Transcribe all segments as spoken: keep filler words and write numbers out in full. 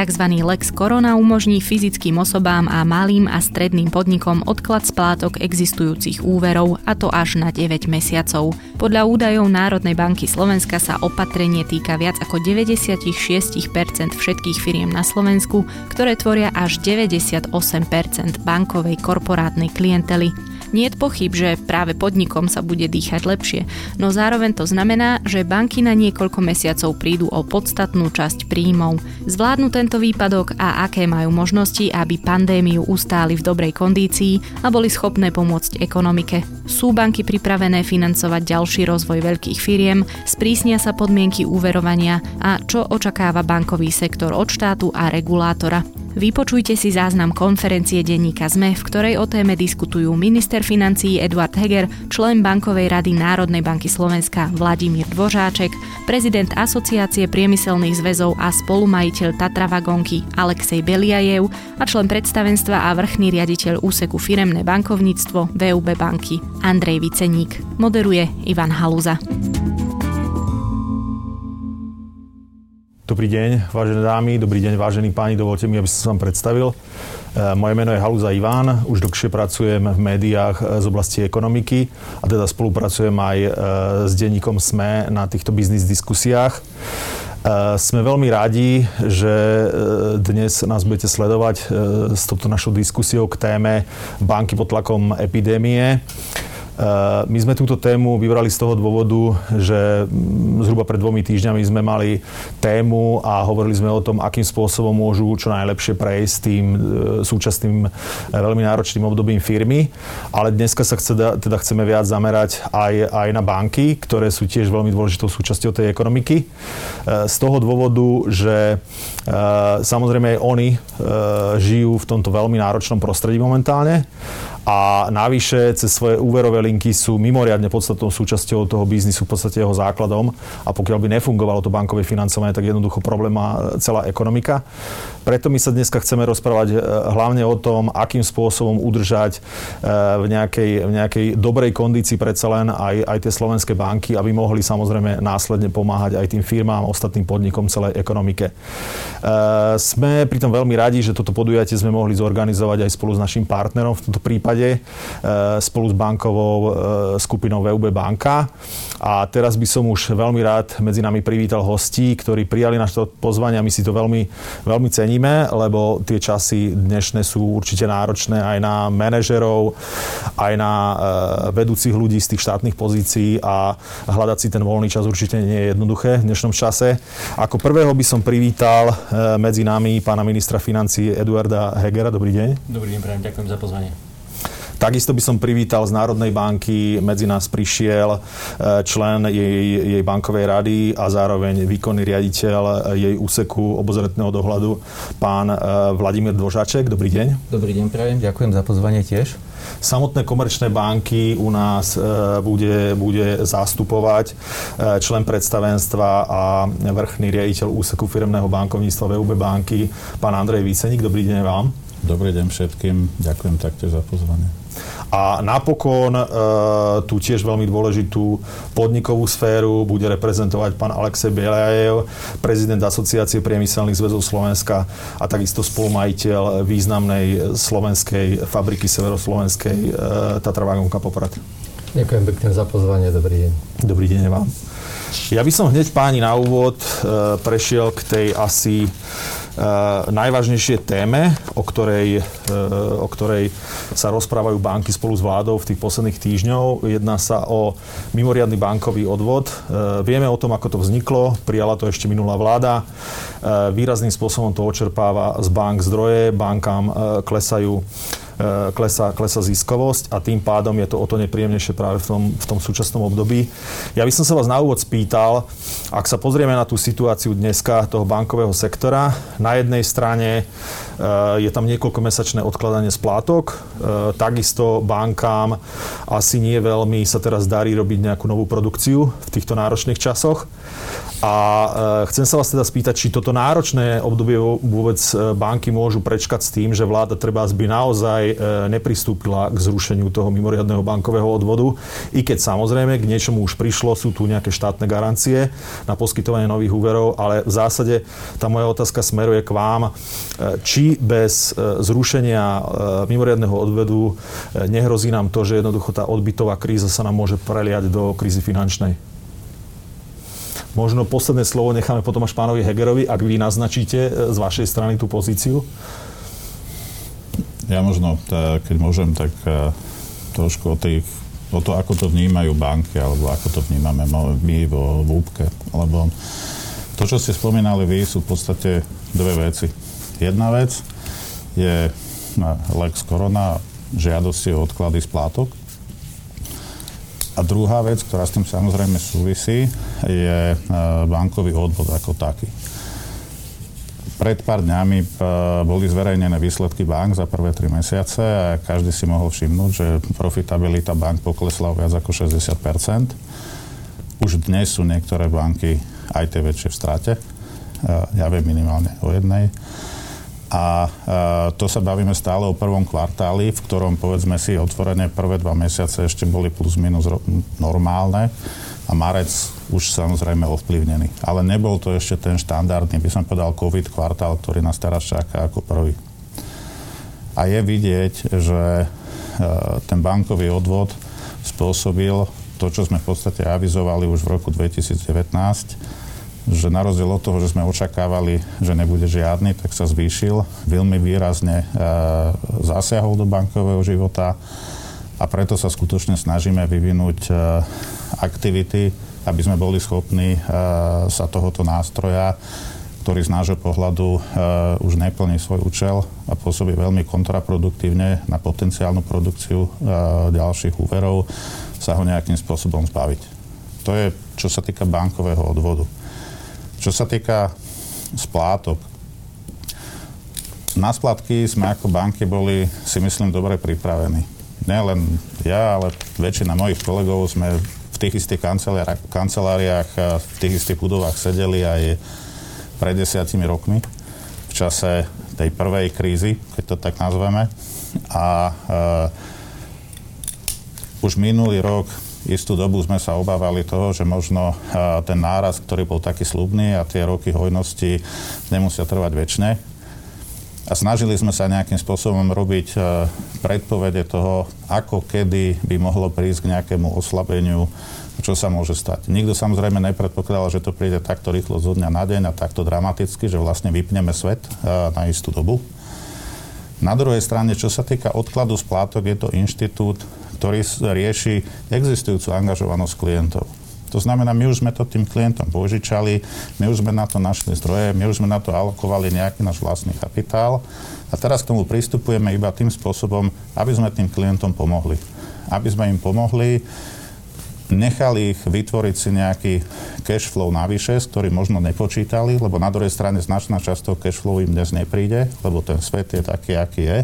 Takzvaný Lex Korona umožní fyzickým osobám a malým a stredným podnikom odklad splátok existujúcich úverov, a to až na deväť mesiacov. Podľa údajov Národnej banky Slovenska sa opatrenie týka viac ako deväťdesiatšesť percent všetkých firiem na Slovensku, ktoré tvoria až deväťdesiatosem percent bankovej korporátnej klientely. Niet pochyb, že práve podnikom sa bude dýchať lepšie, no zároveň to znamená, že banky na niekoľko mesiacov prídu o podstatnú časť príjmov. Zvládnu tento výpadok a aké majú možnosti, aby pandémiu ustáli v dobrej kondícii a boli schopné pomôcť ekonomike. Sú banky pripravené financovať ďalší rozvoj veľkých firiem, sprísnia sa podmienky úverovania a čo očakáva bankový sektor od štátu a regulátora. Vypočujte si záznam konferencie denníka zet em e, v ktorej o téme diskutujú minister financií Eduard Heger, člen Bankovej rady Národnej banky Slovenska Vladimír Dvořáček, prezident Asociácie priemyselných zväzov a spolumajiteľ Tatravagónky Alexej Beliajev a člen predstavenstva a vrchný riaditeľ úseku firemné bankovníctvo vé ú bé banky Andrej Viceník. Moderuje Ivan Haluza. Dobrý deň, vážené dámy, dobrý deň, vážení páni, dovolte mi, aby som sa vám predstavil. Moje meno je Haluza Ivan, už dlhšie pracujem v médiách z oblasti ekonomiky a teda spolupracujem aj s denníkom es em e na týchto biznis diskusiách. Sme veľmi radi, že dnes nás budete sledovať s touto našou diskusiou k téme banky pod tlakom epidémie. My sme túto tému vybrali z toho dôvodu, že zhruba pred dvomi týždňami sme mali tému a hovorili sme o tom, akým spôsobom môžu čo najlepšie prejsť tým súčasným veľmi náročným obdobím firmy. Ale dneska sa chce, teda chceme viac zamerať aj, aj na banky, ktoré sú tiež veľmi dôležitou súčasťou tej ekonomiky. Z toho dôvodu, že samozrejme aj oni žijú v tomto veľmi náročnom prostredí momentálne. A navyše cez svoje úverové linky sú mimoriadne podstatnou súčasťou toho biznisu, v podstate jeho základom. A pokiaľ by nefungovalo to bankové financovanie, tak jednoducho problém má celá ekonomika. Preto my sa dneska chceme rozprávať hlavne o tom, akým spôsobom udržať v nejakej, v nejakej dobrej kondícii predsa len aj, aj tie slovenské banky, aby mohli samozrejme následne pomáhať aj tým firmám, ostatným podnikom, celej ekonomike. Sme pritom veľmi radi, že toto podujatie sme mohli zorganizovať aj spolu s našim partnerom v tomto prípade, spolu s bankovou skupinou vé ú bé banka. A teraz by som už veľmi rád medzi nami privítal hostí, ktorí prijali naše pozvanie a my si to veľmi, veľmi ceníme, lebo tie časy dnešné sú určite náročné aj na manažerov, aj na vedúcich ľudí z tých štátnych pozícií a hľadať si ten voľný čas určite nie je jednoduché v dnešnom čase. Ako prvého by som privítal medzi nami pána ministra financií Eduarda Hegera. Dobrý deň. Dobrý deň, prajem, ďakujem za pozvanie. Takisto by som privítal z Národnej banky, medzi nás prišiel člen jej, jej bankovej rady a zároveň výkonný riaditeľ jej úseku obozretného dohľadu, pán Vladimír Dvořáček. Dobrý deň. Dobrý deň, prajem. Ďakujem za pozvanie tiež. Samotné komerčné banky u nás bude, bude zastupovať člen predstavenstva a vrchný riaditeľ úseku firemného bankovníctva vé ú bé banky, pán Andrej Viceník. Dobrý deň vám. Dobrý deň všetkým. Ďakujem taktiež za pozvanie. A napokon e, tu tiež veľmi dôležitú podnikovú sféru bude reprezentovať pán Alexej Beliajev, prezident Asociácie priemyselných zväzov Slovenska a takisto spolumajiteľ významnej slovenskej fabriky severoslovenskej e, Tatravagónka Poprad. Ďakujem pekne za pozvanie. Dobrý deň. Dobrý deň vám. Ja by som hneď páni na úvod e, prešiel k tej asi Uh, najvážnejšie téme, o ktorej, uh, o ktorej sa rozprávajú banky spolu s vládou v tých posledných týždňoch. Jedná sa o mimoriadny bankový odvod. Uh, vieme o tom, ako to vzniklo. Prijala to ešte minulá vláda. Uh, výrazným spôsobom to očerpáva z bank zdroje. Bankám uh, klesajú Klesá, klesá ziskovosť a tým pádom je to o to nepríjemnejšie práve v tom, v tom súčasnom období. Ja by som sa vás na úvod spýtal, ak sa pozrieme na tú situáciu dneska toho bankového sektora, na jednej strane je tam niekoľkomesačné odkladanie splátok, takisto bankám asi nie veľmi sa teraz darí robiť nejakú novú produkciu v týchto náročných časoch. A chcem sa vás teda spýtať, či toto náročné obdobie vôbec banky môžu prečkať s tým, že vláda trebárs by naozaj nepristúpila k zrušeniu toho mimoriadneho bankového odvodu, i keď samozrejme k niečomu už prišlo, sú tu nejaké štátne garancie, na poskytovanie nových úverov, ale v zásade tá moja otázka smeruje k vám, či bez zrušenia mimoriadneho odvedu nehrozí nám to, že jednoducho tá odbytová kríza sa nám môže preliať do krízy finančnej. Možno posledné slovo necháme potom až pánovi Hegerovi, ak vy naznačíte z vašej strany tú pozíciu. Ja možno, keď môžem, tak trošku o, tých, o to, ako to vnímajú banky, alebo ako to vnímame my vo VÚBke. Lebo to, čo ste spomínali vy, sú v podstate dve veci. Jedna vec je Lex Korona, žiadosti o odklady splátok. A druhá vec, ktorá s tým samozrejme súvisí, je bankový odvod ako taký. Pred pár dňami boli zverejnené výsledky bank za prvé tri mesiace a každý si mohol všimnúť, že profitabilita bank poklesla o viac ako šesťdesiat percent. Už dnes sú niektoré banky aj tie väčšie v strate. Ja viem minimálne o jednej. A to sa bavíme stále o prvom kvartáli, v ktorom, povedzme si, otvorene prvé dva mesiace ešte boli plus minus normálne. A marec už samozrejme ovplyvnený. Ale nebol to ešte ten štandardný, by som povedal, COVID kvartál, ktorý nás teraz čaká ako prvý. A je vidieť, že ten bankový odvod spôsobil to, čo sme v podstate avizovali už v roku dvetisícdevätnásť, že na rozdiel od toho, že sme očakávali, že nebude žiadny, tak sa zvýšil, veľmi výrazne zasiahol do bankového života. A preto sa skutočne snažíme vyvinúť uh, aktivity, aby sme boli schopní uh, sa tohoto nástroja, ktorý z nášho pohľadu uh, už neplní svoj účel a pôsobí veľmi kontraproduktívne na potenciálnu produkciu uh, ďalších úverov, sa ho nejakým spôsobom zbaviť. To je, čo sa týka bankového odvodu. Čo sa týka splátok, na splátky sme ako banky boli, si myslím, dobre pripravení. Nielen ja, ale väčšina mojich kolegov sme v tých istých kanceláriách, v tých istých budovách sedeli aj pred desiatimi rokmi v čase tej prvej krízy, keď to tak nazveme. A uh, už minulý rok istú dobu sme sa obávali toho, že možno uh, ten náraz, ktorý bol taký sľubný a tie roky hojnosti nemusia trvať večne. A snažili sme sa nejakým spôsobom robiť predpovede toho, ako kedy by mohlo prísť k nejakému oslabeniu, čo sa môže stať. Nikto samozrejme nepredpokladal, že to príde takto rýchlo zo dňa na deň a takto dramaticky, že vlastne vypneme svet na istú dobu. Na druhej strane, čo sa týka odkladu splátok, je to inštitút, ktorý rieši existujúcu angažovanosť klientov. To znamená, my už sme to tým klientom požičali, my už sme na to našli zdroje, my už sme na to alokovali nejaký náš vlastný kapitál a teraz k tomu pristupujeme iba tým spôsobom, aby sme tým klientom pomohli. Aby sme im pomohli, nechali ich vytvoriť si nejaký cash flow navyše, s ktorým možno nepočítali, lebo na druhej strane značná časť toho cash flow im dnes nepríde, lebo ten svet je taký, aký je.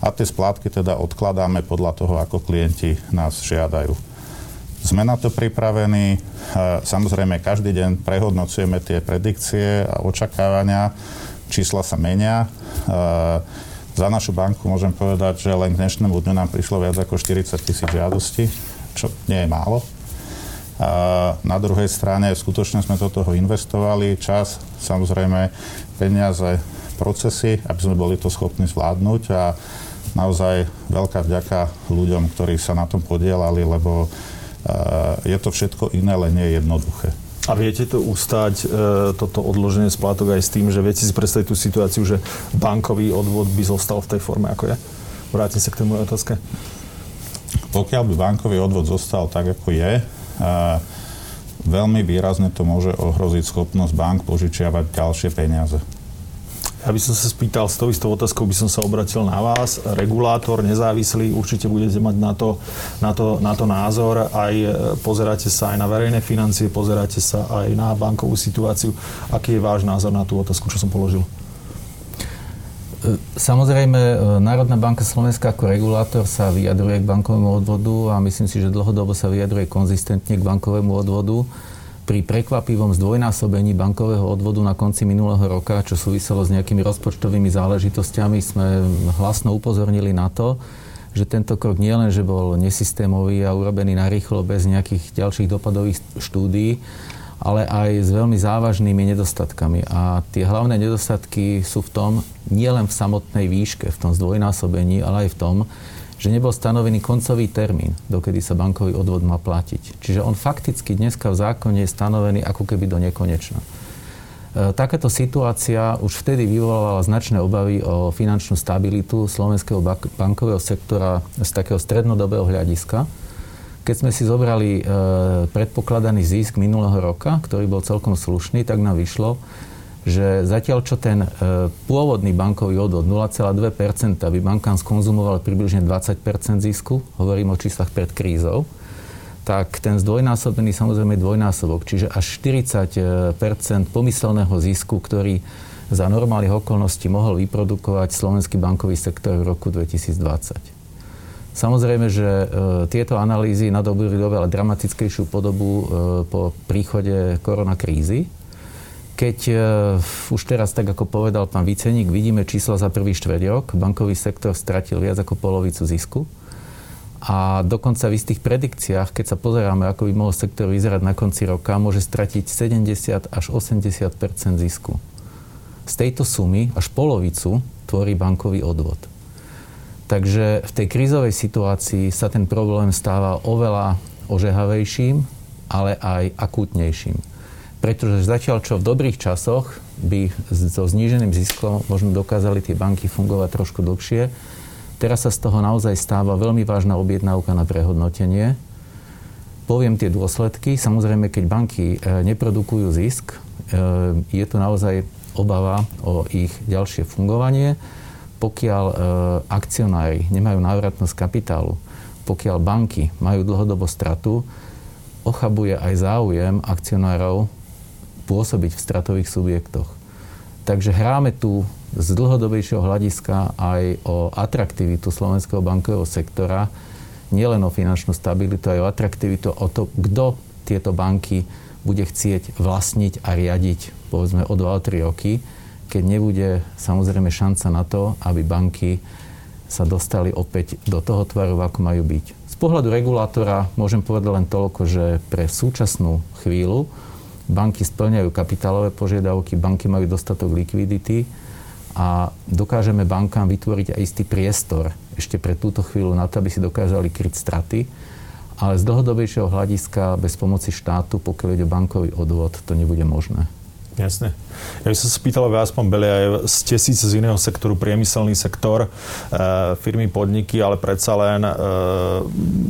A tie splátky teda odkladáme podľa toho, ako klienti nás žiadajú. Sme na to pripravení, samozrejme každý deň prehodnocujeme tie predikcie a očakávania, čísla sa menia. Za našu banku môžem povedať, že len k dnešnému dňu nám prišlo viac ako štyridsať tisíc žiadostí, čo nie je málo. Na druhej strane skutočne sme do toho investovali čas, samozrejme peniaze, procesy, aby sme boli to schopní zvládnuť a naozaj veľká vďaka ľuďom, ktorí sa na tom podielali, lebo je to všetko iné, ale nie jednoduché. A viete to ustáť, e, toto odloženie splátok aj s tým, že viete si predstaviť tú situáciu, že bankový odvod by zostal v tej forme, ako je? Vrátim sa k tej mojej otázke. Pokiaľ by bankový odvod zostal tak, ako je, e, veľmi výrazne to môže ohroziť schopnosť bank požičiavať ďalšie peniaze. Ja by som sa spýtal, s tou istou otázkou by som sa obratil na vás. Regulátor, nezávislý, určite budete mať na to, na to, na to názor. Aj pozeráte sa aj na verejné financie, pozeráte sa aj na bankovú situáciu. Aký je váš názor na tú otázku, čo som položil? Samozrejme, Národná banka Slovenska ako regulátor sa vyjadruje k bankovému odvodu a myslím si, že dlhodobo sa vyjadruje konzistentne k bankovému odvodu. Pri prekvapivom zdvojnásobení bankového odvodu na konci minulého roka, čo súviselo s nejakými rozpočtovými záležitosťami, sme hlasno upozornili na to, že tento krok nie len, že bol nesystémový a urobený narýchlo bez nejakých ďalších dopadových štúdií, ale aj s veľmi závažnými nedostatkami. A tie hlavné nedostatky sú v tom, nielen v samotnej výške, v tom zdvojnásobení, ale aj v tom, že nebol stanovený koncový termín, dokedy sa bankový odvod má platiť. Čiže on fakticky dneska v zákone je stanovený ako keby do nekonečna. Takáto situácia už vtedy vyvolala značné obavy o finančnú stabilitu slovenského bankového sektora z takého strednodobého hľadiska. Keď sme si zobrali predpokladaný zisk minulého roka, ktorý bol celkom slušný, tak nám vyšlo, že zatiaľ čo ten pôvodný bankový odvod nula celá dva percenta by bankám skonzumoval približne dvadsať percent zisku, hovorím o číslach pred krízou, tak ten zdvojnásobený samozrejme dvojnásobok, čiže až štyridsať percent pomyselného zisku, ktorý za normálnych okolností mohol vyprodukovať slovenský bankový sektor v roku dvetisícdvadsať. Samozrejme, že e, tieto analýzy nadobudli oveľa dramatickejšiu podobu e, po príchode koronakrízy, keď e, už teraz, tak ako povedal pán Viceník, vidíme čísla za prvý štvrťrok, bankový sektor stratil viac ako polovicu zisku. A dokonca v istých predikciách, keď sa pozeráme, ako by mohol sektor vyzerať na konci roka, môže stratiť sedemdesiat až osemdesiat percent zisku. Z tejto sumy až polovicu tvorí bankový odvod. Takže v tej krízovej situácii sa ten problém stáva oveľa ožehavejším, ale aj akútnejším. Pretože zatiaľ čo v dobrých časoch by so zníženým ziskom možno dokázali tie banky fungovať trošku dlhšie, teraz sa z toho naozaj stáva veľmi vážna objednávka na prehodnotenie. Poviem tie dôsledky. Samozrejme, keď banky neprodukujú zisk, je to naozaj obava o ich ďalšie fungovanie. Pokiaľ akcionári nemajú návratnosť kapitálu, pokiaľ banky majú dlhodobo stratu, ochabuje aj záujem akcionárov pôsobiť v stratových subjektoch. Takže hráme tu z dlhodobejšieho hľadiska aj o atraktivitu slovenského bankového sektora, nielen o finančnú stabilitu, aj o atraktivitu, o to, kto tieto banky bude chcieť vlastniť a riadiť, povedzme, o dva až tri roky, keď nebude samozrejme šanca na to, aby banky sa dostali opäť do toho tvaru, ako majú byť. Z pohľadu regulátora môžem povedať len toľko, že pre súčasnú chvíľu banky splňajú kapitálové požiadavky, banky majú dostatok likvidity, a dokážeme bankám vytvoriť aj istý priestor ešte pre túto chvíľu na to, aby si dokázali kryť straty. Ale z dlhodobejšieho hľadiska bez pomoci štátu, pokiaľ ide bankový odvod, to nebude možné. Jasne. Ja by som sa spýtal vás, pán Beliajev, ste síce z iného sektoru, priemyselný sektor, e, firmy, podniky, ale predsa len, e,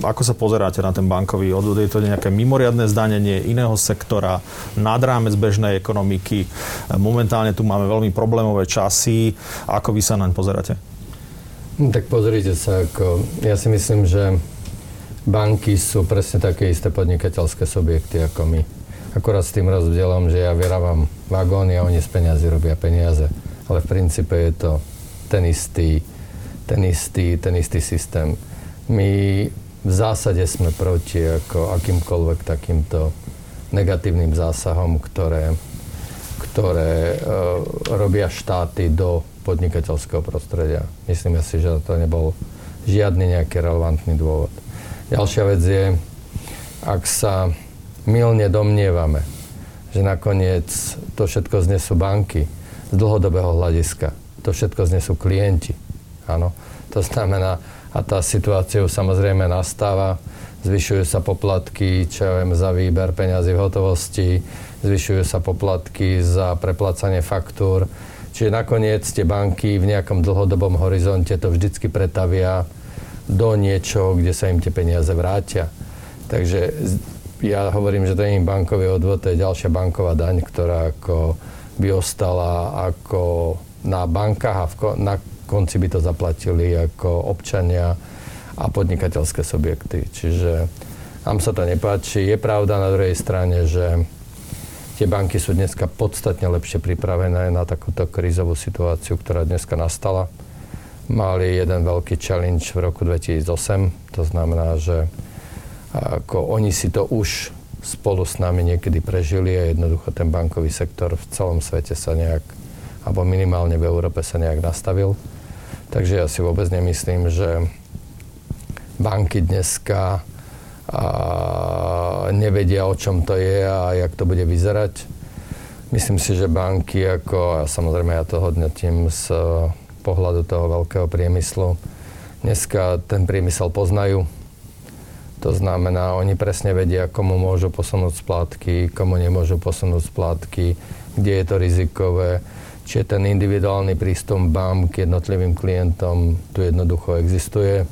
ako sa pozeráte na ten bankový odvod? Je to nejaké mimoriadne zdanenie iného sektora, nad rámec bežnej ekonomiky? Momentálne tu máme veľmi problémové časy. Ako vy sa naň pozeráte? No, tak pozrite sa, ako ja si myslím, že banky sú presne také isté podnikateľské subjekty ako my. Akorát s tým rozdielom, že ja vyrábam vagóny a oni z peniazy robia peniaze. Ale v princípe je to ten istý, ten istý, ten istý systém. My v zásade sme proti ako akýmkoľvek takýmto negatívnym zásahom, ktoré, ktoré e, robia štáty do podnikateľského prostredia. Myslím si, že to nebol žiadny nejaký relevantný dôvod. Ďalšia vec je, ak sa mylne domnievame, že nakoniec to všetko znesú banky z dlhodobého hľadiska. To všetko znesú klienti. Áno. To znamená, a tá situácia samozrejme nastáva, zvyšujú sa poplatky, čo ja viem, za výber peňazí v hotovosti, zvyšujú sa poplatky za preplácanie faktúr. Čiže nakoniec tie banky v nejakom dlhodobom horizonte to vždycky pretavia do niečoho, kde sa im tie peniaze vrátia. Takže ja hovorím, že to je bankový odvod, to je ďalšia banková daň, ktorá ako by ostala ako na bankách a ko- na konci by to zaplatili ako občania a podnikateľské subjekty. Čiže nám sa to nepáči. Je pravda na druhej strane, že tie banky sú dneska podstatne lepšie pripravené na takúto krízovú situáciu, ktorá dneska nastala. Mali jeden veľký challenge v roku dvetisícosem, to znamená, že ako oni si to už spolu s nami niekedy prežili a jednoducho ten bankový sektor v celom svete sa nejak, alebo minimálne v Európe sa nejak nastavil. Takže ja si vôbec nemyslím, že banky dneska a, nevedia, o čom to je a jak to bude vyzerať. Myslím si, že banky, ako, a samozrejme ja to hodnotím z pohľadu toho veľkého priemyslu, dneska ten priemysel poznajú. To znamená, oni presne vedia, komu môžu posunúť splátky, komu nemôžu posunúť splátky, kde je to rizikové. Čiže ten individuálny prístup bank k jednotlivým klientom tu jednoducho existuje.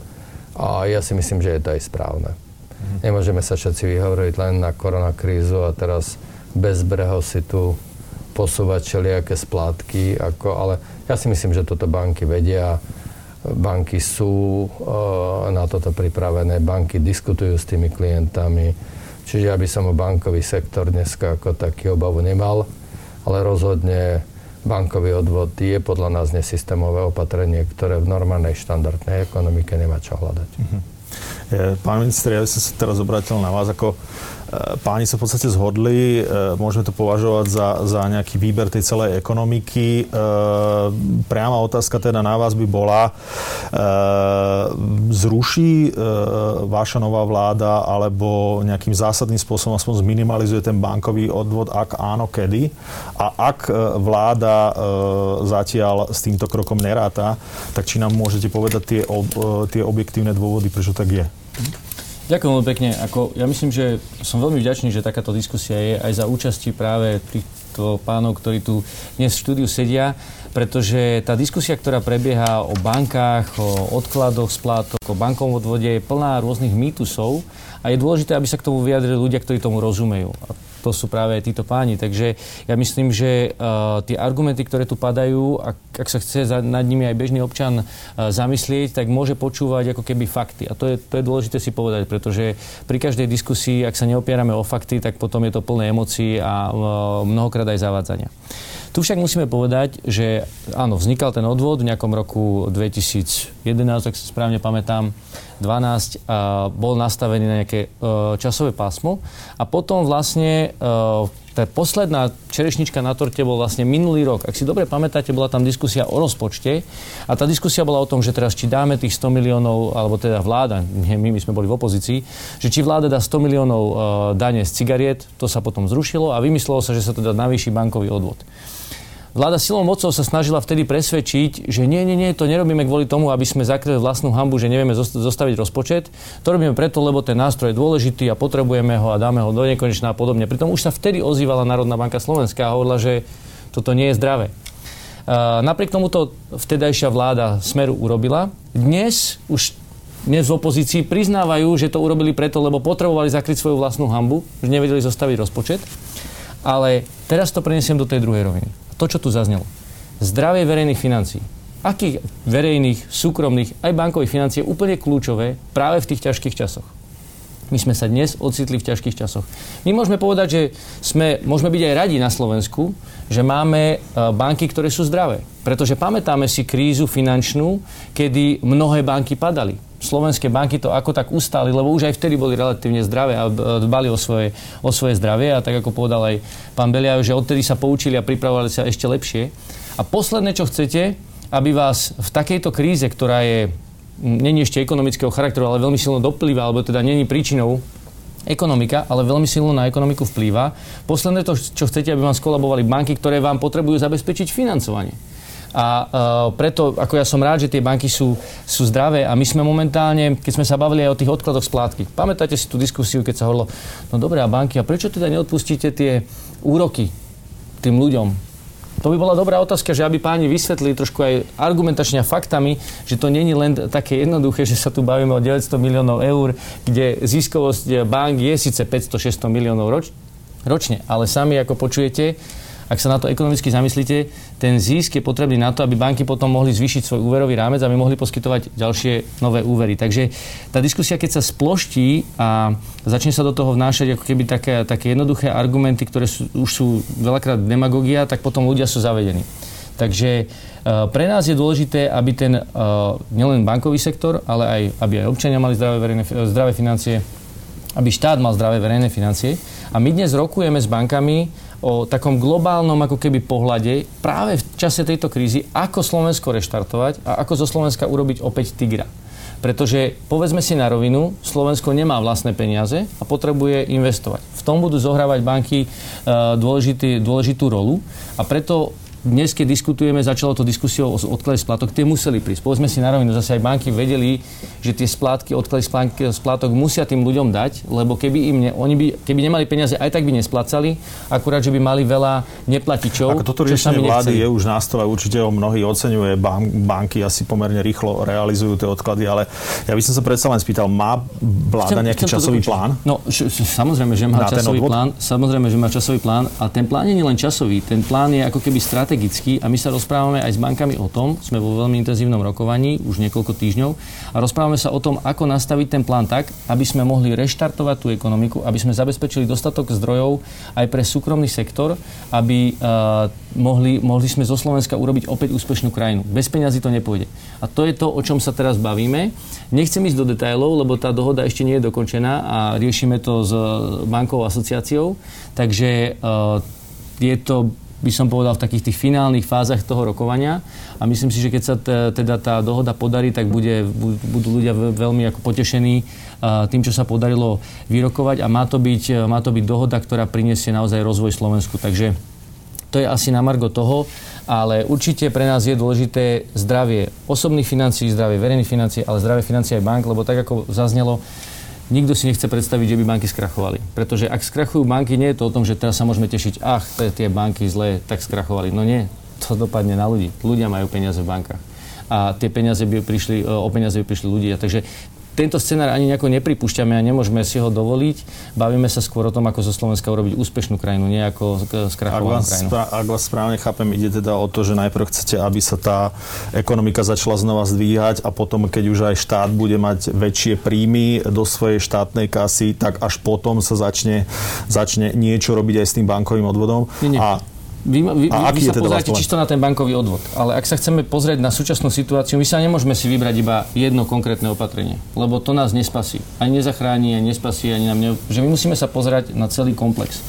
A ja si myslím, že je to aj správne. Mm. Nemôžeme sa všetci vyhovoriť len na koronakrízu a teraz bezbreho si tu posúvať všelijaké splátky. Ako, ale ja si myslím, že toto banky vedia. Banky sú e, na toto pripravené. Banky diskutujú s tými klientami. Čiže ja by som o bankový sektor dneska ako taký obavu nemal. Ale rozhodne bankový odvod je podľa nás nesystémové opatrenie, ktoré v normálnej štandardnej ekonomike nemá čo hľadať. Mm-hmm. Pán minister, ja by som sa teraz obrátil na vás, ako páni sa v podstate zhodli, môžeme to považovať za, za nejaký výber tej celej ekonomiky. Priama otázka teda na vás by bola, zruší vaša nová vláda alebo nejakým zásadným spôsobom aspoň zminimalizuje ten bankový odvod, ak áno, kedy? A ak vláda zatiaľ s týmto krokom neráta, tak či nám môžete povedať tie, ob, tie objektívne dôvody, prečo tak je? Ďakujem veľmi pekne. Ako, ja myslím, že som veľmi vďačný, že takáto diskusia je aj za účasti práve týchto pánov, ktorí tu dnes v štúdiu sedia, pretože tá diskusia, ktorá prebieha o bankách, o odkladoch splátok, o bankovom odvode je plná rôznych mýtusov a je dôležité, aby sa k tomu vyjadrili ľudia, ktorí tomu rozumejú. A to sú práve títo páni. Takže ja myslím, že uh, tie argumenty, ktoré tu padajú, ak, ak sa chce za, nad nimi aj bežný občan uh, zamyslieť, tak môže počúvať ako keby fakty. A to je, to je dôležité si povedať, pretože pri každej diskusii, ak sa neopierame o fakty, tak potom je to plné emócií a uh, mnohokrát aj zavádzania. Tu však musíme povedať, že áno, vznikal ten odvod v nejakom roku dvetisícjedenásť, ak si správne pamätám, dvanásť, a bol nastavený na nejaké uh, časové pásmo a potom vlastne uh, tá posledná čerešnička na torte bol vlastne minulý rok. Ak si dobre pamätáte, bola tam diskusia o rozpočte a tá diskusia bola o tom, že teraz či dáme tých sto miliónov, alebo teda vláda, nie, my, my sme boli v opozícii, že či vláda dá sto miliónov uh, dane z cigariet, to sa potom zrušilo a vymyslelo sa, že sa to dá navýši bankový odvod. Vláda silou mocou sa snažila vtedy presvedčiť, že nie, nie, nie, to nerobíme kvôli tomu, aby sme zakryli vlastnú hanbu, že nevieme zostaviť rozpočet. To robíme preto, lebo ten nástroj je dôležitý a potrebujeme ho a dáme ho do nekonečná a podobne. Pritom už sa vtedy ozývala Národná banka Slovenska a hovorila, že toto nie je zdravé. Napriek tomu to vtedajšia vláda Smeru urobila. Dnes už dnes v opozícii priznávajú, že to urobili preto, lebo potrebovali zakryť svoju vlastnú hanbu, že nevedeli zostaviť rozpočet. Ale teraz to prenesiem do tej druhej roviny. To, čo tu zaznelo. Zdravie verejných financií. Akých verejných, súkromných, aj bankových financií je úplne kľúčové práve v tých ťažkých časoch. My sme sa dnes ocitli v ťažkých časoch. My môžeme povedať, že sme, môžeme byť aj radi na Slovensku, že máme banky, ktoré sú zdravé. Pretože pamätáme si krízu finančnú, kedy mnohé banky padali. Slovenské banky to ako tak ustáli, lebo už aj vtedy boli relatívne zdravé a dbali o svoje, o svoje zdravie. A tak ako povedal aj pán Beliajev, že odtedy sa poučili a pripravovali sa ešte lepšie. A posledné, čo chcete, aby vás v takejto kríze, ktorá je, není ešte ekonomického charakteru, ale veľmi silno doplýva, alebo teda není príčinou ekonomika, ale veľmi silno na ekonomiku vplýva. Posledné to, čo chcete, aby vám skolabovali banky, ktoré vám potrebujú zabezpečiť financovanie. A uh, preto, ako ja som rád, že tie banky sú, sú zdravé a my sme momentálne, keď sme sa bavili aj o tých odkladoch splátky, pamätáte si tú diskusiu, keď sa hovorilo, no dobré, a banky, a prečo teda neodpustíte tie úroky tým ľuďom? To by bola dobrá otázka, že aby páni vysvetlili trošku aj argumentačne a faktami, že to nie je len také jednoduché, že sa tu bavíme o deväťsto miliónov eur, kde ziskovosť bank je síce päťsto až šesťsto miliónov roč, ročne, ale sami, ako počujete, ak sa na to ekonomicky zamyslíte, ten zisk je potrebný na to, aby banky potom mohli zvýšiť svoj úverový rámec, aby mohli poskytovať ďalšie nové úvery. Takže tá diskusia, keď sa sploští a začne sa do toho vnášať ako keby také, také jednoduché argumenty, ktoré sú, už sú veľakrát demagogia, tak potom ľudia sú zavedení. Takže pre nás je dôležité, aby ten nielen bankový sektor, ale aj aby aj občania mali zdravé, verejné, zdravé financie, aby štát mal zdravé verejné financie. A my dnes rokujeme s bankami o takom globálnom ako keby pohľade práve v čase tejto krízy, ako Slovensko reštartovať a ako zo Slovenska urobiť opäť tigra. Pretože, povedzme si na rovinu, Slovensko nemá vlastné peniaze a potrebuje investovať. V tom budú zohrávať banky dôležitý, dôležitú rolu a preto dnes, keď diskutujeme, začalo to diskusiou o odklade splátok, tie museli prísť. Povedzme si na rovinu, zase aj banky vedeli, že tie splátky, odklady splátok musia tým ľuďom dať, lebo keby im ne, oni by, keby nemali peniaze, aj tak by nesplácali, akurát, že by mali veľa neplatičov. Ako toto riešenie vlády je už na stole, určite ho mnohí oceňuje, banky asi pomerne rýchlo realizujú tie odklady, ale ja by som sa predsa len spýtal, má vláda chcem, nejaký chcem časový plán? No, š- samozrejme, že má časový plán, samozrejme, že má časový plán a ten plán nie je len časový, ten plán je ako keby strat- a my sa rozprávame aj s bankami o tom, sme vo veľmi intenzívnom rokovaní už niekoľko týždňov a rozprávame sa o tom, ako nastaviť ten plán tak, aby sme mohli reštartovať tú ekonomiku, aby sme zabezpečili dostatok zdrojov aj pre súkromný sektor, aby uh, mohli, mohli sme zo Slovenska urobiť opäť úspešnú krajinu. Bez peňazí to nepôjde. A to je to, o čom sa teraz bavíme. Nechcem ísť do detailov, lebo tá dohoda ešte nie je dokončená a riešime to s bankou asociáciou. Takže uh, je to by som povedal v takých tých finálnych fázach toho rokovania a myslím si, že keď sa t- teda tá dohoda podarí, tak bude, budú ľudia veľmi ako potešení uh, tým, čo sa podarilo vyrokovať a má to byť, má to byť dohoda, ktorá priniesie naozaj rozvoj Slovensku. Takže to je asi na margo toho, ale určite pre nás je dôležité zdravie osobných financií, zdravie verejných financií, ale zdravie financií aj bank, lebo tak ako zaznelo, nikto si nechce predstaviť, že by banky skrachovali. Pretože ak skrachujú banky, nie je to o tom, že teraz sa môžeme tešiť, ach, tie banky zlé, tak skrachovali. No nie, to dopadne na ľudí. Ľudia majú peniaze v bankách. A tie peniaze by prišli, o peniaze by prišli ľudia. Takže tento scenár ani nejako nepripúšťame a nemôžeme si ho dovoliť. Bavíme sa skôr o tom, ako zo Slovenska urobiť úspešnú krajinu, nie ako skrachovanú krajinu. Ak vás správne chápem, ide teda o to, že najprv chcete, aby sa tá ekonomika začala znova zdvíhať a potom, keď už aj štát bude mať väčšie príjmy do svojej štátnej kasy, tak až potom sa začne, začne niečo robiť aj s tým bankovým odvodom. Nie, nie. A Vy, vy, a vy, vy sa teda pozeráte čisto na ten bankový odvod. Ale ak sa chceme pozrieť na súčasnú situáciu, my sa nemôžeme si vybrať iba jedno konkrétne opatrenie, lebo to nás nespasí. Ani nezachráni, ani nespasí, ani nám ne... Že my musíme sa pozerať na celý komplex.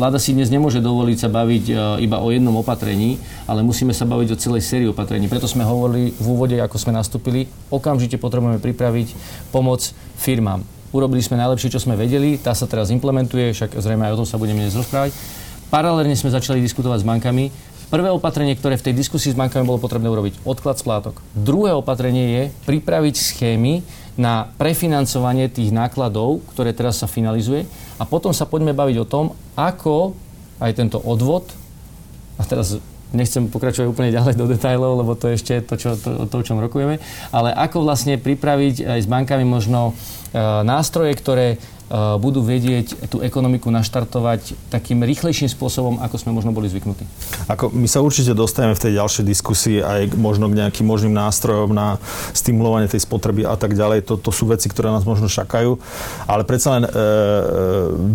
Vláda si dnes nemôže dovoliť sa baviť iba o jednom opatrení, ale musíme sa baviť o celej sérii opatrení. Preto sme hovorili v úvode, ako sme nastúpili, okamžite potrebujeme pripraviť pomoc firmám. Urobili sme najlepšie, čo sme vedeli, tá sa teraz implementuje, však zrejme aj o tom sa budeme dnes rozprávať. Paralelne sme začali diskutovať s bankami. Prvé opatrenie, ktoré v tej diskusii s bankami bolo potrebné urobiť, odklad splátok. Druhé opatrenie je pripraviť schémy na prefinancovanie tých nákladov, ktoré teraz sa finalizuje. A potom sa poďme baviť o tom, ako aj tento odvod, a teraz nechcem pokračovať úplne ďalej do detailov, lebo to je ešte to, čo, to, to, o čom rokujeme, ale ako vlastne pripraviť aj s bankami možno e, nástroje, ktoré budú vedieť tú ekonomiku naštartovať takým rýchlejším spôsobom, ako sme možno boli zvyknutí. Ako my sa určite dostaneme v tej ďalšej diskusii aj možno k nejakým možným nástrojom na stimulovanie tej spotreby a tak ďalej. To sú veci, ktoré nás možno čakajú. Ale predsa len e,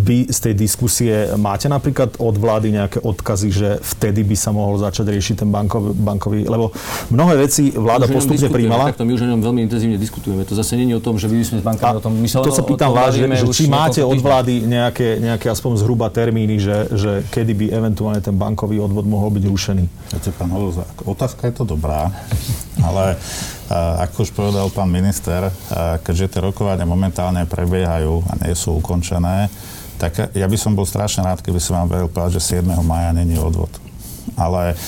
vy z tej diskusie máte napríklad od vlády nejaké odkazy, že vtedy by sa mohol začať riešiť ten bankov, bankový, lebo mnohé veci vláda postupne prijímala. My už o ňom veľmi intenzívne diskutujeme. To zase nie je o tom, že my sme s bankami o tom mysleli. To sa pýtam vás, že či máte od vlády nejaké, nejaké aspoň zhruba termíny, že, že kedy by eventuálne ten bankový odvod mohol byť rušený? Viete, pán Haluza, otázka je to dobrá, ale ako už povedal pán minister, keďže tie rokovania momentálne prebiehajú a nie sú ukončené, tak ja by som bol strašne rád, keby som vám vedel povedať, že siedmeho mája není odvod. Ale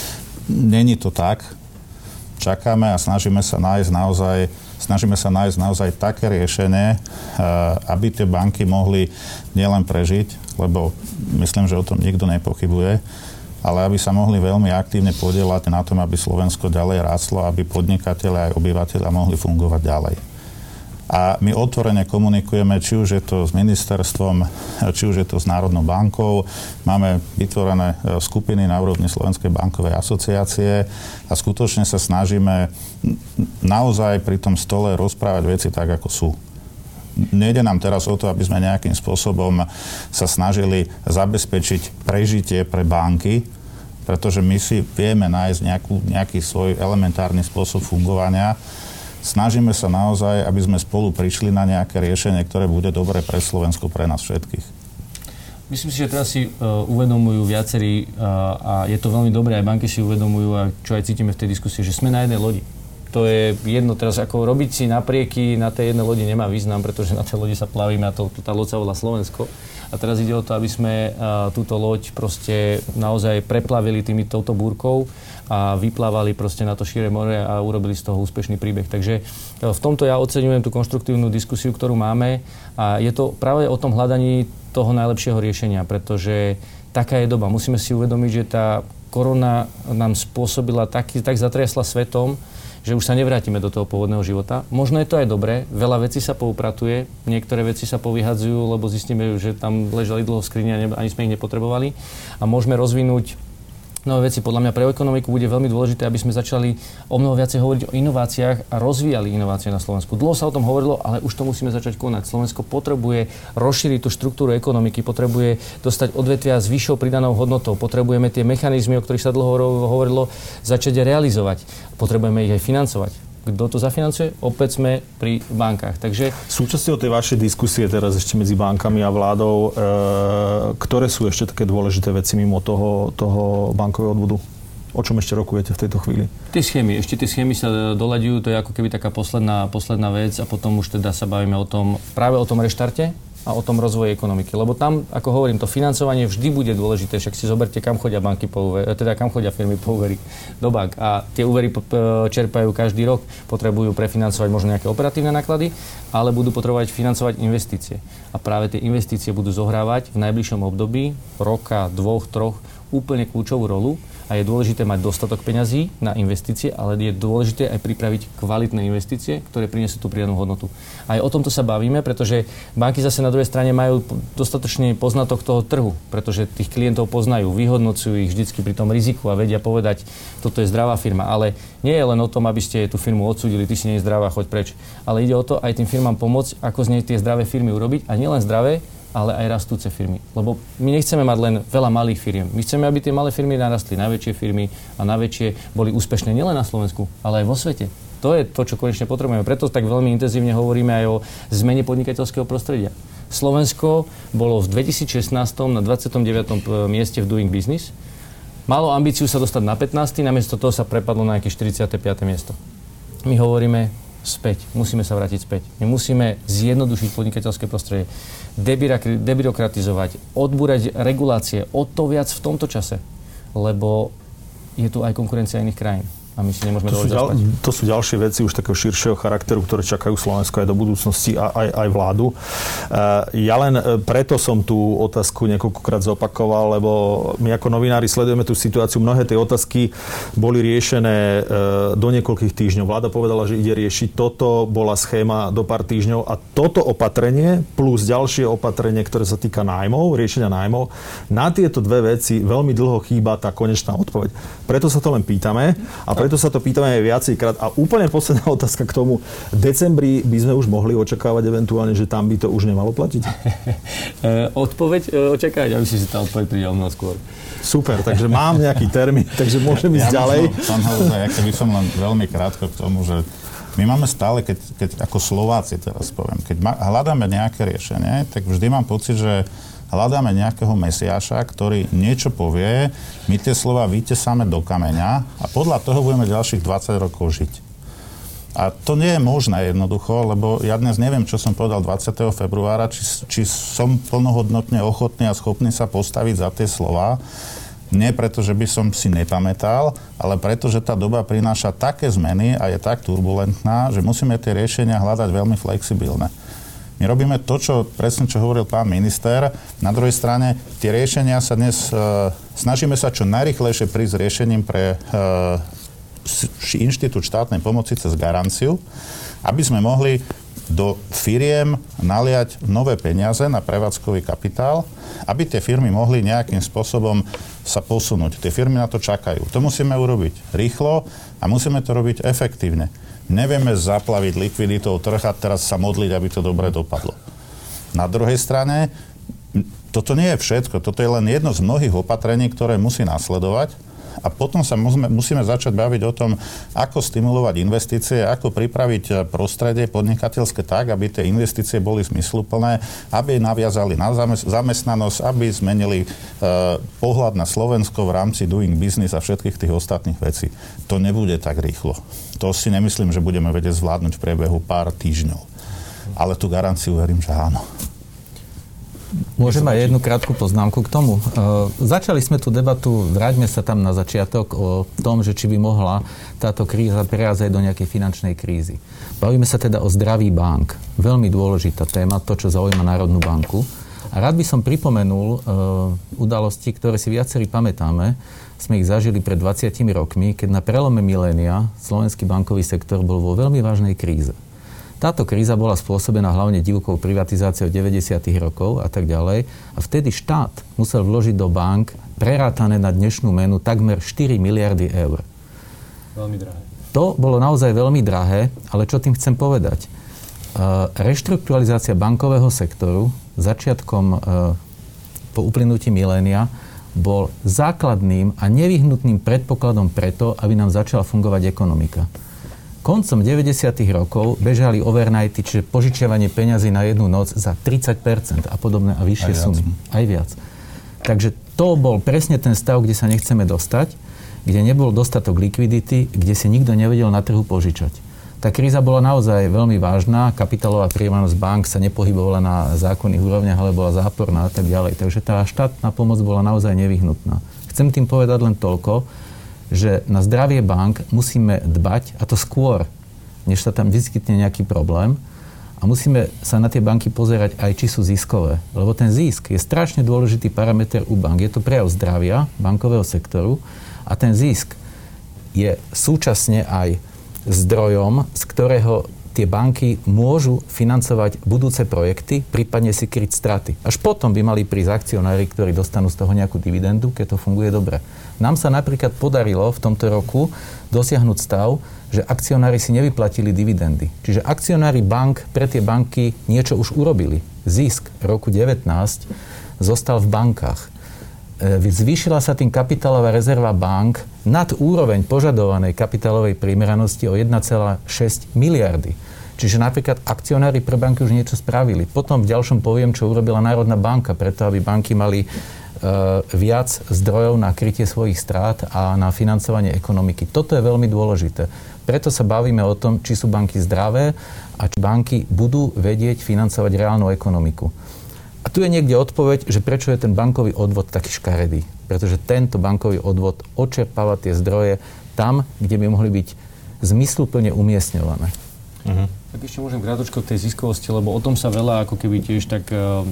není to tak. Čakáme a snažíme sa nájsť naozaj Snažíme sa nájsť naozaj také riešenie, aby tie banky mohli nielen prežiť, lebo myslím, že o tom nikto nepochybuje, ale aby sa mohli veľmi aktívne podieľať na tom, aby Slovensko ďalej rástlo, aby podnikatelia aj obyvateľia mohli fungovať ďalej. A my otvorene komunikujeme, či už je to s ministerstvom, či už je to s Národnou bankou. Máme vytvorené skupiny na úrovni Slovenskej bankovej asociácie a skutočne sa snažíme naozaj pri tom stole rozprávať veci tak, ako sú. Nejde nám teraz o to, aby sme nejakým spôsobom sa snažili zabezpečiť prežitie pre banky, pretože my si vieme nájsť nejakú, nejaký svoj elementárny spôsob fungovania. Snažíme sa naozaj, aby sme spolu prišli na nejaké riešenie, ktoré bude dobré pre Slovensko, pre nás všetkých. Myslím si, že teraz si uh, uvedomujú viacerí uh, a je to veľmi dobré, aj banky si uvedomujú a čo aj cítime v tej diskusii, že sme na jednej lodi. to je jedno teraz, ako robiť si naprieky na tej jednej lodi nemá význam, pretože na tej lodi sa plavíme a to, tá loď sa volá Slovensko. A teraz ide o to, aby sme uh, túto loď proste naozaj preplavili tými touto búrkou a vyplávali proste na to šíre more a urobili z toho úspešný príbeh. Takže v tomto ja oceňujem tú konštruktívnu diskusiu, ktorú máme a je to práve o tom hľadaní toho najlepšieho riešenia, pretože taká je doba. Musíme si uvedomiť, že tá korona nám spôsobila taký, tak zatriasla svetom, že už sa nevrátime do toho pôvodného života. Možno je to aj dobré, veľa vecí sa poupratuje, niektoré veci sa povyhadzujú, lebo zistíme, že tam ležali dlho v skrini a ne, ani sme ich nepotrebovali a môžeme rozvinúť nové veci. Podľa mňa pre ekonomiku bude veľmi dôležité, aby sme začali o mnoho viacej hovoriť o inováciách a rozvíjali inovácie na Slovensku. Dlho sa o tom hovorilo, ale už to musíme začať konať. Slovensko potrebuje rozšíriť tú štruktúru ekonomiky, potrebuje dostať odvetvia s vyššou pridanou hodnotou, potrebujeme tie mechanizmy, o ktorých sa dlho hovorilo, začať realizovať. Potrebujeme ich aj financovať. Kto to zafinancuje? Opäť sme pri bankách. Takže súčasťou tej vašej diskusie teraz ešte medzi bankami a vládou, e, ktoré sú ešte také dôležité veci mimo toho, toho bankového odvodu? O čom ešte rokujete v tejto chvíli? Tie schémy. Ešte tie schémy sa doľaďujú. To je ako keby taká posledná, posledná vec a potom už teda sa bavíme o tom, práve o tom reštarte a o tom rozvoji ekonomiky. Lebo tam, ako hovorím, to financovanie vždy bude dôležité. Však si zoberte, kam chodia banky po úver, teda kam chodia firmy po úvery do bank. A tie úvery čerpajú každý rok. Potrebujú prefinancovať možno nejaké operatívne náklady, ale budú potrebovať financovať investície. A práve tie investície budú zohrávať v najbližšom období roka, dvoch, troch úplne kľúčovú rolu. A je dôležité mať dostatok peňazí na investície, ale je dôležité aj pripraviť kvalitné investície, ktoré prinesú tú pridanú hodnotu. Aj o tomto sa bavíme, pretože banky zase na druhej strane majú dostatočný poznatok toho trhu, pretože tých klientov poznajú, vyhodnocujú ich vždycky pri tom riziku a vedia povedať, toto je zdravá firma. Ale nie je len o tom, aby ste tú firmu odsúdili, ty si nie je zdravá, choď preč. Ale ide o to aj tým firmám pomôcť, ako z nej tie zdravé firmy urobiť a nielen zdravé, ale aj rastúce firmy. Lebo my nechceme mať len veľa malých firiem. My chceme, aby tie malé firmy narastli na väčšie firmy a na väčšie boli úspešné nielen na Slovensku, ale aj vo svete. To je to, čo konečne potrebujeme. Preto tak veľmi intenzívne hovoríme aj o zmene podnikateľského prostredia. Slovensko bolo v dvetisícšestnásť na dvadsiatom deviatom mieste v Doing Business. Malo ambíciu sa dostať na pätnásteho namiesto toho sa prepadlo na nejaké štyridsiate piate miesto. My hovoríme späť. Musíme sa vrátiť späť. My musíme zjednodušiť podnikateľské prostredie, debyrokratizovať, odbúrať regulácie. O to viac v tomto čase, lebo je tu aj konkurencia iných krajín. A my si nemôžeme to dovoliť zaspať. To sú ďalšie veci už takého širšieho charakteru, ktoré čakajú Slovensko aj do budúcnosti a aj, aj vládu. Ja len preto som tú otázku niekoľkokrát zopakoval, lebo my ako novinári sledujeme tú situáciu. Mnohé tie otázky boli riešené do niekoľkých týždňov. Vláda povedala, že ide riešiť. Toto bola schéma do pár týždňov a toto opatrenie plus ďalšie opatrenie, ktoré sa týka nájmov, riešenia nájmov, na tieto dve veci veľmi dlho chýba tá konečná odpoveď. Preto sa to len pýtame. A preto sa to pýtame aj viacejkrát. A úplne posledná otázka k tomu. V decembri by sme už mohli očakávať eventuálne, že tam by to už nemalo platiť? Odpoveď očakávať, aby si si tá odpoveď pridal mnoho skôr. Super, takže mám nejaký termín, takže môžem ísť ja ďalej. Pán Haluza, ja keby som len veľmi krátko k tomu, že my máme stále, keď, keď ako Slováci teraz poviem, keď ma, hľadáme nejaké riešenie, tak vždy mám pocit, že hľadáme nejakého mesiaša, ktorý niečo povie, my tie slova vytesáme do kameňa a podľa toho budeme ďalších dvadsať rokov žiť. A to nie je možné jednoducho, lebo ja dnes neviem, čo som povedal dvadsiateho februára, či, či som plnohodnotne ochotný a schopný sa postaviť za tie slova. Nie preto, že by som si nepamätal, ale preto, že tá doba prináša také zmeny a je tak turbulentná, že musíme tie riešenia hľadať veľmi flexibilné. My robíme to, čo presne čo hovoril pán minister. Na druhej strane, tie riešenia sa dnes... E, snažíme sa čo najrýchlejšie prísť riešením pre e, inštitút štátnej pomoci cez garanciu, aby sme mohli do firiem naliať nové peniaze na prevádzkový kapitál, aby tie firmy mohli nejakým spôsobom sa posunúť. Tie firmy na to čakajú. To musíme urobiť rýchlo a musíme to robiť efektívne. Nevieme zaplaviť likviditou trh a teraz sa modliť, aby to dobre dopadlo. Na druhej strane, toto nie je všetko. Toto je len jedno z mnohých opatrení, ktoré musí nasledovať. a potom sa musíme, musíme začať baviť o tom, ako stimulovať investície, ako pripraviť prostredie podnikateľské tak, aby tie investície boli zmysluplné, aby naviazali na zamestnanosť, aby zmenili uh, pohľad na Slovensko v rámci doing business a všetkých tých ostatných vecí. To nebude tak rýchlo. To si nemyslím, že budeme vedieť zvládnuť v priebehu pár týždňov. Ale tú garanciu verím, že áno. Môžem aj jednu krátku poznámku k tomu. E, začali sme tú debatu, vráťme sa tam na začiatok, o tom, že či by mohla táto kríza prerásť aj do nejakej finančnej krízy. Bavíme sa teda o zdraví bank. Veľmi dôležitá téma, to, čo zaujíma Národnú banku. A rád by som pripomenul e, udalosti, ktoré si viacerí pamätáme. Sme ich zažili pred dvadsiatimi rokmi, keď na prelome milénia slovenský bankový sektor bol vo veľmi vážnej kríze. Táto kríza bola spôsobená hlavne divokou privatizáciou deväťdesiatych rokov a tak ďalej. A vtedy štát musel vložiť do bank prerátané na dnešnú menu takmer štyri miliardy eur. Veľmi drahé. To bolo naozaj veľmi drahé, ale čo tým chcem povedať? Uh, reštrukturalizácia bankového sektoru začiatkom uh, po uplynutí milénia bol základným a nevyhnutným predpokladom preto, aby nám začala fungovať ekonomika. Koncom deväťdesiatych rokov bežali overnighty, čiže požičiavanie peňazí na jednu noc za tridsať percent a podobné a vyššie sumy. Aj viac. Takže to bol presne ten stav, kde sa nechceme dostať, kde nebol dostatok likvidity, kde si nikto nevedel na trhu požičať. Tá kríza bola naozaj veľmi vážna, kapitálová príjmanosť bank sa nepohybovala na zákonných úrovniach, ale bola záporná a tak ďalej. Takže tá štátna pomoc bola naozaj nevyhnutná. Chcem tým povedať len toľko, že na zdravie bank musíme dbať, a to skôr, než sa tam vyskytne nejaký problém. A musíme sa na tie banky pozerať aj, či sú ziskové. Lebo ten zisk je strašne dôležitý parameter u bank. Je to prejav zdravia bankového sektoru a ten zisk je súčasne aj zdrojom, z ktorého tie banky môžu financovať budúce projekty, prípadne si kryť straty. Až potom by mali prísť akcionári, ktorí dostanú z toho nejakú dividendu, keď to funguje dobre. Nám sa napríklad podarilo v tomto roku dosiahnuť stav, že akcionári si nevyplatili dividendy. Čiže akcionári bank pre tie banky niečo už urobili. Zisk roku devätnásť zostal v bankách. Zvýšila sa tým kapitálová rezerva bank nad úroveň požadovanej kapitálovej primeranosti o jedna celá šesť miliardy. Čiže napríklad akcionári pre banky už niečo spravili. Potom v ďalšom poviem, čo urobila Národná banka, preto aby banky mali viac zdrojov na krytie svojich strát a na financovanie ekonomiky. Toto je veľmi dôležité. Preto sa bavíme o tom, či sú banky zdravé a či banky budú vedieť financovať reálnu ekonomiku. A tu je niekde odpoveď, že prečo je ten bankový odvod taký škaredý. Pretože tento bankový odvod odčerpáva tie zdroje tam, kde by mohli byť zmysluplne umiestňované. Uh-huh. Tak ešte môžem krátko k tej ziskovosti, lebo o tom sa veľa ako keby tiež tak um,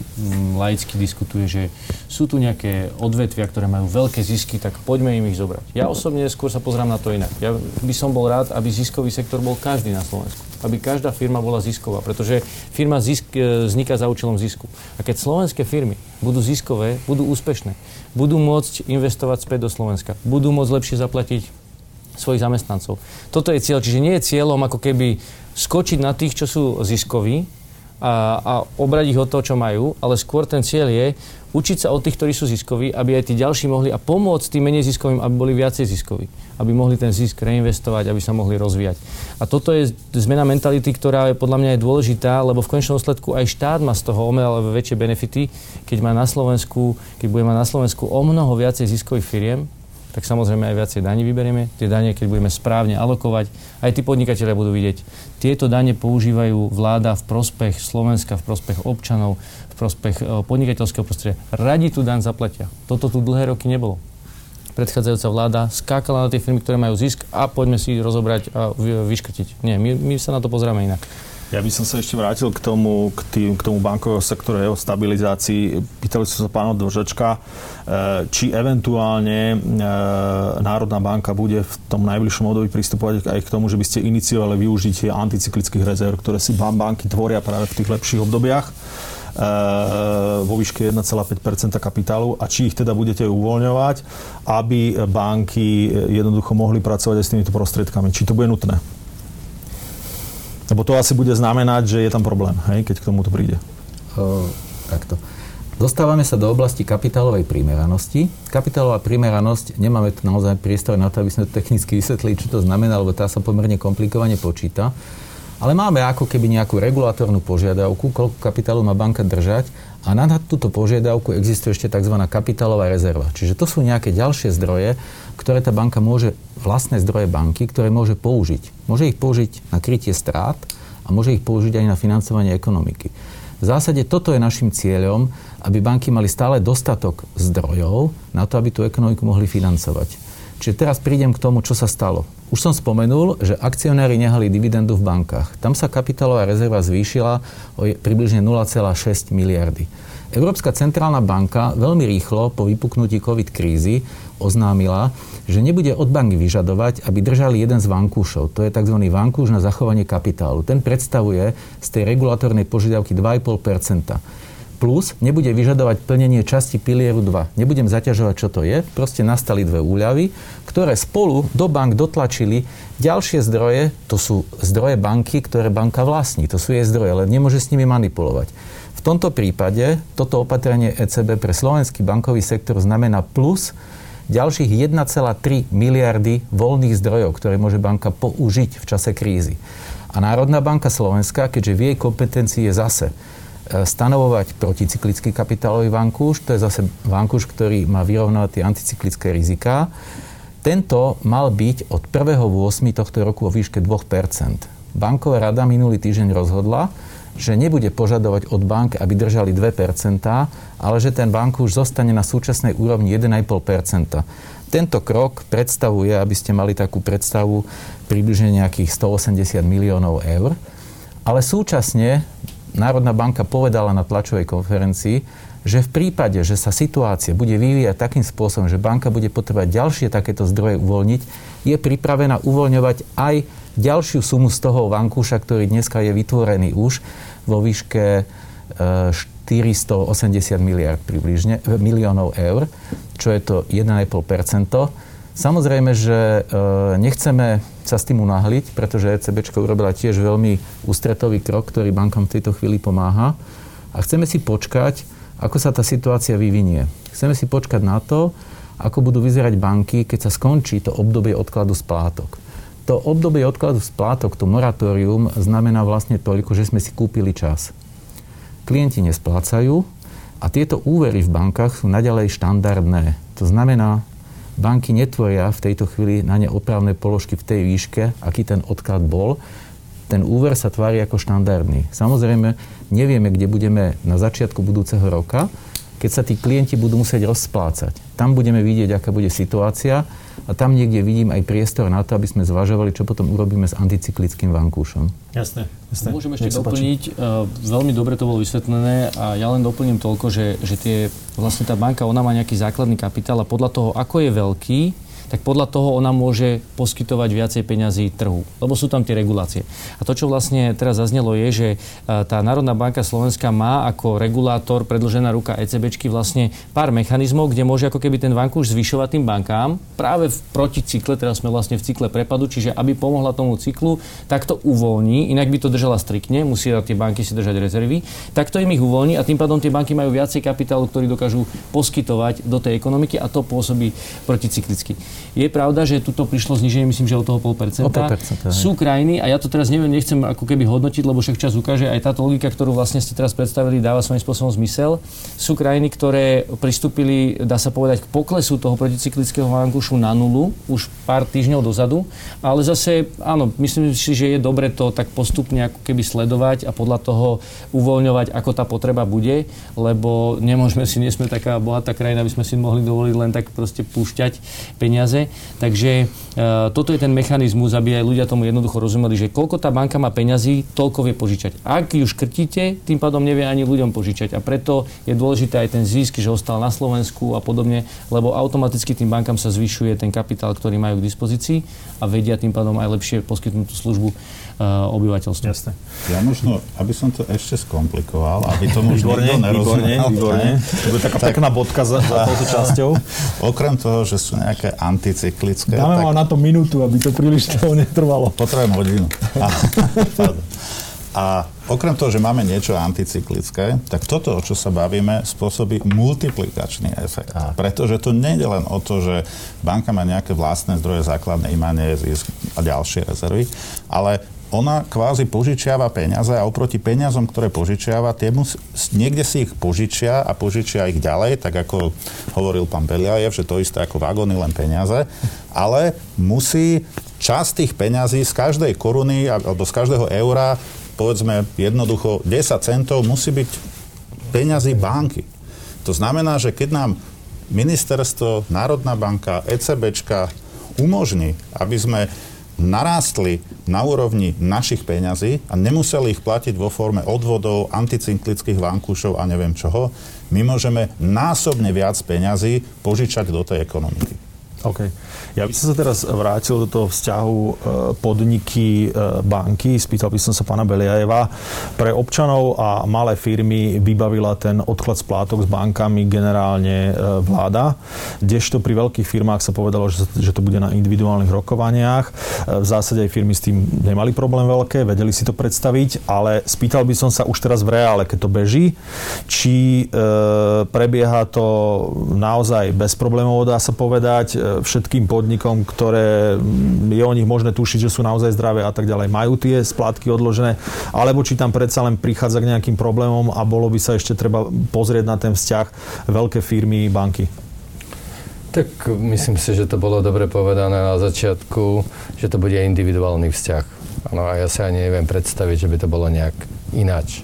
laicky diskutuje, že sú tu nejaké odvetvia, ktoré majú veľké zisky, tak poďme im ich zobrať. Ja osobne skôr sa pozerám na to inak. Ja by som bol rád, aby ziskový sektor bol každý na Slovensku. Aby každá firma bola zisková, pretože firma zisk, e, vzniká za účelom zisku. A keď slovenské firmy budú ziskové, budú úspešné, budú môcť investovať späť do Slovenska, budú môcť lepšie zaplatiť svojich zamestnancov. Toto je cieľ, čiže nie je cieľom ako keby skočiť na tých, čo sú ziskoví a, a obrať ich od toho, čo majú, ale skôr ten cieľ je učiť sa od tých, ktorí sú ziskoví, aby aj tí ďalší mohli a pomôcť tým menej ziskovým, aby boli viacej ziskoví. Aby mohli ten zisk reinvestovať, aby sa mohli rozvíjať. A toto je zmena mentality, ktorá je podľa mňa je dôležitá, lebo v konečnom dôsledku aj štát má z toho oveľa väčšie benefity, keď má na Slovensku, keď bude mať na Slovensku o mnoho viacej ziskových firiem, tak samozrejme aj viacej daní vyberieme. Tie dane, keď budeme správne alokovať, aj tí podnikatelia budú vidieť. Tieto dane používajú vláda v prospech Slovenska, v prospech občanov, v prospech podnikateľského prostredia. Radi tu daň zaplatia. Toto tu dlhé roky nebolo. Predchádzajúca vláda skákala na tie firmy, ktoré majú zisk a poďme si rozobrať a vyškrtiť. Nie, my, my sa na to pozrieme inak. Ja by som sa ešte vrátil k tomu, k tým, k tomu bankového sektoru, jeho stabilizácii. Pýtali som sa pána Dvořáčka, či eventuálne Národná banka bude v tom najbližšom období pristupovať aj k tomu, že by ste iniciovali využitie anticyklických rezerv, ktoré si banky tvoria práve v tých lepších obdobiach vo výške jedna celá päť percenta kapitálu a či ich teda budete uvoľňovať, aby banky jednoducho mohli pracovať aj s týmito prostriedkami. Či to bude nutné? Lebo to asi bude znamenať, že je tam problém, hej, keď k tomu to príde. O, takto. Dostávame sa do oblasti kapitálovej primeranosti. Kapitálová primeranosť, nemáme tu naozaj priestor na to, aby sme to technicky vysvetlili, čo to znamená, lebo tá sa pomerne komplikovane počíta. Ale máme ako keby nejakú regulatórnu požiadavku, koľko kapitálu má banka držať a na túto požiadavku existuje ešte tzv. Kapitálová rezerva. Čiže to sú nejaké ďalšie zdroje, ktoré tá banka môže, vlastné zdroje banky, ktoré môže použiť. Môže ich použiť na krytie strát a môže ich použiť aj na financovanie ekonomiky. V zásade toto je našim cieľom, aby banky mali stále dostatok zdrojov na to, aby tú ekonomiku mohli financovať. Čiže teraz prídem k tomu, čo sa stalo. Už som spomenul, že akcionári nehali dividendu v bankách. Tam sa kapitálová rezerva zvýšila o približne nula celá šesť miliardy. Európska centrálna banka veľmi rýchlo po vypuknutí COVID krízy oznámila, že nebude od bank vyžadovať, aby držali jeden z vankúšov. To je tzv. Vankúš na zachovanie kapitálu. Ten predstavuje z tej regulatórnej požiadavky dva celé päť percenta. Plus nebude vyžadovať plnenie časti pilieru dva. Nebudem zaťažovať, čo to je. Proste nastali dve úľavy, ktoré spolu do bank dotlačili ďalšie zdroje. To sú zdroje banky, ktoré banka vlastní. To sú jej zdroje, len nemôže s nimi manipulovať. V tomto prípade toto opatrenie é cé bé pre slovenský bankový sektor znamená plus ďalších jedna celá tri miliardy voľných zdrojov, ktoré môže banka použiť v čase krízy. A Národná banka Slovenska, keďže v jej kompetencii je zase stanovovať proticyklický kapitálový vankúš, to je zase vankúš, ktorý má vyrovnávať tie anticyklické riziká, tento mal byť od prvého augusta tohto roku o výške dva percentá. Banková rada minulý týždeň rozhodla, že nebude požadovať od bank, aby držali dve percentá, ale že ten vankúš zostane na súčasnej úrovni jeden celá päť percenta. Tento krok predstavuje, aby ste mali takú predstavu, približne nejakých stoosemdesiat miliónov eur, ale súčasne Národná banka povedala na tlačovej konferencii, že v prípade, že sa situácia bude vyvíjať takým spôsobom, že banka bude potrebovať ďalšie takéto zdroje uvoľniť, je pripravená uvoľňovať aj ďalšiu sumu z toho vankúša, ktorý dneska je vytvorený už vo výške štyristo osemdesiat miliárd približne, miliónov eur, čo je to jeden celá päť percenta. Samozrejme, že nechceme sa s tým unáhliť, pretože ECBčko urobila tiež veľmi ústretový krok, ktorý bankám v tejto chvíli pomáha. A chceme si počkať, ako sa tá situácia vyvinie. Chceme si počkať na to, ako budú vyzerať banky, keď sa skončí to obdobie odkladu splátok. To obdobie odkladu splátok, to moratórium, znamená vlastne toľko, že sme si kúpili čas. Klienti nesplácajú a tieto úvery v bankách sú naďalej štandardné. To znamená, banky netvoria v tejto chvíli na ne opravné položky v tej výške, aký ten odklad bol. Ten úver sa tvári ako štandardný. Samozrejme, nevieme, kde budeme na začiatku budúceho roka, keď sa tí klienti budú musieť rozsplácať. Tam budeme vidieť, aká bude situácia. A tam niekde vidím aj priestor na to, aby sme zvažovali, čo potom urobíme s anticyklickým vankúšom. Jasné. Jasné. Môžem ešte doplniť, uh, veľmi dobre to bolo vysvetlené a ja len doplním toľko, že, že tie, vlastne tá banka, ona má nejaký základný kapitál a podľa toho, ako je veľký, tak podľa toho ona môže poskytovať viacej peňazí trhu, lebo sú tam tie regulácie. A to, čo vlastne teraz zaznelo, je, že tá Národná banka Slovenska má ako regulátor, predĺžená ruka ECBčky, vlastne pár mechanizmov, kde môže ako keby ten vankúš zvyšovať tým bankám práve v proticykle, teraz sme vlastne v cykle prepadu, čiže aby pomohla tomu cyklu, tak to uvoľní, inak by to držala striktne, musia tie banky si držať rezervy, tak to im ich uvoľní a tým pádom tie banky majú viacej kapitálu, ktorý dokážu poskytovať do tej ekonomiky a to pôsobí proticyklicky. Je pravda, že tuto prišlo zníženie, myslím, že o toho nula celá päť percenta. Sú krajiny, a ja to teraz neviem, nechcem ako keby hodnotiť, lebo však čas ukáže, aj táto logika, ktorú vlastne ste teraz predstavili, dáva svojím spôsobom zmysel. Sú krajiny, ktoré pristúpili, dá sa povedať, k poklesu toho proticyklického vankúšu na nulu už pár týždňov dozadu, ale zase, áno, myslím si, že je dobre to tak postupne ako keby sledovať a podľa toho uvoľňovať, ako tá potreba bude, lebo nemôžeme si, nie sme taká bohatá krajina, aby sme si mohli dovoliť len tak proste púšťať peniaze. Takže e, toto je ten mechanizmus, aby aj ľudia tomu jednoducho rozumeli, že koľko tá banka má peňazí, toľko vie požičať. Ak ju škrtíte, tým pádom nevie ani ľuďom požičať. A preto je dôležité aj ten zisk, že ostal na Slovensku a podobne, lebo automaticky tým bankám sa zvyšuje ten kapitál, ktorý majú k dispozícii a vedia tým pádom aj lepšie poskytnutú službu e, obyvateľstvu. Jasné. Ja možno, aby som to ešte skomplikoval, aby tomu už nikto nerozumel. Výborne, výborne. To je taká tak, pekná bodka za, za touto časťou. Okrem toho, že sú nejaké anticyklické. Dáme vám na to minútu, aby to príliš toho netrvalo. Potrebujem hodinu. A, a A okrem toho, že máme niečo anticyklické, tak toto, o čo sa bavíme, spôsobí multiplikačný efekt. Aha. Pretože to nie je len o to, že banka má nejaké vlastné zdroje, základné imanie, zisk a ďalšie rezervy, ale ona kvázi požičiava peniaze a oproti peniazom, ktoré požičiava, tie mus, niekde si ich požičia a požičia ich ďalej, tak ako hovoril pán Beliajev, že to isté ako vagóny, len peniaze, ale musí časť tých peňazí z každej koruny alebo z každého eura, povedzme jednoducho desať centov, musí byť peňazí banky. To znamená, že keď nám ministerstvo, Národná banka, ECBčka umožní, aby sme narástli na úrovni našich peňazí a nemuseli ich platiť vo forme odvodov, anticyklických vankúšov a neviem čoho, my môžeme násobne viac peňazí požičať do tej ekonomiky. OK. Ja by som sa teraz vrátil do toho vzťahu podniky banky. Spýtal by som sa pána Beliajeva. Pre občanov a malé firmy vybavila ten odklad splátok s bankami generálne vláda. Kdežto pri veľkých firmách sa povedalo, že to bude na individuálnych rokovaniach. V zásade aj firmy s tým nemali problém veľké, vedeli si to predstaviť, ale spýtal by som sa už teraz v reále, keď to beží, či prebieha to naozaj bez problémov, dá sa povedať, všetkým podnikom, ktoré je o nich možné tušiť, že sú naozaj zdravé a tak ďalej, majú tie splátky odložené, alebo či tam predsa len prichádza k nejakým problémom a bolo by sa ešte treba pozrieť na ten vzťah veľké firmy, banky. Tak myslím si, že to bolo dobre povedané na začiatku, že to bude individuálny vzťah. Ano, a ja si ani neviem predstaviť, že by to bolo nejak ináč.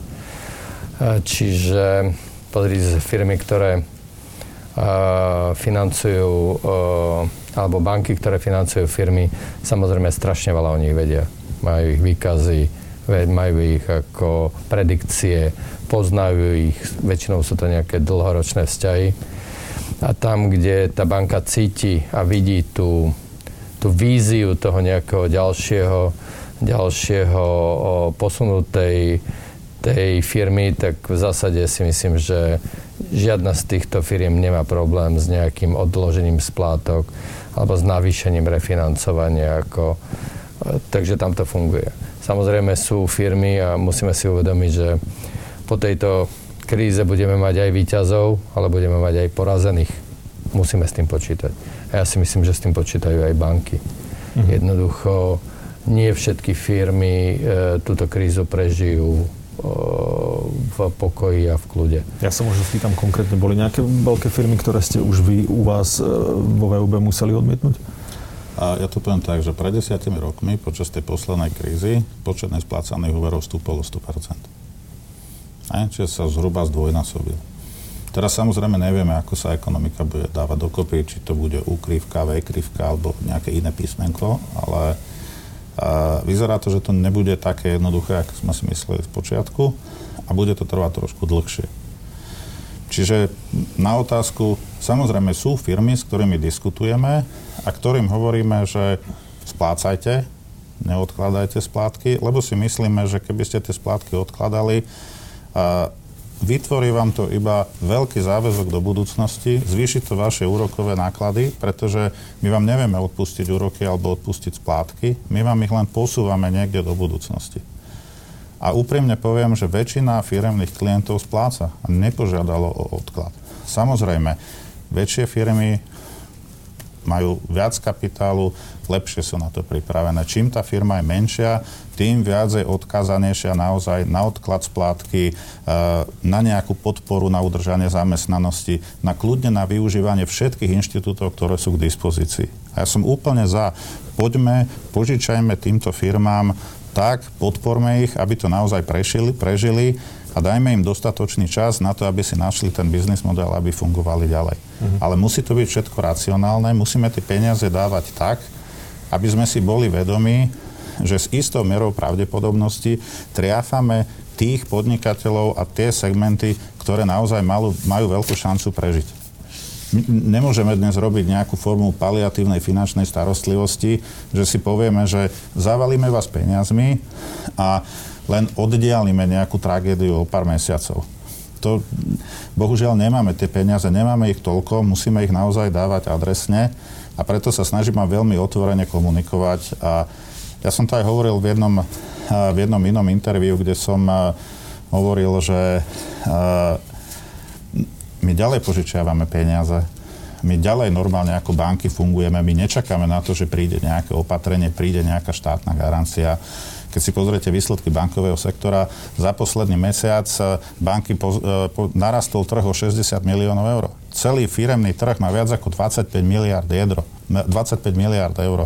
Čiže podríte firmy, ktoré financujú, alebo banky, ktoré financujú firmy, samozrejme strašne veľa o nich vedia. Majú ich výkazy, majú ich ako predikcie, poznajú ich, väčšinou sú to nejaké dlhoročné vzťahy. A tam, kde tá banka cíti a vidí tú, tú víziu toho nejakého ďalšieho, ďalšieho posunutej tej firmy, tak v zásade si myslím, že žiadna z týchto firiem nemá problém s nejakým odložením splátok alebo s navýšením refinancovania. Ako, takže tam to funguje. Samozrejme sú firmy a musíme si uvedomiť, že po tejto kríze budeme mať aj víťazov, ale budeme mať aj porazených. Musíme s tým počítať. A ja si myslím, že s tým počítajú aj banky. Mhm. Jednoducho nie všetky firmy e, túto krízu prežijú v pokoji a v kľude. Ja sa možno spýtam konkrétne, boli nejaké veľké firmy, ktoré ste už vy u vás vo vé ú bé museli odmietnúť? A ja to poviem tak, že pred desiatimi rokmi počas tej poslednej krízy počet nesplácaných úverov vstúpol o sto percent. Ne? Čiže sa zhruba zdvojnásobil. Teraz samozrejme nevieme, ako sa ekonomika bude dávať dokopy, či to bude úkrivka, výkrivka alebo nejaké iné písmenko, ale a vyzerá to, že to nebude také jednoduché, ako sme si mysleli v počiatku a bude to trvať trošku dlhšie. Čiže na otázku, samozrejme sú firmy, s ktorými diskutujeme a ktorým hovoríme, že splácajte, neodkladajte splátky, lebo si myslíme, že keby ste tie splátky odkladali, a vytvorí vám to iba veľký záväzok do budúcnosti, zvýši to vaše úrokové náklady, pretože my vám nevieme odpustiť úroky alebo odpustiť splátky, my vám ich len posúvame niekde do budúcnosti. A úprimne poviem, že väčšina firemných klientov spláca a nepožiadalo o odklad. Samozrejme, väčšie firmy majú viac kapitálu, lepšie sú na to pripravené. Čím tá firma je menšia, tým viac je odkázanejšia naozaj na odklad splátky, na nejakú podporu na udržanie zamestnanosti, na kľudne na využívanie všetkých inštitútov, ktoré sú k dispozícii. A ja som úplne za. Poďme, požičajme týmto firmám tak, podporme ich, aby to naozaj prešili, prežili a dajme im dostatočný čas na to, aby si našli ten biznis model, aby fungovali ďalej. Mhm. Ale musí to byť všetko racionálne, musíme tie peniaze dávať tak, aby sme si boli vedomí, že s istou mierou pravdepodobnosti triafame tých podnikateľov a tie segmenty, ktoré naozaj majú, majú veľkú šancu prežiť. My nemôžeme dnes robiť nejakú formu paliatívnej finančnej starostlivosti, že si povieme, že zavalíme vás peniazmi a len oddialíme nejakú tragédiu o pár mesiacov. To, bohužiaľ, nemáme tie peniaze, nemáme ich toľko, musíme ich naozaj dávať adresne a preto sa snažíme veľmi otvorene komunikovať a ja som to aj hovoril v jednom v jednom inom interviu, kde som hovoril, že my ďalej požičiavame peniaze, my ďalej normálne ako banky fungujeme, my nečakáme na to, že príde nejaké opatrenie, príde nejaká štátna garancia. Keď si pozriete výsledky bankového sektora, za posledný mesiac banky po, po, narastol trh o šesťdesiat miliónov eur. Celý firemný trh má viac ako dvadsaťpäť miliárd eur.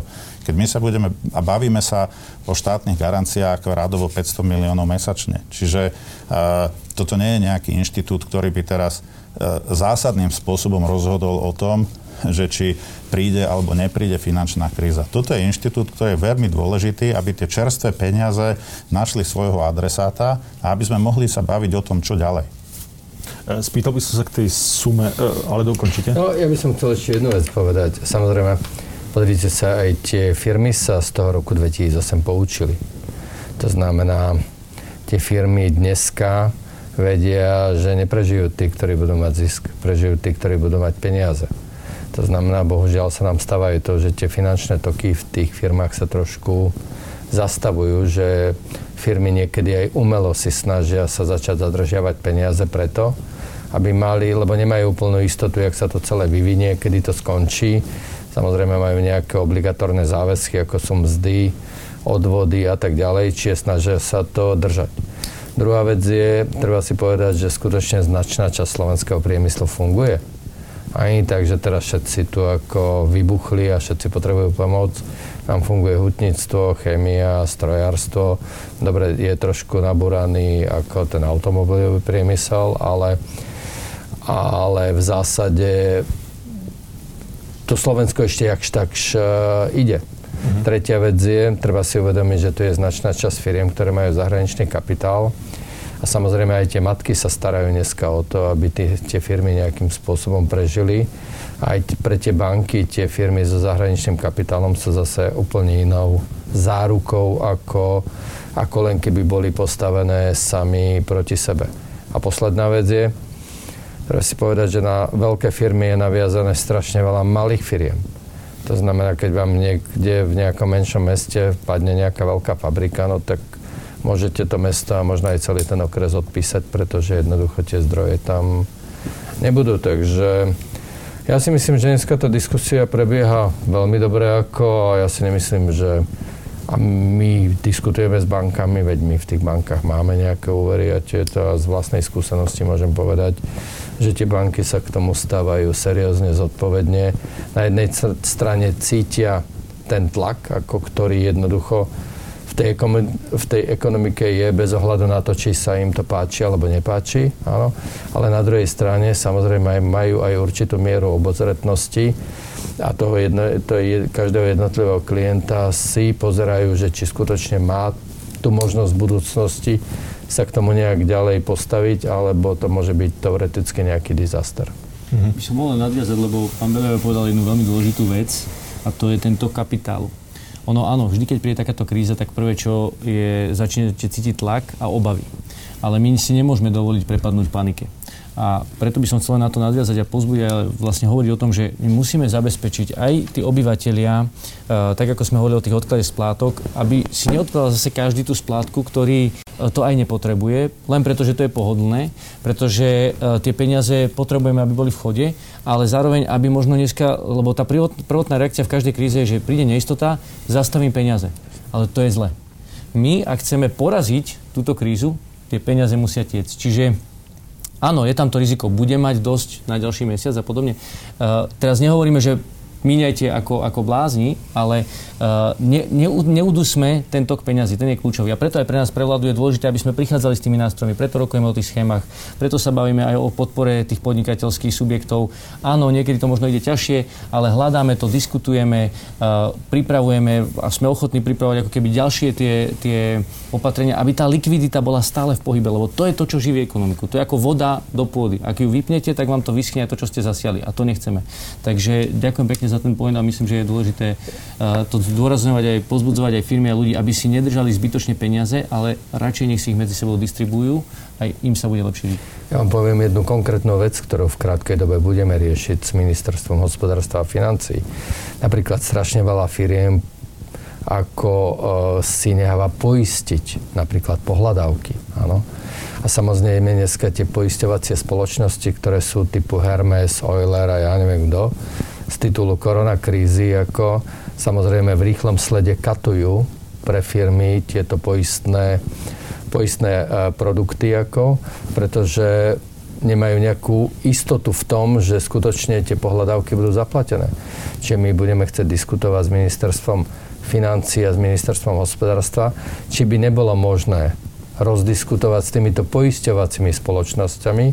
Keď my sa budeme, a bavíme sa o štátnych garanciách rádovo päťsto miliónov mesačne. Čiže uh, toto nie je nejaký inštitút, ktorý by teraz uh, zásadným spôsobom rozhodol o tom, že či príde alebo nepríde finančná kríza. Toto je inštitút, ktorý je veľmi dôležitý, aby tie čerstvé peniaze našli svojho adresáta a aby sme mohli sa baviť o tom, čo ďalej. Spýtal by som sa k tej sume, ale dokončite. No, ja by som chcel ešte jednu vec povedať. Samozrejme, podívajte sa, aj tie firmy sa z toho roku dvetisícosem poučili. To znamená, tie firmy dneska vedia, že neprežijú tí, ktorí budú mať zisk, prežijú tí, ktorí budú mať peniaze. To znamená, bohužiaľ sa nám stáva aj to, že tie finančné toky v tých firmách sa trošku zastavujú, že firmy niekedy aj umelo si snažia sa začať zadržiavať peniaze preto, aby mali, lebo nemajú úplnú istotu, jak sa to celé vyvinie, kedy to skončí. Samozrejme majú nejaké obligatórne záväzky, ako sú mzdy, odvody a tak ďalej, čiže snažia sa to držať. Druhá vec je, treba si povedať, že skutočne značná časť slovenského priemyslu funguje. Ani tak, že teraz všetci tu ako vybuchli a všetci potrebujú pomoc. Tam funguje hutníctvo, chémia, strojárstvo. Dobre, je trošku nabúraný ako ten automobilový priemysel, ale, ale v zásade to Slovensko ešte jakž takž ide. Mhm. Tretia vec je, treba si uvedomiť, že tu je značná časť firiem, ktoré majú zahraničný kapitál. A samozrejme aj tie matky sa starajú dneska o to, aby tie, tie firmy nejakým spôsobom prežili. Aj pre tie banky, tie firmy so zahraničným kapitálom sú zase úplne inou zárukou, ako, ako len keby boli postavené sami proti sebe. A posledná vec je, treba si povedať, že na veľké firmy je naviazané strašne veľa malých firiem. To znamená, keď vám niekde v nejakom menšom meste padne nejaká veľká fabrika, no tak môžete to mesto a možno aj celý ten okres odpísať, pretože jednoducho tie zdroje tam nebudú. Takže ja si myslím, že dneska tá diskusia prebieha veľmi dobre ako a ja si nemyslím, že a my diskutujeme s bankami, veď my v tých bankách máme nejaké úvery a tieto z vlastnej skúsenosti môžem povedať, že tie banky sa k tomu stávajú seriózne, zodpovedne. Na jednej strane cítia ten tlak, ako ktorý jednoducho v tej ekonomike je bez ohľadu na to, či sa im to páči alebo nepáči, áno. Ale na druhej strane samozrejme majú aj určitú mieru obozretnosti a toho jedno, to je, každého jednotlivého klienta si pozerajú, že či skutočne má tú možnosť v budúcnosti sa k tomu nejak ďalej postaviť, alebo to môže byť teoreticky nejaký disaster. Mm-hmm. By som mohol nadviazať, lebo pán Beliajev povedal jednu veľmi dôležitú vec a to je tento kapitál. Ono áno, vždy, keď príde takáto kríza, tak prvé, čo je, začnete cítiť tlak a obavy. Ale my si nemôžeme dovoliť prepadnúť panike. A preto by som chcel na to nadviazať a pozbudiť, ale vlastne hovoriť o tom, že my musíme zabezpečiť aj tí obyvatelia, tak ako sme hovorili o tých odklade splátok, aby si neodkladal zase každý tú splátku, ktorý to aj nepotrebuje, len preto, že to je pohodlné, pretože tie peniaze potrebujeme, aby boli v chode, ale zároveň, aby možno dneska, lebo tá prvotná reakcia v každej kríze je, že príde neistota, zastavím peniaze. Ale to je zle. My, ak chceme poraziť túto krízu, tie peniaze musia tiec. Čiže áno, je tam to riziko, bude mať dosť na ďalší mesiac a podobne. Uh, teraz nehovoríme, že míňajte ako, ako blázni, ale uh, ne, neudusme ten tok peňazí, ten je kľúčový. A preto aj pre nás prevláduje dôležité, aby sme prichádzali s tými nástrojmi, preto rokujeme o tých schémach, preto sa bavíme aj o podpore tých podnikateľských subjektov. Áno, niekedy to možno ide ťažšie, ale hľadáme to, diskutujeme, uh, pripravujeme a sme ochotní pripravovať ako keby ďalšie tie, tie opatrenia, aby tá likvidita bola stále v pohybe, lebo to je to, čo živí ekonomiku. To je ako voda do pôdy. Ak ju vypnete, tak vám to vyschne aj to, čo ste zasiali, a to nechceme. Takže ďakujem pekne za ten point a myslím, že je dôležité uh, to zdôrazňovať aj pozbudzovať aj firmy a ľudí, aby si nedržali zbytočne peniaze, ale radšej nech si ich medzi sebou distribujú, aj im sa bude lepšie žiť. Ja vám poviem jednu konkrétnu vec, ktorú v krátkej dobe budeme riešiť s Ministerstvom hospodárstva a financií. Napríklad strašne veľa firiem ako si necháva poistiť napríklad pohľadávky. Áno. A samozrejme dneska tie poisťovacie spoločnosti, ktoré sú typu Hermes, Euler a ja neviem kto, z titulu koronakrízy, ako samozrejme v rýchlom slede katujú pre firmy tieto poistné, poistné produkty, ako, pretože nemajú nejakú istotu v tom, že skutočne tie pohľadávky budú zaplatené. Čiže my budeme chcieť diskutovať s ministerstvom financií a s ministerstvom hospodárstva, či by nebolo možné rozdiskutovať s týmito poisťovacími spoločnosťami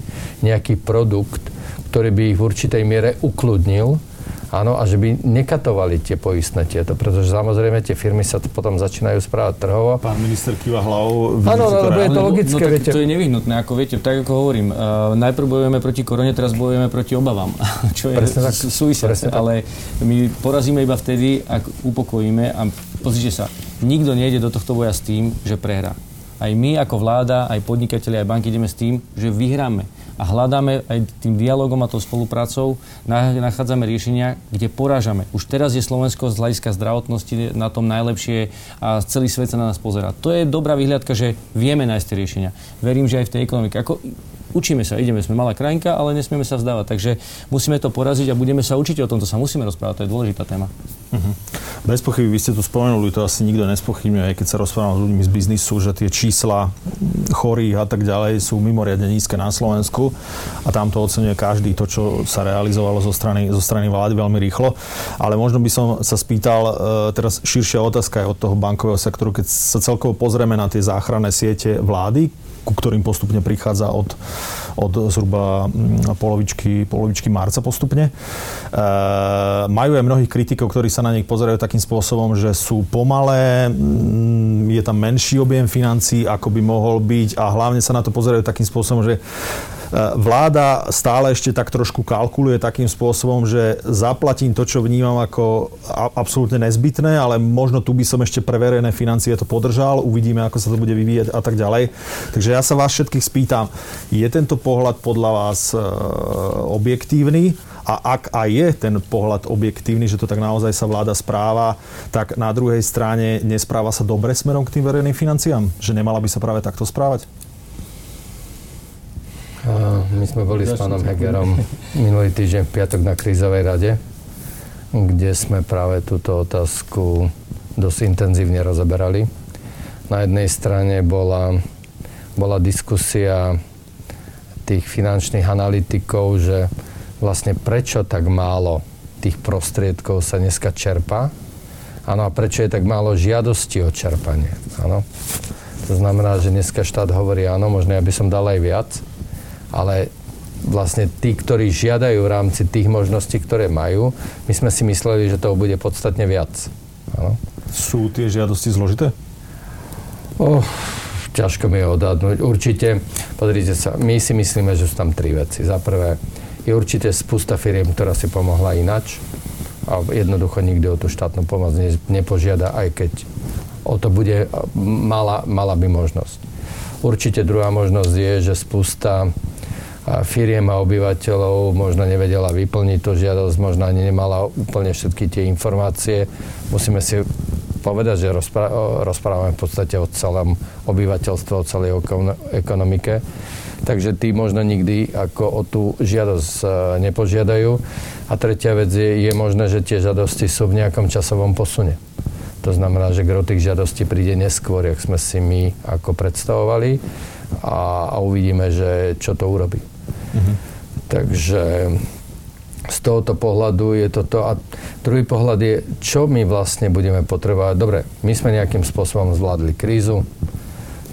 nejaký produkt, ktorý by ich v určitej miere ukludnil, áno, a že by nekatovali tie poistné tieto, pretože samozrejme tie firmy sa potom začínajú správať trhovo. Pán minister kýva hlavou. Áno, no, lebo je to logické, no, viete. To je nevyhnutné, ako viete, tak ako hovorím, uh, najprv bojujeme proti korone, teraz bojujeme proti obavám, čo je súvisiace, ale my porazíme iba vtedy, ak upokojíme a pozrite sa, nikto nejde do tohto boja s tým, že prehrá. Aj my ako vláda, aj podnikatelia, aj banky ideme s tým, že vyhráme. A hľadáme aj tým dialogom a tou spoluprácou, nachádzame riešenia, kde porážame. Už teraz je Slovensko z hľadiska zdravotnosti na tom najlepšie a celý svet sa na nás pozerá. To je dobrá vyhliadka, že vieme nájsť tie riešenia. Verím, že aj v tej ekonomike. Ako učíme sa, ideme, sme malá krajinka, ale nesmieme sa vzdávať. Takže musíme to poraziť a budeme sa učiť o tom, to sa musíme rozprávať, to je dôležitá téma. Uh-huh. Bez pochyby, vy ste tu spomenuli, to asi nikto nespochybňuje, aj keď sa rozprávame s ľuďmi z biznisu, že tie čísla chorých a tak ďalej sú mimoriadne nízke na Slovensku a tam to oceňuje každý, to, čo sa realizovalo zo strany, zo strany vlády veľmi rýchlo. Ale možno by som sa spýtal, teraz širšia otázka je od toho bankového sektoru, keď sa celkovo pozrieme na tie záchranné siete vlády, ku ktorým postupne prichádza od, od zhruba polovičky, polovičky marca postupne. E, majú aj mnohých kritikov, ktorí sa na nich pozerajú takým spôsobom, že sú pomalé, je tam menší objem financií, ako by mohol byť a hlavne sa na to pozerajú takým spôsobom, že vláda stále ešte tak trošku kalkuluje takým spôsobom, že zaplatím to, čo vnímam ako absolútne nezbytné, ale možno tu by som ešte pre verejné financie to podržal, uvidíme, ako sa to bude vyvíjať a tak ďalej. Takže ja sa vás všetkých spýtam, je tento pohľad podľa vás objektívny? A ak aj je ten pohľad objektívny, že to tak naozaj sa vláda správa, tak na druhej strane nespráva sa dobre smerom k tým verejným financiám? Že nemala by sa práve takto správať? My sme boli s pánom Hegerom minulý týždeň v piatok na krízovej rade, kde sme práve túto otázku dosť intenzívne rozoberali. Na jednej strane bola, bola diskusia tých finančných analytikov, že vlastne prečo tak málo tých prostriedkov sa dneska čerpa, áno, a prečo je tak málo žiadosti o čerpanie, áno. To znamená, že dneska štát hovorí, áno, možno ja by som dal aj viac, ale vlastne tí, ktorí žiadajú v rámci tých možností, ktoré majú, my sme si mysleli, že toho bude podstatne viac. Áno. Sú tie žiadosti zložité? Oh, ťažko mi je odhadnúť. Určite, pozrite sa, my si myslíme, že sú tam tri veci. Za prvé, je určite spústa firiem, ktorá si pomohla inač a jednoducho nikdy o tú štátnu pomoc nepožiada, aj keď o to bude mala, mala by možnosť. Určite druhá možnosť je, že spústa firiem a obyvateľov možno nevedela vyplniť tú žiadosť, možno ani nemala úplne všetky tie informácie. Musíme si povedať, že rozpra- rozprávame v podstate o celom obyvateľstve, o celej ekonomike. Takže tí možno nikdy ako o tú žiadosť nepožiadajú. A tretia vec je, je možné, že tie žiadosti sú v nejakom časovom posune. To znamená, že gro tých žiadostí príde neskôr, jak sme si my ako predstavovali a, a uvidíme, že čo to urobí. Mm-hmm. Takže z tohoto pohľadu je toto. A druhý pohľad je, čo my vlastne budeme potrebovať. Dobre, my sme nejakým spôsobom zvládli krízu.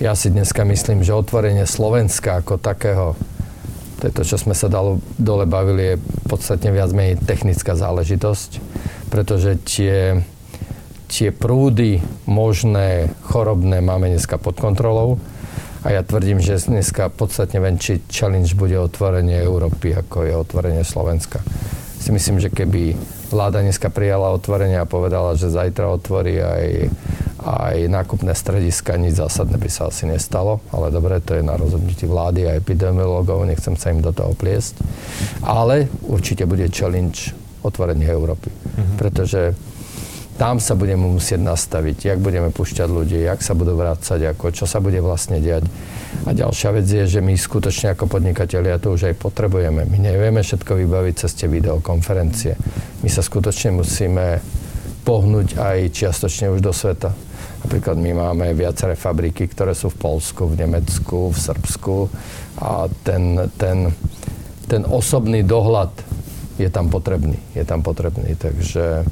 Ja si dneska myslím, že otvorenie Slovenska ako takého, to je to, čo sme sa dalo, dole bavili, je podstatne viac menej technická záležitosť, pretože tie, tie prúdy možné, chorobné máme dneska pod kontrolou. A ja tvrdím, že dneska podstatne väčší challenge bude otvorenie Európy, ako je otvorenie Slovenska. Si myslím, že keby vláda dneska prijala otvorenie a povedala, že zajtra otvorí aj, aj nákupné strediska, nič zásadné by sa asi nestalo. Ale dobre, to je na rozhodnutí vlády a epidemiológov, nechcem sa im do toho pliesť. Ale určite bude challenge otvorenie Európy. Mhm. Pretože Tam sa budeme musieť nastaviť, jak budeme púšťať ľudí, jak sa budú vrácať, ako, čo sa bude vlastne diať. A ďalšia vec je, že my skutočne ako podnikatelia to už aj potrebujeme. My nevieme všetko vybaviť cez tie videokonferencie. My sa skutočne musíme pohnúť aj čiastočne už do sveta. Napríklad my máme viaceré fabriky, ktoré sú v Poľsku, v Nemecku, v Srbsku a ten, ten, ten osobný dohľad je tam potrebný, je tam potrebný, takže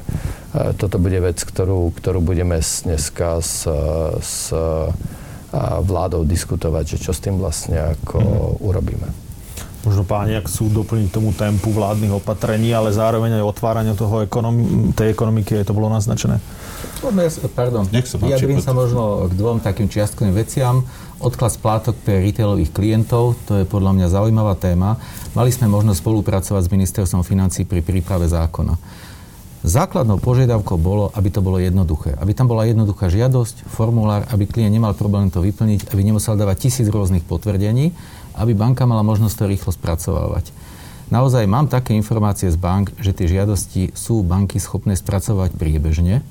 toto bude vec, ktorú, ktorú budeme dneska s, s vládou diskutovať, že čo s tým vlastne ako mm. urobíme. Možno páni, ak sú doplniť tomu tempu vládnych opatrení, ale zároveň aj otvárania toho ekonomi- tej ekonomiky, aj to bolo naznačené? Pardon, vyjadrím sa možno k dvom takým čiastkovým veciam. Odklad splátok pre retailových klientov, to je podľa mňa zaujímavá téma. Mali sme možnosť spolupracovať s ministerstvom financií pri príprave zákona. Základnou požiadavkou bolo, aby to bolo jednoduché. Aby tam bola jednoduchá žiadosť, formulár, aby klient nemal problém to vyplniť, aby nemusel dávať tisíc rôznych potvrdení, aby banka mala možnosť to rýchlo spracovávať. Naozaj mám také informácie z bank, že tie žiadosti sú banky schopné spracovať priebežne.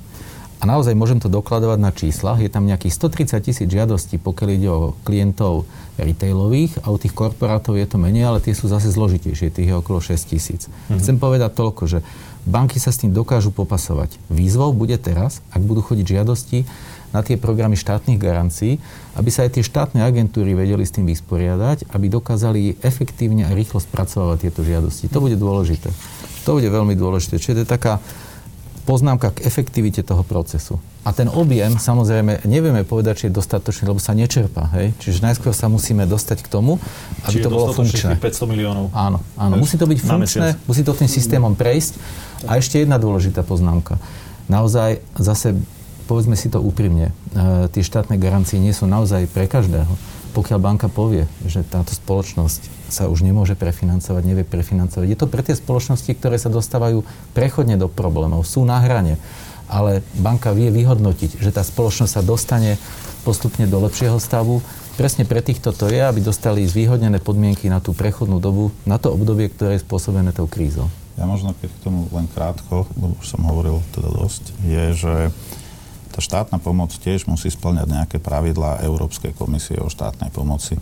A naozaj môžem to dokladovať na číslach. Je tam nejakých stotridsaťtisíc žiadostí, pokiaľ ide o klientov retailových a u tých korporátov je to menej, ale tie sú zase zložitejšie, tých je okolo šesťtisíc. Mhm. Chcem povedať toľko, že banky sa s tým dokážu popasovať. Výzvou bude teraz, ak budú chodiť žiadosti na tie programy štátnych garancií, aby sa aj tie štátne agentúry vedeli s tým vysporiadať, aby dokázali efektívne a rýchlo spracovávať tieto žiadosti. To bude dôležité. To bude veľmi dôležité. Čiže to je taká poznámka k efektivite toho procesu. A ten objem, samozrejme, nevieme povedať, či je dostatočný, lebo sa nečerpá, hej? Čiže najskôr sa musíme dostať k tomu, aby čiže to bolo funkčné. päťsto miliónov. Áno, áno. Musí to byť funkčné, musí to tým systémom prejsť. A ešte jedna dôležitá poznámka. Naozaj, zase, povedzme si to úprimne, e, tie štátne garancie nie sú naozaj pre každého. Pokiaľ banka povie, že táto spoločnosť sa už nemôže prefinancovať, nevie prefinancovať. Je to pre tie spoločnosti, ktoré sa dostávajú prechodne do problémov, sú na hrane, ale banka vie vyhodnotiť, že tá spoločnosť sa dostane postupne do lepšieho stavu. Presne pre týchto to je, aby dostali zvýhodnené podmienky na tú prechodnú dobu, na to obdobie, ktoré je spôsobené tou krízou. Ja možno keď k tomu len krátko, lebo už som hovoril teda dosť, je, že tá štátna pomoc tiež musí spĺňať nejaké pravidlá Európskej komisie o štátnej pomoci.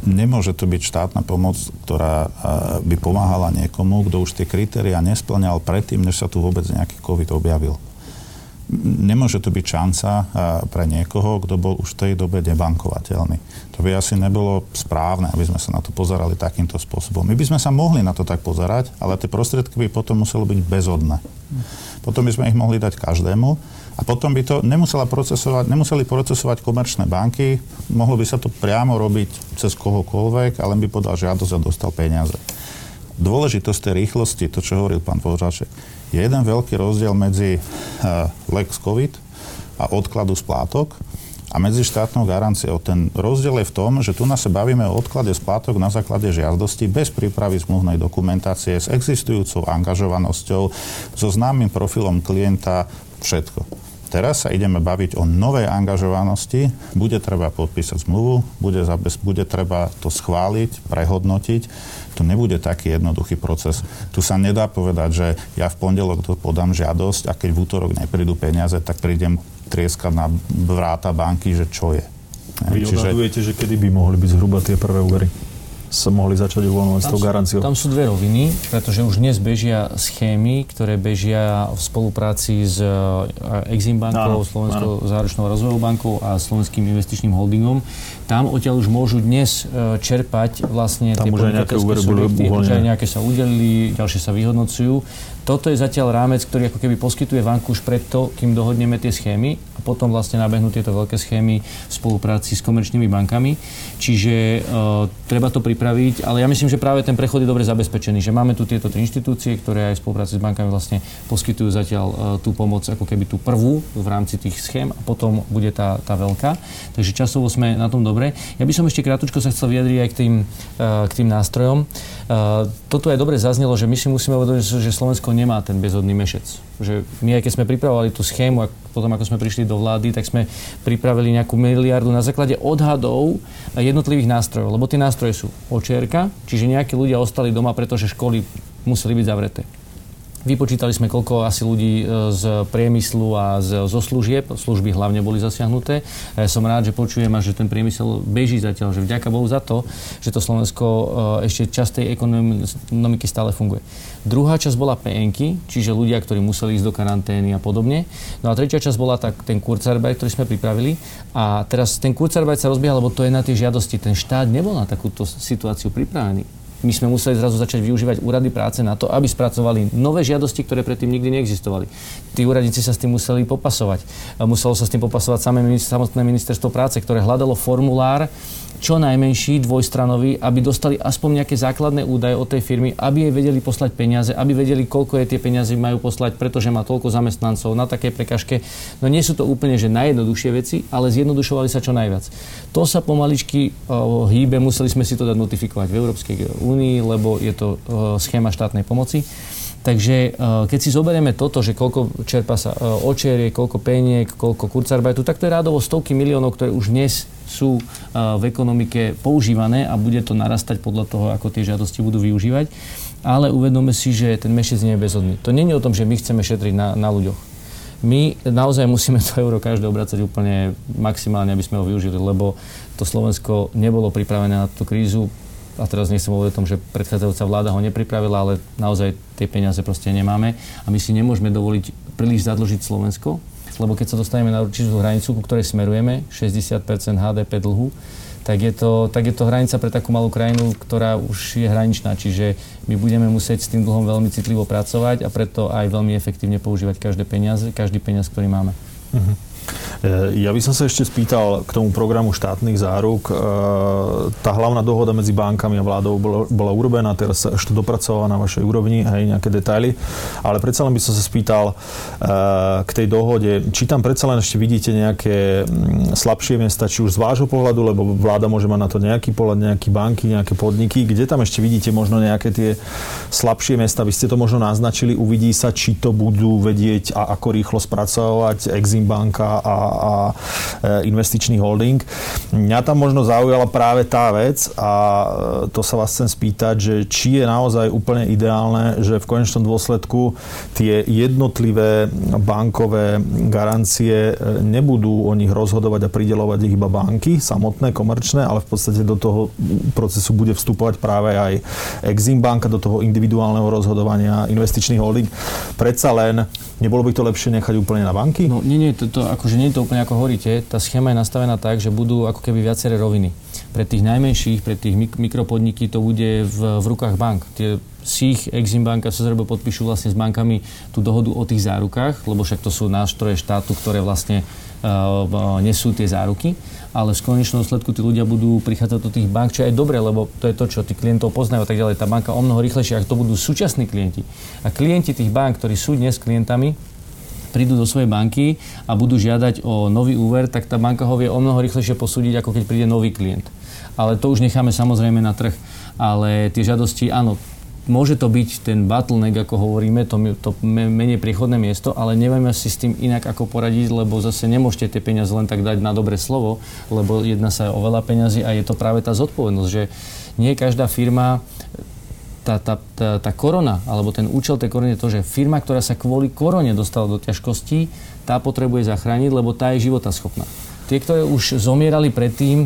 Nemôže to byť štátna pomoc, ktorá by pomáhala niekomu, kto už tie kritériá nespĺňal predtým, než sa tu vôbec nejaký COVID objavil. Nemôže to byť šanca pre niekoho, kto bol už v tej dobe nebankovateľný. To by asi nebolo správne, aby sme sa na to pozerali takýmto spôsobom. My by sme sa mohli na to tak pozerať, ale tie prostriedky by potom museli byť bezodné. Potom by sme ich mohli dať každému a potom by to nemusela procesovať, nemuseli procesovať komerčné banky, mohlo by sa to priamo robiť cez kohokoľvek, ale by podal žiadosť a dostal peniaze. Dôležitosť tej rýchlosti, to, čo hovoril pán Dvořáček, je jeden veľký rozdiel medzi uh, Lex COVID a odkladu splátok a medzi štátnou garanciou. Ten rozdiel je v tom, že tu nás sa bavíme o odklade splátok na základe žiadosti bez prípravy zmluvnej dokumentácie s existujúcou angažovanosťou, so známym profilom klienta, všetko. Teraz sa ideme baviť o novej angažovanosti. Bude treba podpísať zmluvu, bude, zabez, bude treba to schváliť, prehodnotiť. To nebude taký jednoduchý proces. Tu sa nedá povedať, že ja v pondelok to podám žiadosť a keď v útorok neprídu peniaze, tak prídem trieskať na vráta banky, že čo je. Vy čiže odhadujete, že kedy by mohli byť zhruba tie prvé úvery? Sa mohli začať uvoľňovať s tou garanciou? Tam sú dve roviny, pretože už dnes bežia schémy, ktoré bežia v spolupráci s Exim bankou, Slovenskou záručnou rozvojovou bankou a Slovenským investičným holdingom. Tam odtiaľ už môžu dnes čerpať vlastne tam tie podnikateľské subjekty, už aj nejaké sa udelili, ďalšie sa vyhodnocujú. Toto je zatiaľ rámec, ktorý ako keby poskytuje banku už predto, kým dohodneme tie schémy a potom vlastne nabehnú tieto veľké schémy v spolupráci s komerčnými bankami. Čiže e, treba to pripraviť, ale ja myslím, že práve ten prechod je dobre zabezpečený, že máme tu tieto tri inštitúcie, ktoré aj v spolupráci s bankami vlastne poskytujú zatiaľ e, tú pomoc ako keby tú prvú v rámci tých schém a potom bude tá, tá veľká. Takže časovo sme na tom dobre. Ja by som ešte krátko sa chcel vyjadriť aj k tým, e, k tým nástrojom. E, toto aj dobre zaznelo, že my si musíme uvedomiť, že Slovensko nemá ten bezhodný mešec. Že my, aj keď sme pripravovali tú schému a potom, ako sme prišli do vlády, tak sme pripravili nejakú miliardu na základe odhadov jednotlivých nástrojov. Lebo tie nástroje sú očierka, čiže nejakí ľudia ostali doma, pretože školy museli byť zavreté. Vypočítali sme, koľko asi ľudí z priemyslu a zo služieb, služby hlavne boli zasiahnuté. Som rád, že počujem a že ten priemysel beží zatiaľ, že vďaka Bohu za to, že to Slovensko ešte časť tej ekonomiky stále funguje. Druhá časť bola pé enky, čiže ľudia, ktorí museli ísť do karantény a podobne. No a tretia časť bola tak, ten Kurzarbeit, ktorý sme pripravili. A teraz ten Kurzarbeit sa rozbieha, lebo to je na tie žiadosti. Ten štát nebol na takúto situáciu pripravený. My sme museli zrazu začať využívať úrady práce na to, aby spracovali nové žiadosti, ktoré predtým nikdy neexistovali. Tí úradníci sa s tým museli popasovať. Muselo sa s tým popasovať samotné ministerstvo práce, ktoré hľadalo formulár čo najmenší dvojstranový, aby dostali aspoň nejaké základné údaje od tej firmy, aby jej vedeli poslať peniaze, aby vedeli, koľko je tie peniaze majú poslať, pretože má toľko zamestnancov na takej prekažke. No nie sú to úplne že najjednoduchšie veci, ale zjednodušovali sa čo najviac. To sa pomaličky oh, hýbe, museli sme si to dať notifikovať v Európskej únii, lebo je to oh, schéma štátnej pomoci. Takže keď si zoberieme toto, že koľko čerpa sa očerie, koľko peniek, koľko kurzarbeitu, tak to je rádovo stovky miliónov, ktoré už dnes sú v ekonomike používané a bude to narastať podľa toho, ako tie žiadosti budú využívať. Ale uvedome si, že ten mešec nie je bezhodný. To nie je o tom, že my chceme šetriť na, na ľuďoch. My naozaj musíme to euro každé obracať úplne maximálne, aby sme ho využili, lebo to Slovensko nebolo pripravené na tú krízu. A teraz nechcem hovoriť o tom, že predchádzajúca vláda ho nepripravila, ale naozaj tie peniaze proste nemáme a my si nemôžeme dovoliť príliš zadlžiť Slovensko, lebo keď sa dostaneme na určitú hranicu, ku ktorej smerujeme, šesťdesiat percent há dé pé dlhu, tak je to, tak je to hranica pre takú malú krajinu, ktorá už je hraničná, čiže my budeme musieť s tým dlhom veľmi citlivo pracovať a preto aj veľmi efektívne používať každé peniaze, každý peniaz, ktorý máme. Mhm. Ja by som sa ešte spýtal k tomu programu štátnych záruk. Tá hlavná dohoda medzi bankami a vládou bola urobená, teraz sa ešte dopracovala na vašej úrovni, hej, nejaké detaily. Ale predsa len by som sa spýtal k tej dohode, či tam predsa len ešte vidíte nejaké slabšie miesta, či už z vášho pohľadu, lebo vláda môže mať na to nejaký pohľad, nejaké banky, nejaké podniky. Kde tam ešte vidíte možno nejaké tie slabšie miesta? Vy ste to možno naznačili, uvidí sa, či to budú vedieť a ako rýchlo spracovať Exim banka a, a investičný holding. Mňa tam možno zaujala práve tá vec a to sa vás chcem spýtať, že či je naozaj úplne ideálne, že v konečnom dôsledku tie jednotlivé bankové garancie nebudú o nich rozhodovať a prideľovať ich iba banky, samotné, komerčné, ale v podstate do toho procesu bude vstupovať práve aj Exim banka, do toho individuálneho rozhodovania, investičný holding. Predsa len, nebolo by to lepšie nechať úplne na banky? No nie, nie, to, to akože nie je to úplne ako hovoríte, tá schéma je nastavená tak, že budú ako keby viaceré roviny. Pre tých najmenších, pre tých mik- mikropodniky to bude v, v rukách bank. Tie es í há, Exim banka, es zet er bé podpíšu vlastne s bankami tú dohodu o tých zárukách, lebo však to sú nástroje štátu, ktoré vlastne uh, nesú tie záruky, ale v konečnom dôsledku tí ľudia budú prichádzať do tých bank, čo je aj dobre, lebo to je to, čo tí klientov poznajú a tak ďalej. Tá banka o mnoho rýchlejšie, ak to budú súčasní klienti. A klienti tých bank, ktorí sú dnes klientami, prídu do svojej banky a budú žiadať o nový úver, tak tá banka ho vie o mnoho rýchlejšie posúdiť, ako keď príde nový klient. Ale to už necháme samozrejme na trh. Ale tie žiadosti, áno, môže to byť ten bottleneck, ako hovoríme, to, to menej priechodné miesto, ale nevieme si s tým inak ako poradiť, lebo zase nemôžete tie peniaze len tak dať na dobré slovo, lebo jedná sa o veľa peňazí a je to práve tá zodpovednosť, že nie každá firma... Tá, tá, tá, tá korona, alebo ten účel tej korony je to, že firma, ktorá sa kvôli korone dostala do ťažkostí, tá potrebuje zachrániť, lebo tá je životaschopná. Tie, ktoré už zomierali predtým,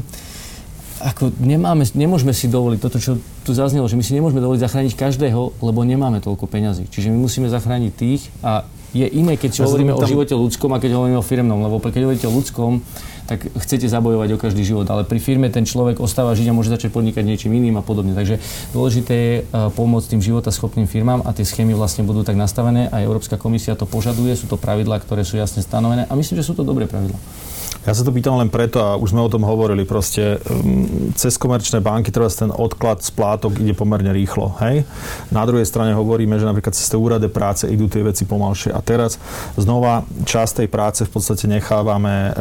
ako nemáme, nemôžeme si dovoliť, toto, čo tu zaznelo, že my si nemôžeme dovoliť zachrániť každého, lebo nemáme toľko peňazí. Čiže my musíme zachrániť tých a je iné, keď si ja hovoríme tam... o živote ľudskom a keď hovoríme o firemnom, lebo keď hovoríte o ľudskom, tak chcete zabojovať o každý život, ale pri firme ten človek ostáva žiť a môže začať podnikať niečím iným a podobne. Takže dôležité je pomôcť tým životaschopným firmám a tie schémy vlastne budú tak nastavené a Európska komisia to požaduje, sú to pravidlá, ktoré sú jasne stanovené a myslím, že sú to dobré pravidlá. Ja sa to pýtam len preto, a už sme o tom hovorili, proste cez komerčné banky treba ten odklad splátok ide pomerne rýchlo, hej? Na druhej strane hovoríme, že napríklad cez tie úrady práce idú tie veci pomalšie a teraz znova časť tej práce v podstate nechávame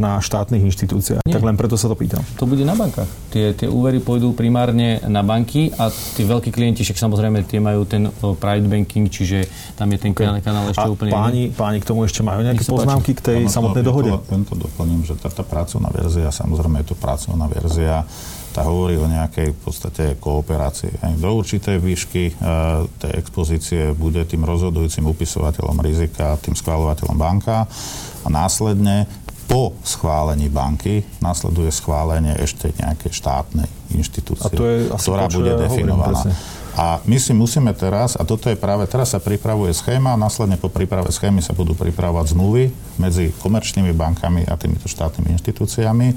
na štátnych inštitúciách. Nie. Tak len preto sa to pýtam. To bude na bankách. Tie, tie úvery pôjdu primárne na banky a tí veľkí klienti, však samozrejme tie majú ten private banking, čiže tam je ten okay. kanál ešte a úplne páni, páni k tomu ešte majú nejaké poznámky páči. K tej samotnej dohode? Že tá, tá pracovná verzia, samozrejme je to pracovná verzia, tá hovorí o nejakej v podstate kooperácii. Do určitej výšky e, tej expozície bude tým rozhodujúcim upisovateľom rizika, tým schváľovateľom banka a následne po schválení banky nasleduje schválenie ešte nejakej štátnej inštitúcie, ktorá bude definovaná. A my si musíme teraz, a toto je práve, teraz sa pripravuje schéma, a následne po príprave schémy sa budú pripravovať zmluvy medzi komerčnými bankami a týmito štátnymi inštitúciami.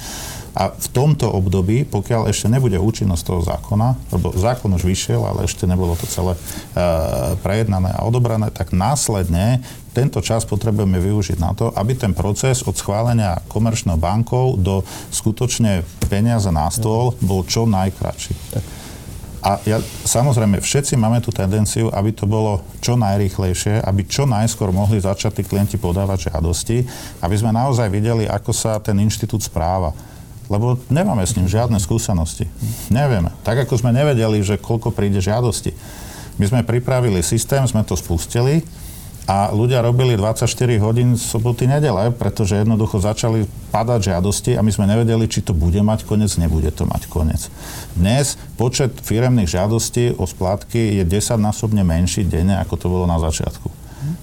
A v tomto období, pokiaľ ešte nebude účinnosť toho zákona, lebo zákon už vyšiel, ale ešte nebolo to celé e, prejednané a odobrané, tak následne tento čas potrebujeme využiť na to, aby ten proces od schválenia komerčnou bankou do skutočne peniaza na stôl bol čo najkratší. A ja, samozrejme, všetci máme tú tendenciu, aby to bolo čo najrýchlejšie, aby čo najskôr mohli začať tí klienti podávať žiadosti, aby sme naozaj videli, ako sa ten inštitút správa. Lebo nemáme s ním žiadne skúsenosti. Nevieme. Tak, ako sme nevedeli, že koľko príde žiadosti. My sme pripravili systém, sme to spustili a ľudia robili dvadsaťštyri hodín soboty, nedele, pretože jednoducho začali padať žiadosti a my sme nevedeli, či to bude mať koniec, nebude to mať koniec. Dnes počet firemných žiadostí o splátky je desaťnásobne menší denne, ako to bolo na začiatku.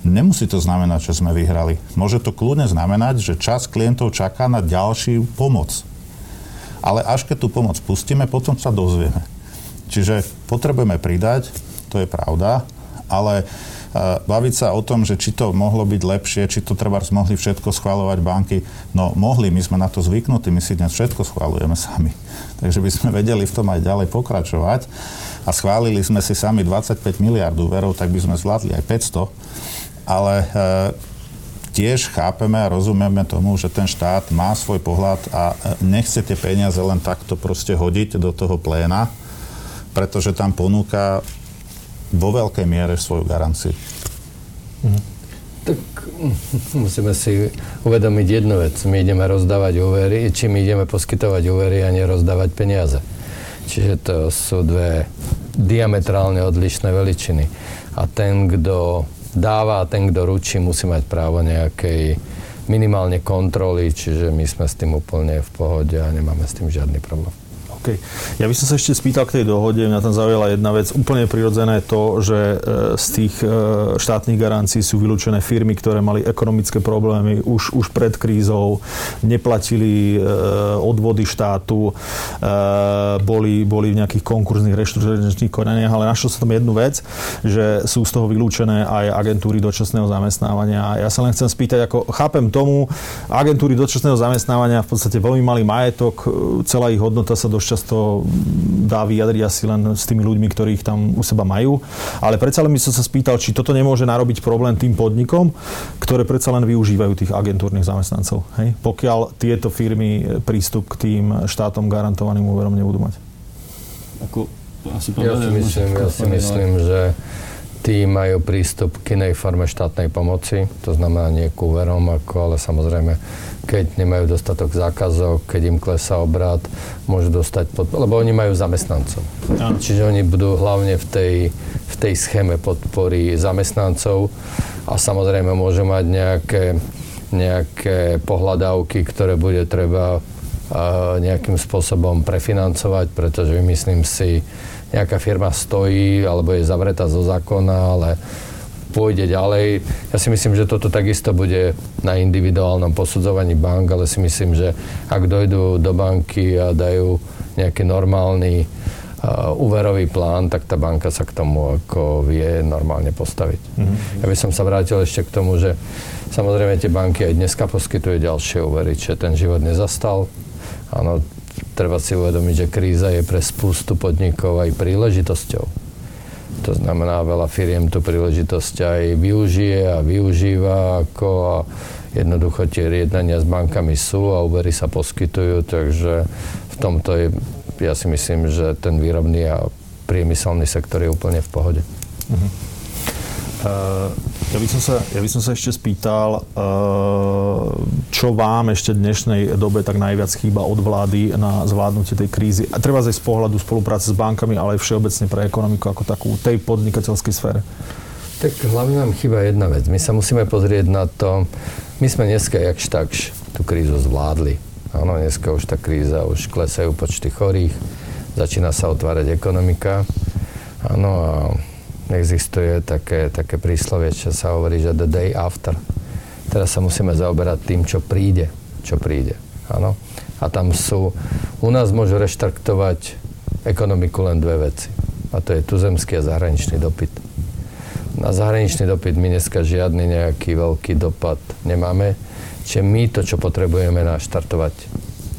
Nemusí to znamenať, že sme vyhrali. Môže to kľudne znamenať, že čas klientov čaká na ďalšiu pomoc. Ale až keď tú pomoc pustíme, potom sa dozvieme. Čiže potrebujeme pridať, to je pravda, ale baviť sa o tom, že či to mohlo byť lepšie, či to trebárs mohli všetko schvaľovať banky. No mohli, my sme na to zvyknutí, my si dnes všetko schvaľujeme sami. Takže by sme vedeli v tom aj ďalej pokračovať. A schválili sme si sami dvadsaťpäť miliárd úverov, tak by sme zvládli aj päťsto. Ale e, tiež chápeme a rozumieme tomu, že ten štát má svoj pohľad a nechce tie peniaze len takto proste hodiť do toho pléna, pretože tam ponúka vo veľkej miere svoju garanciu. Tak musíme si uvedomiť jednu vec. My ideme rozdávať úvery, či my ideme poskytovať úvery a nerozdávať peniaze. Čiže to sú dve diametrálne odlišné veličiny. A ten, kto dáva a ten, kto ručí, musí mať právo nejakej minimálne kontroly, čiže my sme s tým úplne v pohode a nemáme s tým žiadny problém. Okay. Ja by som sa ešte spýtal k tej dohode, mňa tam zaujala jedna vec, úplne prirodzené to, že z tých štátnych garancií sú vylúčené firmy, ktoré mali ekonomické problémy už, už pred krízou, neplatili odvody štátu, boli, boli v nejakých konkurzných reštrukturalizačných konaniach, ale našlo sa tam jednu vec, že sú z toho vylúčené aj agentúry dočasného zamestnávania. Ja sa len chcem spýtať, ako chápem tomu, agentúry dočasného zamestnávania v podstate veľmi malý majetok, celá ich hodnota sa dosť často dá vyjadriť asi len s tými ľuďmi, ktorých tam u seba majú. Ale predsa len by som sa spýtal, či toto nemôže narobiť problém tým podnikom, ktoré predsa len využívajú tých agentúrnych zamestnancov. Hej? Pokiaľ tieto firmy prístup k tým štátom garantovaným úverom nebudú mať. Ako, asi ja si myslím, ja si myslím že tí majú prístup k inej forme štátnej pomoci, to znamená nie k úverom, ako, ale samozrejme keď nemajú dostatok zákazov, keď im klesá obrat, môžu dostať podporu, lebo oni majú zamestnancov. Ano. Čiže oni budú hlavne v tej, v tej schéme podpory zamestnancov a samozrejme môžu mať nejaké, nejaké pohľadávky, ktoré bude treba uh, nejakým spôsobom prefinancovať, pretože myslím si, nejaká firma stojí alebo je zavretá zo zákona, ale pôjde ďalej. Ja si myslím, že toto takisto bude na individuálnom posudzovaní bank, ale si myslím, že ak dojdú do banky a dajú nejaký normálny uh, úverový plán, tak tá banka sa k tomu ako vie normálne postaviť. Mm-hmm. Ja by som sa vrátil ešte k tomu, že samozrejme tie banky aj dneska poskytujú ďalšie úvery, čiže ten život nezastal. Áno, treba si uvedomiť, že kríza je pre spustu podnikov aj príležitosťou. To znamená, veľa firiem tú príležitosť aj využije a využíva ako a jednoducho tie riednania s bankami sú a úvery sa poskytujú, takže v tomto je, ja si myslím, že ten výrobný a priemyselný sektor je úplne v pohode. Mhm. Uh... Ja by som sa, ja by som sa ešte spýtal, čo vám ešte v dnešnej dobe tak najviac chýba od vlády na zvládnutie tej krízy. A treba aj z pohľadu spolupráce s bankami, ale aj všeobecne pre ekonomiku ako takú, tej podnikateľskej sfére. Tak hlavne nám chýba jedna vec. My sa musíme pozrieť na to, my sme dneska jakž takž tú krízu zvládli. Áno, dneska už tá kríza, už klesajú počty chorých. začína sa otvárať ekonomika. Áno, a existuje také, také príslovie, čo sa hovorí, že the day after. Teraz sa musíme zaoberať tým, čo príde, čo príde, áno. A tam sú, u nás môžu reštartovať ekonomiku len dve veci. A to je tuzemský a zahraničný dopyt. Na zahraničný dopyt my dneska žiadny nejaký veľký dopad nemáme. Čiže my to, čo potrebujeme naštartovať,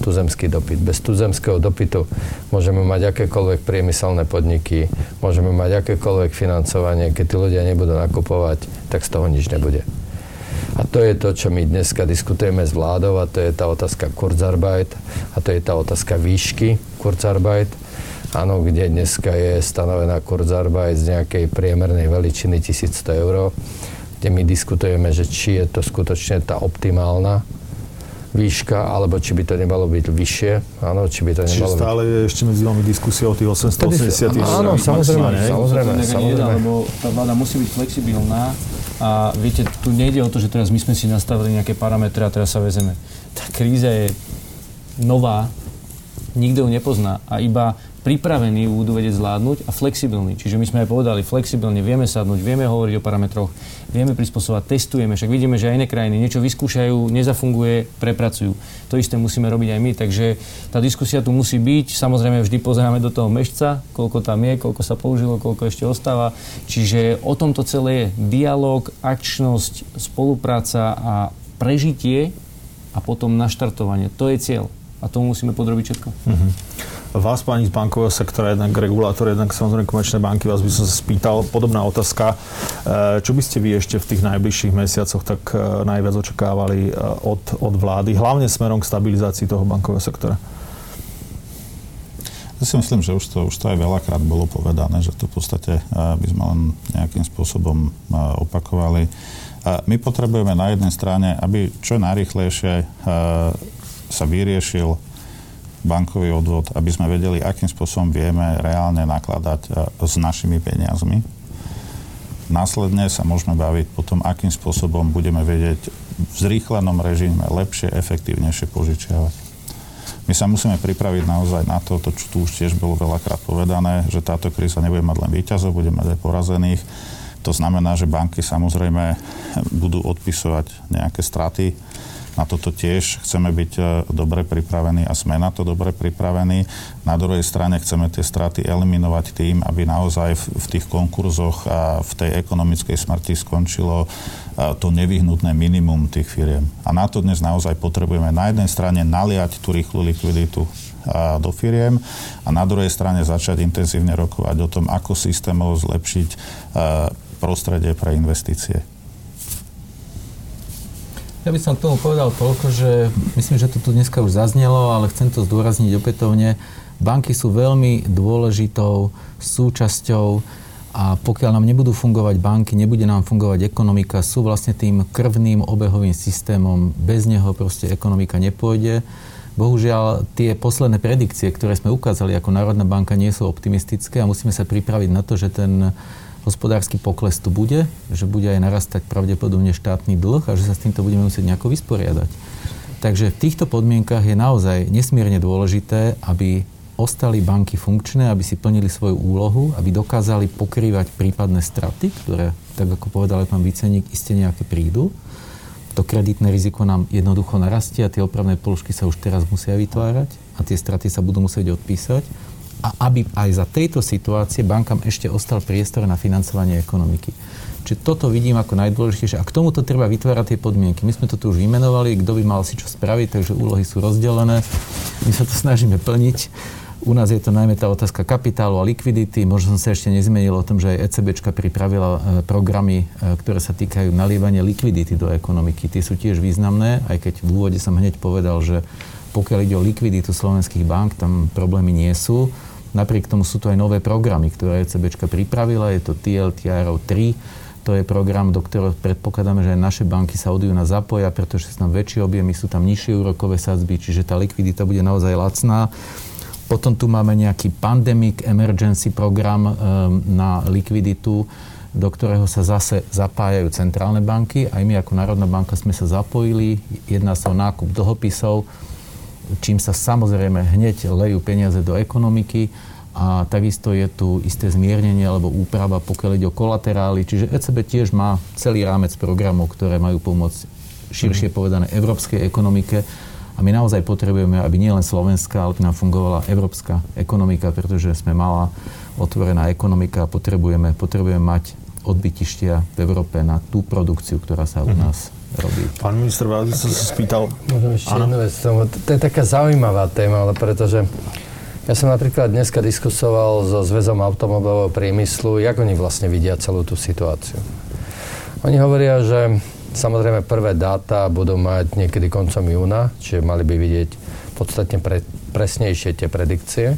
tuzemský dopyt. Bez tuzemského dopytu môžeme mať akékoľvek priemyselné podniky, môžeme mať akékoľvek financovanie, keď tí ľudia nebudú nakupovať, tak z toho nič nebude. A to je to, čo my dneska diskutujeme s vládou, a to je tá otázka Kurzarbeit, a to je tá otázka výšky Kurzarbeit. Áno, kde dneska je stanovená Kurzarbeit z nejakej priemernej veličiny tisícsto eur, kde my diskutujeme, že či je to skutočne tá optimálna výška, alebo či by to nemalo byť vyššie. Áno, či by to nemalo. Čiže stále byť... je ešte medzi nami diskusia o tých osemsto osemdesiat. Áno, samozrejme, ne? samozrejme, to samozrejme. Nedá, lebo tá vláda musí byť flexibilná a viete, tu nejde o to, že teraz my sme si nastavili nejaké parametre a teraz sa vezeme. Tá kríza je nová, nikto ju nepozná a iba pripravený ju budú vedieť zvládnuť a flexibilný. Čiže my sme aj povedali, flexibilne vieme sadnúť, vieme hovoriť o parametroch, vieme prispôsobovať, testujeme, však vidíme, že aj iné krajiny niečo vyskúšajú, nezafunguje, prepracujú. To isté musíme robiť aj my, takže tá diskusia tu musí byť. Samozrejme vždy pozeráme do toho mešca, koľko tam je, koľko sa použilo, koľko ešte ostáva. Čiže o tomto celé je dialóg, akčnosť, spolupráca a prežitie a potom naštartovanie. To je cieľ. A tomu musíme podrobiť všetko. Mm-hmm. Vás, páni z bankového sektora, jednak regulátor, jednak samozrejme komerčné banky, vás by som sa spýtal. Podobná otázka. Čo by ste vy ešte v tých najbližších mesiacoch tak najviac očakávali od, od vlády, hlavne smerom k stabilizácii toho bankového sektora? Ja si myslím, že už to, už to aj veľakrát bolo povedané, že to v podstate by sme len nejakým spôsobom opakovali. My potrebujeme na jednej strane, aby čo najrýchlejšie sa vyriešil bankový odvod, aby sme vedeli, akým spôsobom vieme reálne nakladať s našimi peniazmi. Následne sa môžeme baviť potom, akým spôsobom budeme vedieť v zrýchlenom režime lepšie, efektívnejšie požičiavať. My sa musíme pripraviť naozaj na to, to, čo tu už tiež bolo veľakrát povedané, že táto kríza nebude mať len víťazov, bude mať aj porazených. To znamená, že banky samozrejme budú odpisovať nejaké straty. Na toto tiež chceme byť dobre pripravení a sme na to dobre pripravení. Na druhej strane chceme tie straty eliminovať tým, aby naozaj v tých konkurzoch a v tej ekonomickej smrti skončilo to nevyhnutné minimum tých firiem. A na to dnes naozaj potrebujeme na jednej strane naliať tú rýchlu likviditu do firiem a na druhej strane začať intenzívne rokovať o tom, ako systémovo zlepšiť prostredie pre investície. Ja by som k tomu povedal toľko, že myslím, že to tu dneska už zaznelo, ale chcem to zdôrazniť opätovne. Banky sú veľmi dôležitou súčasťou a pokiaľ nám nebudú fungovať banky, nebude nám fungovať ekonomika, sú vlastne tým krvným obehovým systémom. Bez neho proste ekonomika nepôjde. Bohužiaľ, tie posledné predikcie, ktoré sme ukázali ako Národná banka, nie sú optimistické a musíme sa pripraviť na to, že ten hospodársky pokles tu bude, že bude aj narastať pravdepodobne štátny dlh a že sa s týmto budeme musieť nejako vysporiadať. Takže v týchto podmienkach je naozaj nesmierne dôležité, aby ostali banky funkčné, aby si plnili svoju úlohu, aby dokázali pokrývať prípadné straty, ktoré, tak ako povedal pán Viceník, iste nejaké prídu. To kreditné riziko nám jednoducho narastie a tie opravné položky sa už teraz musia vytvárať a tie straty sa budú musieť odpísať. A aby aj za tejto situácie bankám ešte ostal priestor na financovanie ekonomiky. Čiže toto vidím ako najdôležitejšie. A k tomuto treba vytvárať tie podmienky. My sme to tu už vymenovali, kto by mal si čo spraviť, takže úlohy sú rozdelené. My sa to snažíme plniť. U nás je to najmä tá otázka kapitálu a likvidity. Možno som sa ešte nezmenil o tom, že aj ECBčka pripravila programy, ktoré sa týkajú nalievania likvidity do ekonomiky. Tie sú tiež významné, aj keď v úvode som hneď povedal, že pokiaľ ide o likviditu slovenských bank, tam problémy nie sú. Napriek tomu sú to aj nové programy, ktoré ECBčka pripravila. Je to T L T R O tri. To je program, do ktorého predpokladáme, že aj naše banky sa od júna zapoja, pretože sú tam väčšie objemy, sú tam nižšie úrokové sadzby, čiže tá likvidita bude naozaj lacná. Potom tu máme nejaký Pandemic Emergency program um, na likviditu, do ktorého sa zase zapájajú centrálne banky. Aj my ako Národná banka sme sa zapojili. Jedná sa o nákup dlhopisov čím sa samozrejme hneď lejú peniaze do ekonomiky a takisto je tu isté zmiernenie alebo úprava, pokiaľ ide o kolaterály. Čiže é cé bé tiež má celý rámec programov, ktoré majú pomôcť širšie povedané európskej ekonomike a my naozaj potrebujeme, aby nielen slovenská, ale nám fungovala európska ekonomika, pretože sme malá otvorená ekonomika a potrebujeme, potrebujeme mať odbytištia v Európe na tú produkciu, ktorá sa u nás robí. Pán minister, vás som sa spýtal. Môžem ešte jednu vec. To je taká zaujímavá téma, ale pretože ja som napríklad dneska diskusoval so Zväzom automobilového priemyslu, jak oni vlastne vidia celú tú situáciu. Oni hovoria, že samozrejme prvé dáta budú mať niekedy koncom júna, čiže mali by vidieť podstatne pre, presnejšie tie predikcie.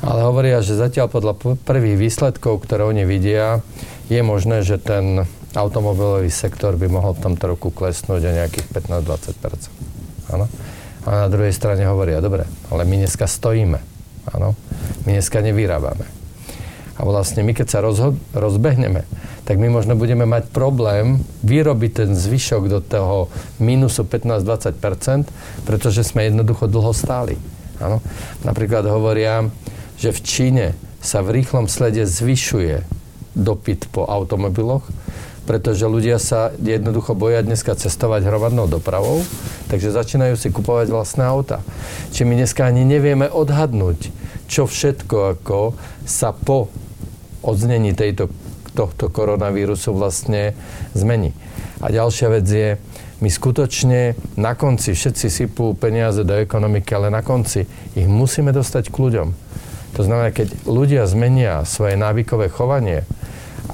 Ale hovoria, že zatiaľ podľa prvých výsledkov, ktoré oni vidia, je možné, že ten automobilový sektor by mohol v tomto roku klesnúť o nejakých pätnásť až dvadsať percent. Áno. A na druhej strane hovoria, dobre, ale my dneska stojíme, áno, my dneska nevyrábame. A vlastne my, keď sa rozho- rozbehneme, tak my možno budeme mať problém vyrobiť ten zvyšok do toho mínusu pätnásť až dvadsať percent, pretože sme jednoducho dlho stáli, áno. Napríklad hovoria, že v Číne sa v rýchlom slede zvyšuje dopyt po automobiloch, pretože ľudia sa jednoducho boja dneska cestovať hromadnou dopravou, takže začínajú si kupovať vlastné auta. Čiže my dneska ani nevieme odhadnúť, čo všetko ako sa po odznení tejto, tohto koronavírusu vlastne zmení. A ďalšia vec je, my skutočne na konci, všetci sypú peniaze do ekonomiky, ale na konci ich musíme dostať k ľuďom. To znamená, keď ľudia zmenia svoje návykové chovanie,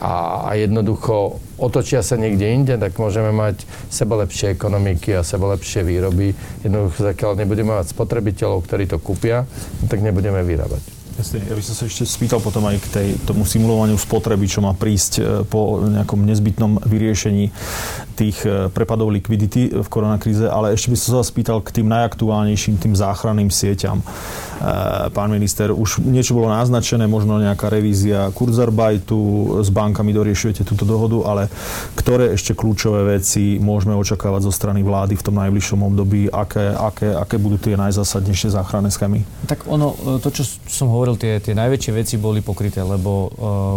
a jednoducho otočia sa niekde inde, tak môžeme mať seba lepšie ekonomiky a seba lepšie výroby. Jednoducho, zakiaľ nebudeme mať spotrebiteľov, ktorí to kúpia, tak nebudeme vyrábať. Jasne, ja by som sa ešte spýtal potom aj k tej, tomu simulovaniu spotreby, čo má prísť po nejakom nezbytnom vyriešení tých prepadov likvidity v koronakríze, ale ešte by som sa spýtal k tým najaktuálnejším, tým záchranným sieťam. Pán minister, už niečo bolo naznačené, možno nejaká revízia Kurzarbeitu, s bankami doriešujete túto dohodu, ale ktoré ešte kľúčové veci môžeme očakávať zo strany vlády v tom najbližšom období, aké, aké, aké budú tie najzásadnejšie záchranné schémy? Tak ono, to, čo som hovoril, Tie, tie najväčšie veci boli pokryté, lebo uh,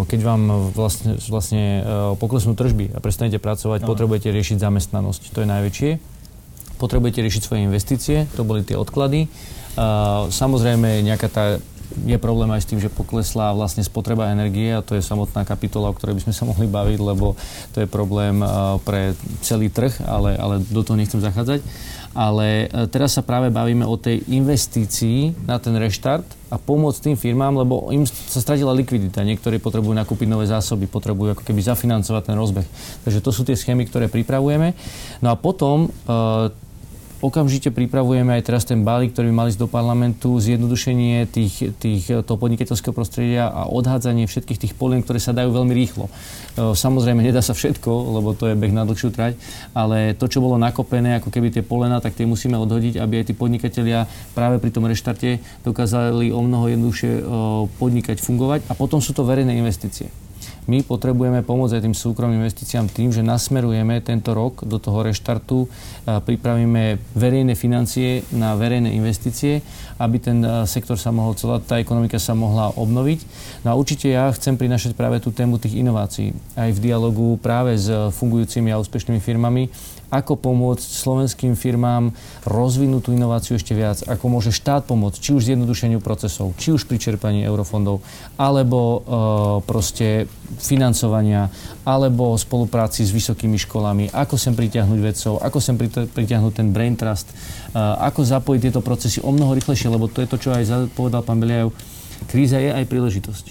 keď vám vlastne, vlastne uh, poklesnú tržby a prestanete pracovať, no. potrebujete riešiť zamestnanosť. To je najväčšie. Potrebujete riešiť svoje investície, to boli tie odklady. Uh, samozrejme, nejaká tá, je problém aj s tým, že poklesla vlastne spotreba energie a to je samotná kapitola, o ktorej by sme sa mohli baviť, lebo to je problém uh, pre celý trh, ale, ale do toho nechcem zachádzať. Ale teraz sa práve bavíme o tej investícii na ten reštart a pomôcť tým firmám, lebo im sa stratila likvidita. Niektorí potrebujú nakúpiť nové zásoby, potrebujú ako keby zafinancovať ten rozbeh. Takže to sú tie schémy, ktoré pripravujeme. No a potom e, okamžite pripravujeme aj teraz ten balík, ktorý by mali ísť do parlamentu, zjednodušenie tých, tých, toho podnikateľského prostredia a odhádzanie všetkých tých polien, ktoré sa dajú veľmi rýchlo. Samozrejme, nedá sa všetko, lebo to je beh na dlhšiu trať, ale to, čo bolo nakopené, ako keby tie polená, tak tie musíme odhodiť, aby aj tí podnikatelia práve pri tom reštarte dokázali o mnoho jednoduchšie podnikať, fungovať. A potom sú to verejné investície. My potrebujeme pomôcť aj tým súkromným investíciám tým, že nasmerujeme tento rok do toho reštartu, pripravíme verejné financie na verejné investície, aby ten sektor sa mohol, celá tá ekonomika sa mohla obnoviť. No a určite ja chcem prinašať práve tú tému tých inovácií, aj v dialogu práve s fungujúcimi a úspešnými firmami, ako pomôcť slovenským firmám rozvinúť tú inováciu ešte viac, ako môže štát pomôcť, či už zjednodušeniu procesov, či už pri čerpaní eurofondov, alebo e, proste financovania, alebo spolupráci s vysokými školami, ako sem pritiahnuť vedcov, ako sem pritiahnuť ten brain trust, e, ako zapojiť tieto procesy o mnoho rýchlejšie, lebo to je to, čo aj povedal pán Beliajev, kríza je aj príležitosť.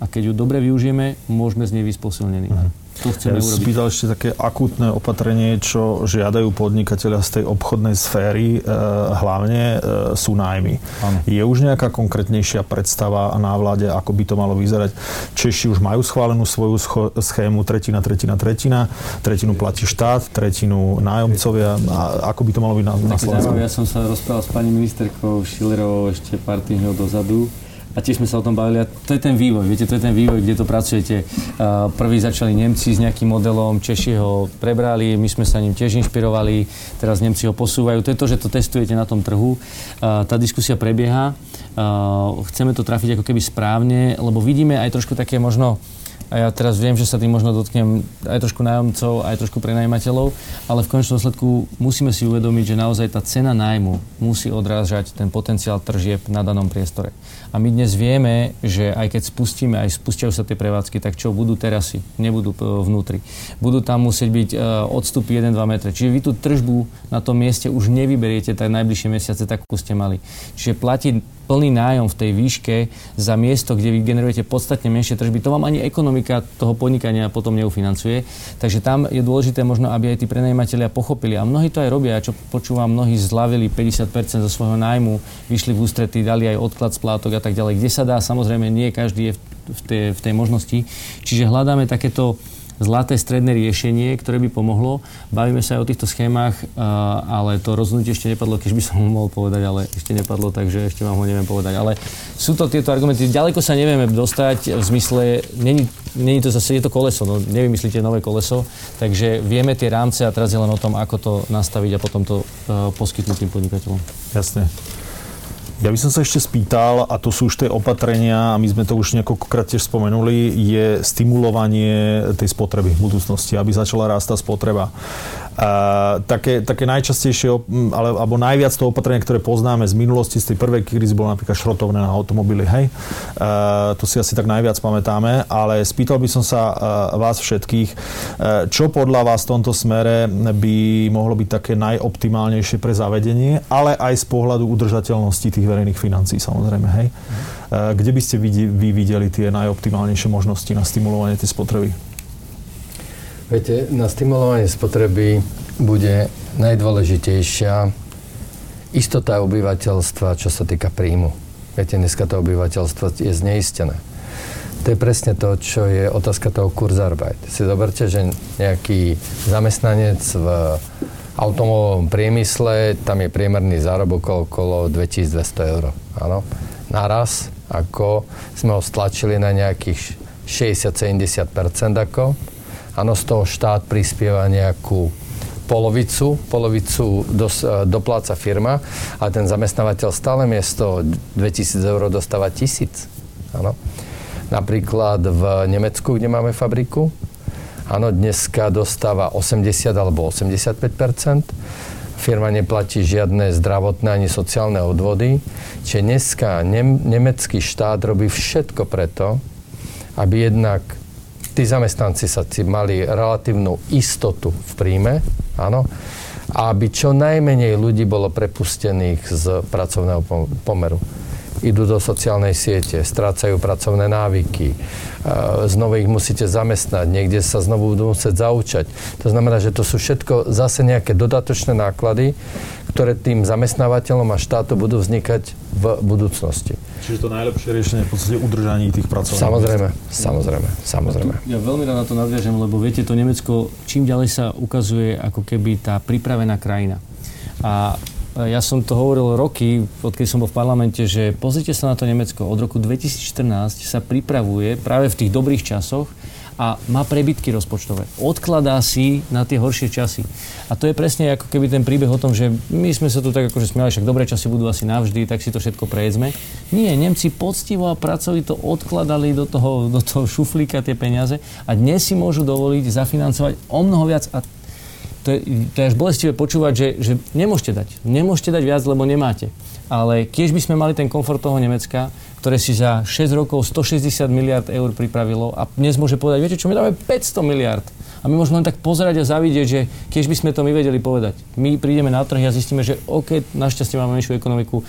A keď ju dobre využijeme, môžeme z nej byť posilnení. Mhm. To chceme ja urobiť. Spýtal ešte také akútne opatrenie, čo žiadajú podnikatelia z tej obchodnej sféry, e, hlavne e, sú nájmy. Áno. Je už nejaká konkrétnejšia predstava na vláde, ako by to malo vyzerať? Češi už majú schválenú svoju scho- schému tretina, tretina, tretina. Tretinu platí štát, tretinu nájomcovia. A ako by to malo byť na, na Slovensku? Ja som sa rozprával s pani ministerkou Schillerovou ešte pár týždňov dozadu a tiež sme sa o tom bavili, a to je ten vývoj, viete, to je ten vývoj, kde to pracujete. Prvý začali Nemci s nejakým modelom, Češi ho prebrali, my sme sa ním tiež inšpirovali, teraz Nemci ho posúvajú. To je to, že to testujete na tom trhu. Tá diskusia prebieha, chceme to trafiť ako keby správne, lebo vidíme aj trošku také možno, a ja teraz viem, že sa tým možno dotknem aj trošku nájomcov, aj trošku prenajímateľov, ale v konečnom dôsledku musíme si uvedomiť, že naozaj tá cena nájmu musí odrážať ten potenciál tržieb na danom priestore. A my dnes vieme, že aj keď spustíme, aj spustia sa tie prevádzky, tak čo, budú terasy, nebudú vnútri. Budú tam musieť byť odstupy jeden až dva metre. Čiže vy tú tržbu na tom mieste už nevyberiete tak najbližšie mesiace, tak ako ste mali. Čiže platiť plný nájom v tej výške za miesto, kde vy generujete podstatne menšie tržby. To vám ani ekonomika toho podnikania potom neufinancuje. Takže tam je dôležité možno, aby aj tí prenajímatelia pochopili. A mnohí to aj robia. Čo počúvam, mnohí zľavili päťdesiat percent zo svojho nájmu, vyšli v ústretí, dali aj odklad splátok a tak ďalej. Kde sa dá? Samozrejme, nie každý je v tej, v tej možnosti. Čiže hľadáme takéto zlaté stredné riešenie, ktoré by pomohlo. Bavíme sa aj o týchto schémach, ale to rozhodnutie ešte nepadlo, keď by som ho mohol povedať, ale ešte nepadlo, takže ešte vám ho neviem povedať. Ale sú to tieto argumenty. Ďaleko sa nevieme dostať v zmysle, není, není to zase, je to koleso, no nevymyslíte nové koleso, takže vieme tie rámce a teraz je len o tom, ako to nastaviť a potom to poskytnúť tým podnikateľom. Jasné. Ja by som sa ešte spýtal, a to sú už tie opatrenia, a my sme to už niekoľkokrát tiež spomenuli, je stimulovanie tej spotreby v budúcnosti, aby začala rásť tá spotreba. Uh, také, také najčastejšie, ale, alebo najviac to opatrenie, ktoré poznáme z minulosti, z tej prvej krízy, bolo napríklad šrotovné na automobily, hej? Uh, to si asi tak najviac pamätáme, ale spýtal by som sa uh, vás všetkých, uh, čo podľa vás v tomto smere by mohlo byť také najoptimálnejšie pre zavedenie, ale aj z pohľadu udržateľnosti tých verejných financií, samozrejme, hej. Kde by ste vy videli tie najoptimálnejšie možnosti na stimulovanie tej spotreby? Viete, na stimulovanie spotreby bude najdôležitejšia istota obyvateľstva, čo sa týka príjmu. Viete, dneska to obyvateľstvo je zneistené. To je presne to, čo je otázka toho Kurzarbeit. Si zoberte, že nejaký zamestnanec v automobilovom priemysle, tam je priemerný zárobok okolo dvetisícdvesto eur. Áno. Naraz, ako sme ho stlačili na nejakých šesťdesiat až sedemdesiat percent ako. Áno, z toho štát prispieva nejakú polovicu, polovicu dos, dopláca firma a ten zamestnávateľ stále miesto dvetisíc eur dostáva tisíc. Áno. Napríklad v Nemecku, kde máme fabriku, áno, dneska dostáva osemdesiat alebo osemdesiatpäť percent. Firma neplatí žiadne zdravotné ani sociálne odvody. Čiže dneska nem, nemecký štát robí všetko preto, aby jednak tí zamestnanci sa mali relatívnu istotu v príjme, áno, a aby čo najmenej ľudí bolo prepustených z pracovného pomeru. Idú do sociálnej siete, strácajú pracovné návyky, znovu ich musíte zamestnať, niekde sa znovu budú musieť zaučať. To znamená, že to sú všetko zase nejaké dodatočné náklady, ktoré tým zamestnávateľom a štátu budú vznikať v budúcnosti. Čiže to najlepšie riešenie v podstate udržanie tých pracovných. Samozrejme, samozrejme, samozrejme. Ja veľmi rád na to nadviažem, lebo viete, to Nemecko čím ďalej sa ukazuje ako keby tá pripravená krajina. A ja som to hovoril roky, odkedy som bol v parlamente, že pozrite sa na to Nemecko. Od roku dvetisícštrnásť sa pripravuje práve v tých dobrých časoch a má prebytky rozpočtové. Odkladá si na tie horšie časy. A to je presne ako keby ten príbeh o tom, že my sme sa tu tak akože smiali, však dobré časy budú asi navždy, tak si to všetko prejedzme. Nie, Nemci poctivo a pracovito odkladali do toho, do toho šuflíka tie peniaze a dnes si môžu dovoliť zafinancovať o mnoho viac a To je, to je až bolestivé počúvať, že, že nemôžete dať. Nemôžete dať viac, lebo nemáte. Ale keď by sme mali ten komfort toho Nemecka, ktoré si za šesť rokov stošesťdesiat miliárd eur pripravilo a dnes môže povedať, viete čo, my dáme päťsto miliárd. A my môžeme len tak pozerať a zavidieť, že keď by sme to my vedeli povedať. My prídeme na trhy a zistíme, že OK, našťastie máme menšiu ekonomiku.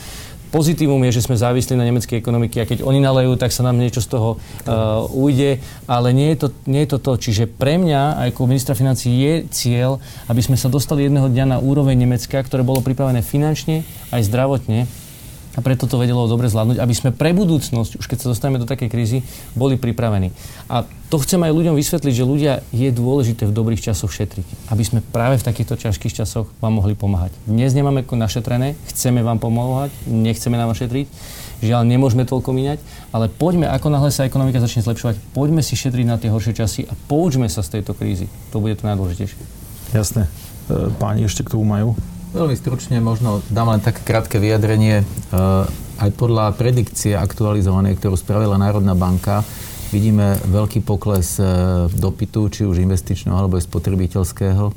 Pozitívum je, že sme závislí na nemeckej ekonomiky a keď oni nalejú, tak sa nám niečo z toho uh, ujde, ale nie je, to, nie je to to. Čiže pre mňa, ako ministra financií, je cieľ, aby sme sa dostali jedného dňa na úroveň Nemecka, ktoré bolo pripravené finančne aj zdravotne a preto to vedelo dobre zvládnuť, aby sme pre budúcnosť, už keď sa dostaneme do takej krízy, boli pripravení. A to chcem aj ľuďom vysvetliť, že ľudia je dôležité v dobrých časoch šetriť, aby sme práve v takýchto ťažkých časoch vám mohli pomáhať. Dnes nemáme našetrené, chceme vám pomáhať, nechceme nám šetriť. Žiaľ, nemôžeme toľko míňať, ale poďme, ako náhle sa ekonomika začne zlepšovať, poďme si šetriť na tie horšie časy a poučme sa z tejto krízy. To bude to najdôležitejšie. Jasné. Páni ešte k tomu majú? Veľmi stručne, možno dám len také krátke vyjadrenie. Aj podľa predikcie aktualizovanej, ktorú spravila Národná banka, vidíme veľký pokles dopytu, či už investičného, alebo aj spotrebiteľského.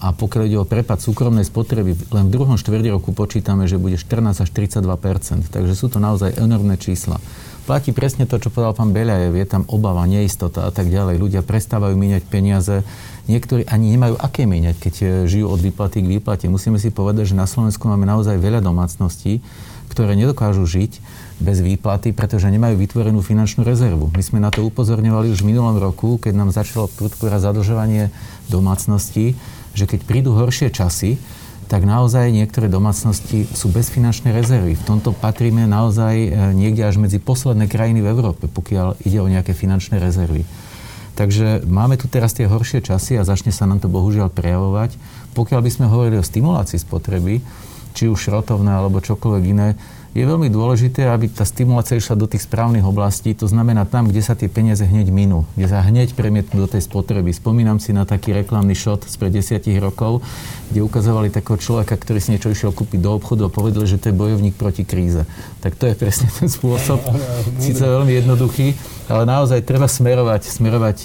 A pokiaľ ide o prepad súkromnej spotreby, len v druhom štvrti roku počítame, že bude štrnásť až tridsaťdva percent. Takže sú to naozaj enormné čísla. Platí presne to, čo povedal pán Beliajev. Je tam obava, neistota a tak ďalej. Ľudia prestávajú míňať peniaze. Niektorí ani nemajú aké míňať, keď žijú od výplaty k výplate. Musíme si povedať, že na Slovensku máme naozaj veľa domácností, ktoré nedokážu žiť bez výplaty, pretože nemajú vytvorenú finančnú rezervu. My sme na to upozorňovali už v minulom roku, keď nám začalo prudko rásť zadlžovanie domácností, že keď prídu horšie časy, tak naozaj niektoré domácnosti sú bez finančnej rezervy. V tomto patríme naozaj niekde až medzi posledné krajiny v Európe, pokiaľ ide o nejaké finančné rezervy. Takže máme tu teraz tie horšie časy a začne sa nám to bohužiaľ prejavovať. Pokiaľ by sme hovorili o stimulácii spotreby, či už šrotovné, alebo čokoľvek iné, je veľmi dôležité, aby tá stimulácia išla do tých správnych oblastí, to znamená tam, kde sa tie peniaze hneď minú, kde sa hneď premietnú do tej spotreby. Spomínam si na taký reklamný šot spred desiatich rokov, kde ukazovali takého človeka, ktorý si niečo išiel kúpiť do obchodu a povedal, že to je bojovník proti kríze. Tak to je presne ten spôsob, síce veľmi jednoduchý, ale naozaj treba smerovať, smerovať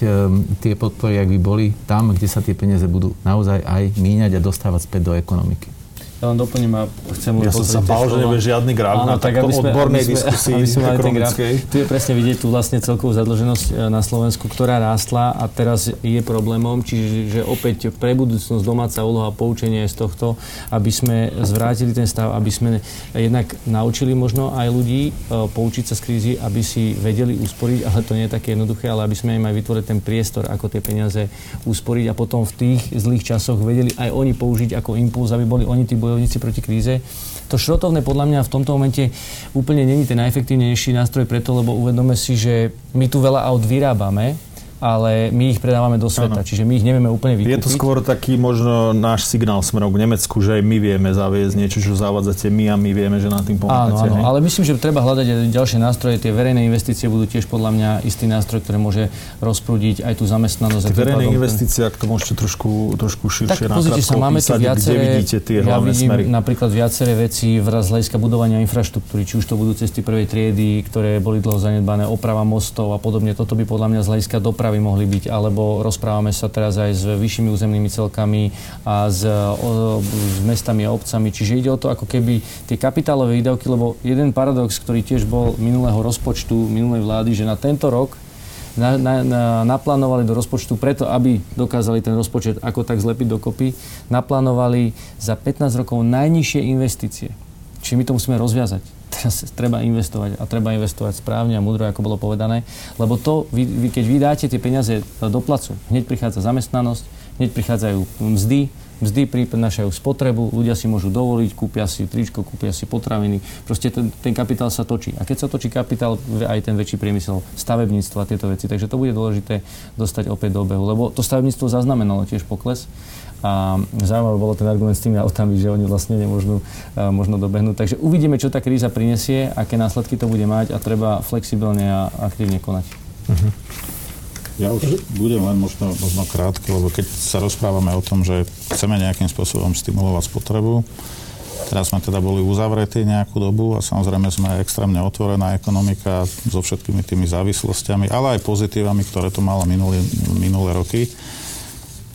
tie podpory, ak by boli tam, kde sa tie peniaze budú naozaj aj míňať a dostávať späť do ekonomiky. Ja len doplním a chcem... Ja som sa bál, že nebude žiadny graf na takto odbornej diskusii ekonomickej. Tu je presne vidieť tú vlastne celkovú zadlženosť na Slovensku, ktorá rástla a teraz je problémom, čiže opäť pre budúcnosť domáca úloha poučenie je z tohto, aby sme zvrátili ten stav, aby sme jednak naučili možno aj ľudí poučiť sa z krízy, aby si vedeli usporiť, ale to nie je také jednoduché, ale aby sme im aj vytvorili ten priestor, ako tie peniaze usporiť a potom v tých zlých časoch vedeli aj oni použiť ako impulz, aby boli oni tí bojovníci proti kríze. To šrotovné podľa mňa v tomto momente úplne není ten najefektívnejší nástroj preto, lebo uvedome si, že my tu veľa aut vyrábame, ale my ich predávame do sveta, ano. Čiže my ich nevieme úplne vykúpiť. Je to skôr taký možno náš signál smerom k Nemecku, že aj my vieme zaviesť niečo, čo zavádzate my a my vieme, že na tým pomáhate. Áno, áno, ale myslím, že treba hľadať ďalšie nástroje. Tie verejné investície budú tiež podľa mňa istý nástroj, ktorý môže rozprúdiť aj tú zamestnanosť. Tie verejné investície, ak to môžete trošku, trošku širšie nakrátko písať, sa, máme tu viacere, kde vidíte tie ja hlavné smery. Ja vidím napríklad viaceré veci v hľadiska budovania infraštruktúry, či už to budú cesty prvej triedy, ktoré boli dlho zanedbané, oprava mostov a podobne. Toto by podľa mňa z hľadiska dopravy by mohli byť, alebo rozprávame sa teraz aj s vyššími územnými celkami a s, o, s mestami a obcami. Čiže ide o to, ako keby tie kapitálové výdavky, lebo jeden paradox, ktorý tiež bol minulého rozpočtu, minulej vlády, že na tento rok na, na, na, naplánovali do rozpočtu preto, aby dokázali ten rozpočet ako tak zlepiť dokopy, naplánovali za pätnásť rokov najnižšie investície. Čiže my to musíme rozviazať. Teraz treba investovať a treba investovať správne a múdro, ako bolo povedané, lebo to, vy, vy, keď vy dáte tie peniaze do placu, hneď prichádza zamestnanosť, hneď prichádzajú mzdy, mzdy prinášajú spotrebu, ľudia si môžu dovoliť, kúpia si tričko, kúpia si potraviny, proste ten, ten kapitál sa točí. A keď sa točí kapitál, aj ten väčší priemysel, stavebníctvo a tieto veci, takže to bude dôležité dostať opäť do obehu, lebo to stavebníctvo zaznamenalo tiež pokles. A zaujímavé bolo ten argument s tými autami, že oni vlastne nemôžu uh, možno dobehnúť. Takže uvidíme, čo tá kríza prinesie, aké následky to bude mať a treba flexibilne a aktívne konať. Uh-huh. Ja už budem len možno, možno krátko, lebo keď sa rozprávame o tom, že chceme nejakým spôsobom stimulovať spotrebu, teraz sme teda boli uzavretí nejakú dobu a samozrejme sme extrémne otvorená ekonomika so všetkými tými závislosťami, ale aj pozitívami, ktoré to malo minulé, minulé roky.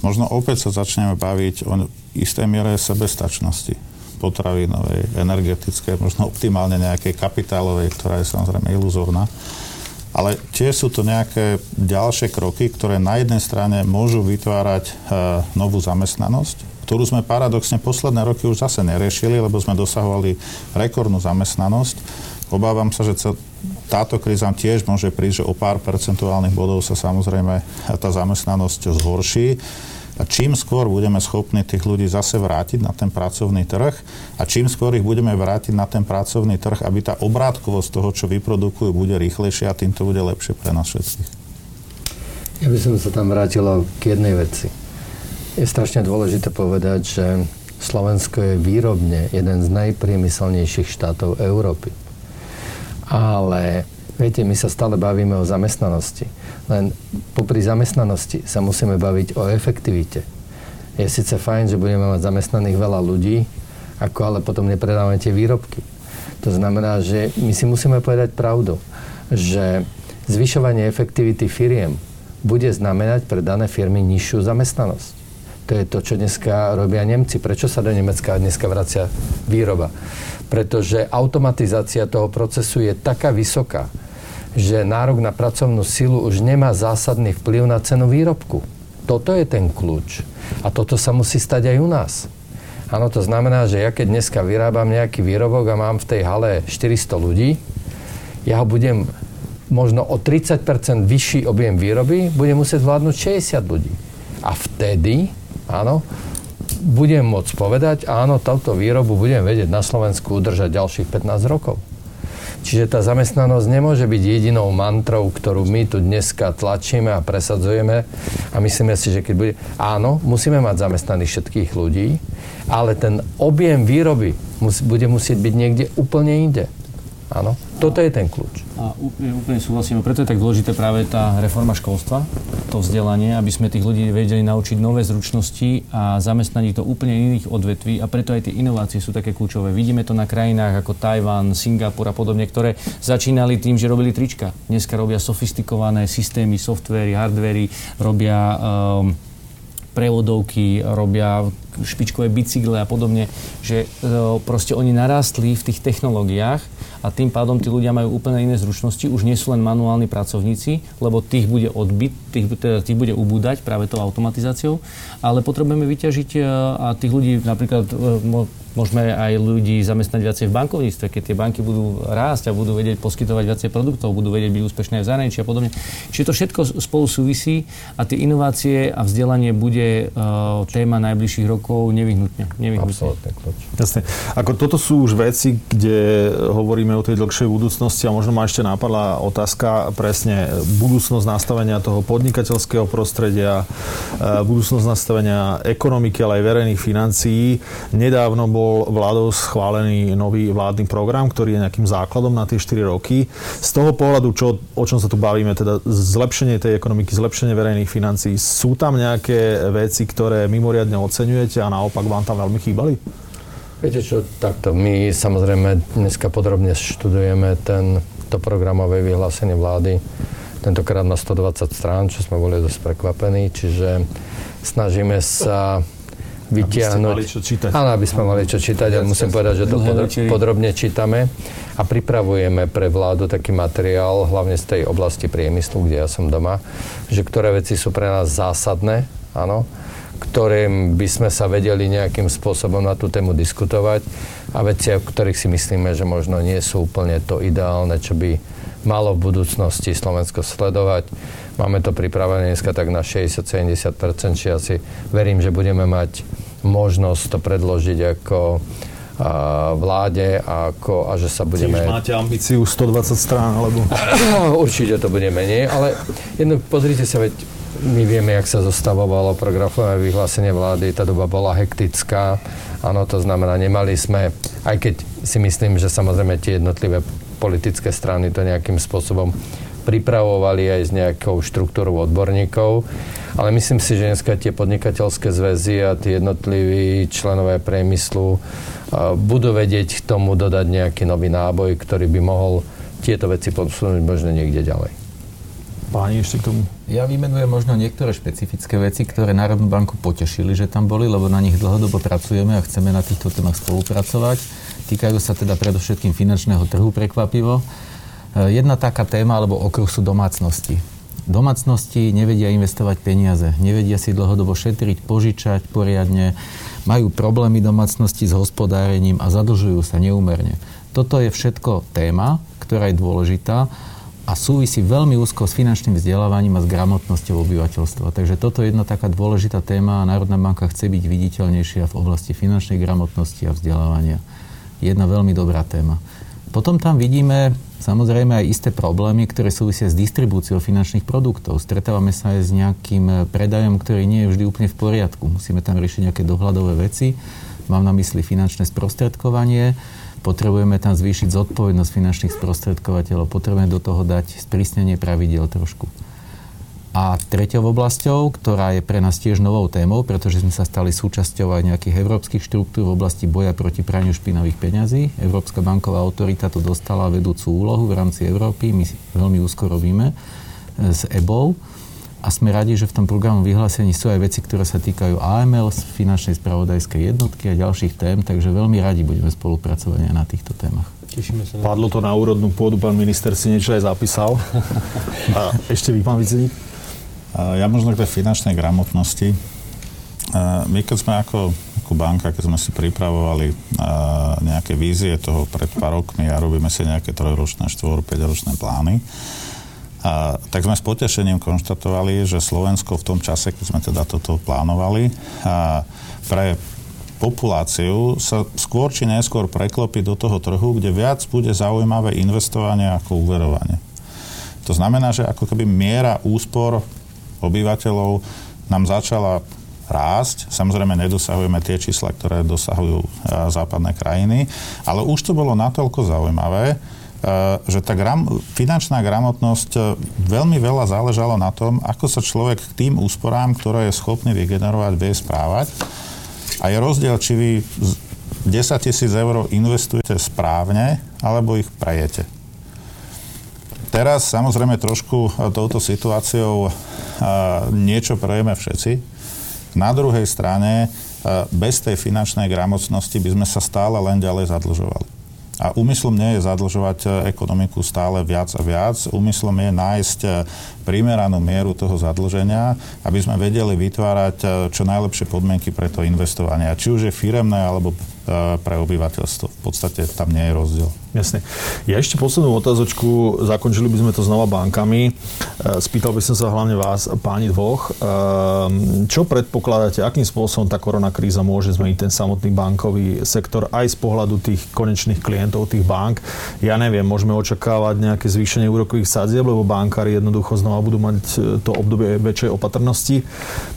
Možno opäť sa začneme baviť o istej miere sebestačnosti potravinovej, energetickej, možno optimálne nejakej kapitálovej, ktorá je samozrejme iluzórna. Ale tiež sú to nejaké ďalšie kroky, ktoré na jednej strane môžu vytvárať e, novú zamestnanosť, ktorú sme paradoxne posledné roky už zase neriešili, lebo sme dosahovali rekordnú zamestnanosť. Obávam sa, že cel- táto kríza tiež môže prísť, že o pár percentuálnych bodov sa samozrejme tá zamestnanosť zhorší. A čím skôr budeme schopní tých ľudí zase vrátiť na ten pracovný trh a čím skôr ich budeme vrátiť na ten pracovný trh, aby tá obrátkovosť toho, čo vyprodukujú, bude rýchlejšia a tým to bude lepšie pre nás všetkých. Ja by som sa tam vrátila k jednej veci. Je strašne dôležité povedať, že Slovensko je výrobne jeden z najpriemyselnejších štátov Európy. A ale viete, my sa stále bavíme o zamestnanosti. Len popri zamestnanosti sa musíme baviť o efektivite. Je síce fajn, že budeme mať zamestnaných veľa ľudí, ako ale potom nepredávame tie výrobky. To znamená, že my si musíme povedať pravdu, že zvyšovanie efektivity firiem bude znamenať pre dané firmy nižšiu zamestnanosť. To je to, čo dneska robia Nemci. Prečo sa do Nemecka dneska vracia výroba? Pretože automatizácia toho procesu je taká vysoká, že nárok na pracovnú silu už nemá zásadný vplyv na cenu výrobku. Toto je ten kľúč. A toto sa musí stať aj u nás. Áno, to znamená, že ja keď dneska vyrábam nejaký výrobok a mám v tej hale štyristo ľudí, ja ho budem možno o tridsať percent vyšší objem výroby, budem musieť vládnuť šesťdesiat ľudí. A vtedy, áno, budem môcť povedať, áno, táto výrobu budem vedieť na Slovensku udržať ďalších pätnásť rokov. Čiže tá zamestnanosť nemôže byť jedinou mantrou, ktorú my tu dneska tlačíme a presadzujeme a myslíme si, že keď bude... Áno, musíme mať zamestnaných všetkých ľudí, ale ten objem výroby mus, bude musieť byť niekde úplne inde. Áno, toto je ten kľúč. A úplne súhlasím, preto je tak dôležité práve tá reforma školstva, to vzdelanie, aby sme tých ľudí vedeli naučiť nové zručnosti a zamestnaní to úplne iných odvetví a preto aj tie inovácie sú také kľúčové. Vidíme to na krajinách ako Tajvan, Singapur a podobne, ktoré začínali tým, že robili trička. Dneska robia sofistikované systémy, softvéry, hardvéry, robia um, prevodovky, robia špičkové bicykle a podobne, že uh, proste oni narástli v tých technológiách a tým pádom tí ľudia majú úplne iné zručnosti, už nie sú len manuálni pracovníci, lebo tých bude odbyt, tých, tých bude ubúdať práve tou automatizáciou, ale potrebujeme vyťažiť a tých ľudí napríklad môžeme aj ľudí zamestnať viacej v bankovníctve, keď tie banky budú rásť a budú vedieť poskytovať viacej produktov, budú vedieť byť úspešné aj v zahraničí a podobne. Čiže to všetko spolu súvisí a tie inovácie a vzdelanie bude uh, téma najbližších rokov nevyhnutne. nevyhnutne. Absolutne. Jasne. Ako toto sú už veci, kde hovoríme o tej dlhšej budúcnosti a možno ma ešte napadla otázka presne budúcnosť nastavenia toho podnikateľského prostredia, budúcnosť nastavenia ekonomiky, ale aj verejných financií. Nedávno bol vládou schválený nový vládny program, ktorý je nejakým základom na tie štyri roky. Z toho pohľadu, čo, o čom sa tu bavíme, teda zlepšenie tej ekonomiky, zlepšenie verejných financií, sú tam nejaké veci, ktoré mimoriadne oceňujete a naopak vám tam veľmi chýbali? Viete čo, takto, my samozrejme dneska podrobne študujeme ten, to programové vyhlásenie vlády, tentokrát na stodvadsať strán, čo sme boli dosť prekvapení, čiže snažíme sa vytiahnuť... Aby ste mali čo čítať. Áno, aby sme mali čo čítať, ale musím povedať, že to podrobne čítame a pripravujeme pre vládu taký materiál, hlavne z tej oblasti priemyslu, kde ja som doma, že ktoré veci sú pre nás zásadné, áno, ktorým by sme sa vedeli nejakým spôsobom na tú tému diskutovať a veci, o ktorých si myslíme, že možno nie sú úplne to ideálne, čo by malo v budúcnosti Slovensko sledovať. Máme to pripravené dneska tak na šesťdesiat sedemdesiat percent, či ja si verím, že budeme mať možnosť to predložiť ako a vláde a, ako, a že sa budeme... Čiže máte ambíciu stodvadsať strán, alebo... No, určite to bude menej, ale jedno, pozrite sa, veď my vieme, jak sa zostavovalo programové vyhlásenie vlády, tá doba bola hektická. Áno, to znamená, nemali sme, aj keď si myslím, že samozrejme tie jednotlivé politické strany to nejakým spôsobom pripravovali aj s nejakou štruktúrou odborníkov, ale myslím si, že dneska tie podnikateľské zväzy a tie jednotliví členové priemyslu budú vedieť k tomu dodať nejaký nový náboj, ktorý by mohol tieto veci posunúť možno niekde ďalej. Páni, ešte k tomu. Ja vymenujem možno niektoré špecifické veci, ktoré Národnú banku potešili, že tam boli, lebo na nich dlhodobo pracujeme a chceme na týchto témach spolupracovať. Týkajú sa teda predovšetkým finančného trhu, prekvapivo. Jedna taká téma, alebo okruh, sú domácnosti. Domácnosti nevedia investovať peniaze, nevedia si dlhodobo šetriť, požičať poriadne, majú problémy domácnosti s hospodárením a zadlžujú sa neúmerne. Toto je všetko téma, ktorá je dôležitá a súvisí veľmi úzko s finančným vzdelávaním a s gramotnosťou obyvateľstva. Takže toto je jedna taká dôležitá téma a Národná banka chce byť viditeľnejšia v oblasti finančnej gramotnosti a vzdelávania. Jedna veľmi dobrá téma. Potom tam vidíme samozrejme aj isté problémy, ktoré súvisia s distribúciou finančných produktov. Stretávame sa aj s nejakým predajom, ktorý nie je vždy úplne v poriadku. Musíme tam riešiť nejaké dohľadové veci. Mám na mysli finančné sprostredkovanie, Potrebujeme tam zvýšiť zodpovednosť finančných sprostredkovateľov. Potrebujeme do toho dať sprísnenie pravidiel trošku. A treťou oblasťou, ktorá je pre nás tiež novou témou, pretože sme sa stali súčasťou aj nejakých európskych štruktúr v oblasti boja proti praniu špinavých peňazí. Európska banková autorita tu dostala vedúcu úlohu v rámci Európy. My veľmi úzko robíme s é bé ou. A sme radi, že v tom programu vyhlásení sú aj veci, ktoré sa týkajú á em el, finančnej spravodajskej jednotky a ďalších tém, takže veľmi radi budeme spolupracovať aj na týchto témach. Tešíme sa. Padlo to na úrodnú pôdu, pán minister si niečo aj zapísal. A ešte vy, pán Viceník? Ja možno k tej finančnej gramotnosti. My keď sme ako, ako banka, keď sme si pripravovali nejaké vízie toho pred pár rokmi a robíme si nejaké trojročné, štvor, päťročné plány, a tak sme s potešením konštatovali, že Slovensko v tom čase, keď sme teda toto plánovali, a pre populáciu sa skôr či neskôr preklopí do toho trhu, kde viac bude zaujímavé investovanie ako úverovanie. To znamená, že ako keby miera úspor obyvateľov nám začala rásť. Samozrejme, nedosahujeme tie čísla, ktoré dosahujú západné krajiny, ale už to bolo natoľko zaujímavé, že tá gram, finančná gramotnosť veľmi veľa záležalo na tom, ako sa človek k tým úsporám, ktoré je schopný vygenerovať, vie správať. A je rozdiel, či vy desaťtisíc eur investujete správne, alebo ich prejete. Teraz samozrejme trošku touto situáciou niečo prejeme všetci. Na druhej strane, bez tej finančnej gramotnosti by sme sa stále len ďalej zadlžovali. A úmyslom nie je zadlžovať ekonomiku stále viac a viac. Úmyslom je nájsť primeranú mieru toho zadlženia, aby sme vedeli vytvárať čo najlepšie podmienky pre to investovanie. Či už je firemné, alebo pre obyvateľstvo. V podstate tam nie je rozdiel. Jasne. Ja ešte poslednú otázočku. Zakončili by sme to znova bankami. Spýtal by som sa hlavne vás, páni dvoch. Čo predpokladáte, akým spôsobom tá koronakríza môže zmeniť ten samotný bankový sektor aj z pohľadu tých konečných klientov, tých bank? Ja neviem, môžeme očakávať nejaké zvýšenie úrokových sadzieb, lebo bankári jednoducho znova budú mať to obdobie väčšej opatrnosti.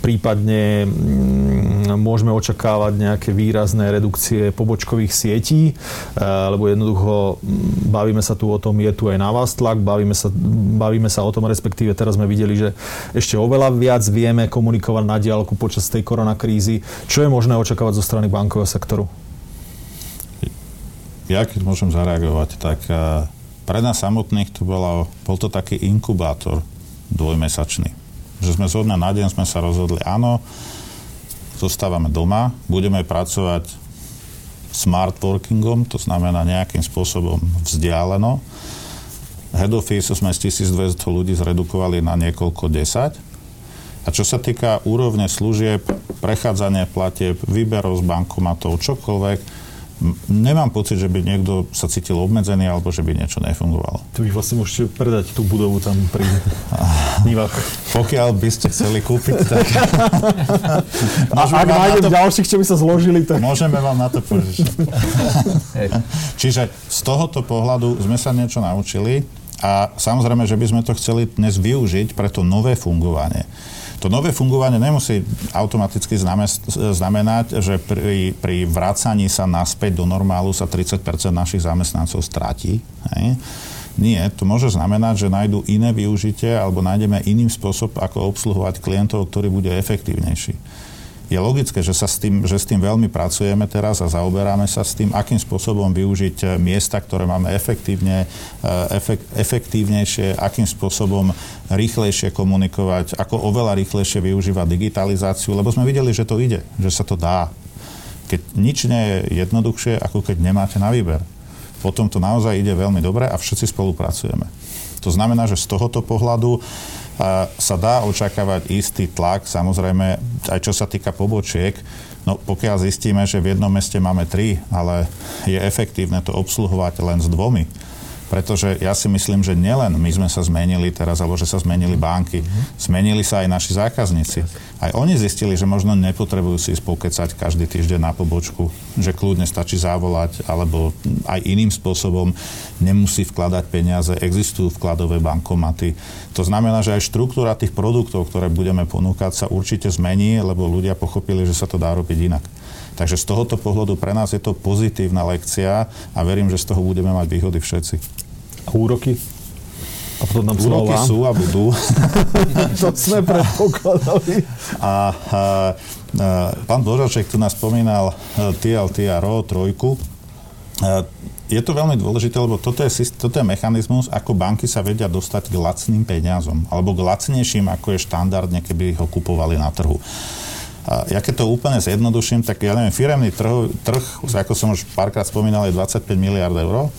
Prípadne mm, môžeme očakávať nejaké výrazné redukcie pobočkových sietí, lebo jednoducho bavíme sa tu o tom, je tu aj na vás tlak, bavíme sa, bavíme sa o tom, respektíve teraz sme videli, že ešte oveľa viac vieme komunikovať na diaľku počas tej koronakrízy. Čo je možné očakávať zo strany bankového sektoru? Ja keď môžem zareagovať, tak pre nás samotných to bolo, bol to taký inkubátor dvojmesačný. Že sme zo dňa na deň sme sa rozhodli, áno, zostávame doma, budeme pracovať smart workingom, to znamená nejakým spôsobom vzdialeno. Head office sme z tisícdvesto ľudí zredukovali na niekoľko desať. A čo sa týka úrovne služieb, prechádzanie platieb, výberov z bankomatov, čokoľvek, nemám pocit, že by niekto sa cítil obmedzený alebo že by niečo nefungovalo. Tu vy vlastne môžete predať tú budovu tam pri Nivách. Pokiaľ by ste chceli kúpiť, tak... A ak nájdem to... ďalších, čo by sa zložili, tak... Môžeme vám na to požičať. Čiže z tohoto pohľadu sme sa niečo naučili a samozrejme, že by sme to chceli dnes využiť pre to nové fungovanie. To nové fungovanie nemusí automaticky znamenať, že pri, pri vracaní sa naspäť do normálu sa tridsať percent našich zamestnancov stratí. Hej? Nie, to môže znamenať, že nájdú iné využitie alebo nájdeme iný spôsob, ako obsluhovať klientov, ktorý bude efektívnejší. Je logické, že sa s tým, že s tým veľmi pracujeme teraz a zaoberáme sa s tým, akým spôsobom využiť miesta, ktoré máme efektívne, efekt, efektívnejšie, akým spôsobom rýchlejšie komunikovať, ako oveľa rýchlejšie využívať digitalizáciu, lebo sme videli, že to ide, že sa to dá. Keď nič nie je jednoduchšie, ako keď nemáte na výber. Potom to naozaj ide veľmi dobre a všetci spolupracujeme. To znamená, že z tohoto pohľadu sa dá očakávať istý tlak, samozrejme, aj čo sa týka pobočiek. No pokiaľ zistíme, že v jednom meste máme tri, ale je efektívne to obsluhovať len s dvomi. Pretože ja si myslím, že nielen my sme sa zmenili teraz, alebo že sa zmenili banky. Zmenili sa aj naši zákazníci. Aj oni zistili, že možno nepotrebujú si spokecať každý týždeň na pobočku, že kľudne stačí zavolať, alebo aj iným spôsobom nemusí vkladať peniaze. Existujú vkladové bankomaty. To znamená, že aj štruktúra tých produktov, ktoré budeme ponúkať, sa určite zmení, lebo ľudia pochopili, že sa to dá robiť inak. Takže z tohoto pohľadu pre nás je to pozitívna lekcia a verím, že z toho budeme mať výhody všetci. A úroky? A potom nám úroky slova. Sú a budú. To sme predpokladali. A, a, a pán Dvořáček tu nás spomínal T L T R O, trojku. A, je to veľmi dôležité, lebo toto je, toto je mechanizmus, ako banky sa vedia dostať k lacným peniazom, alebo k lacnejším, ako je štandardne, keby ho kupovali na trhu. A ja keď to úplne zjednoduším, tak ja neviem, firemný trh, trh ako som už párkrát spomínal, je dvadsaťpäť miliárd eur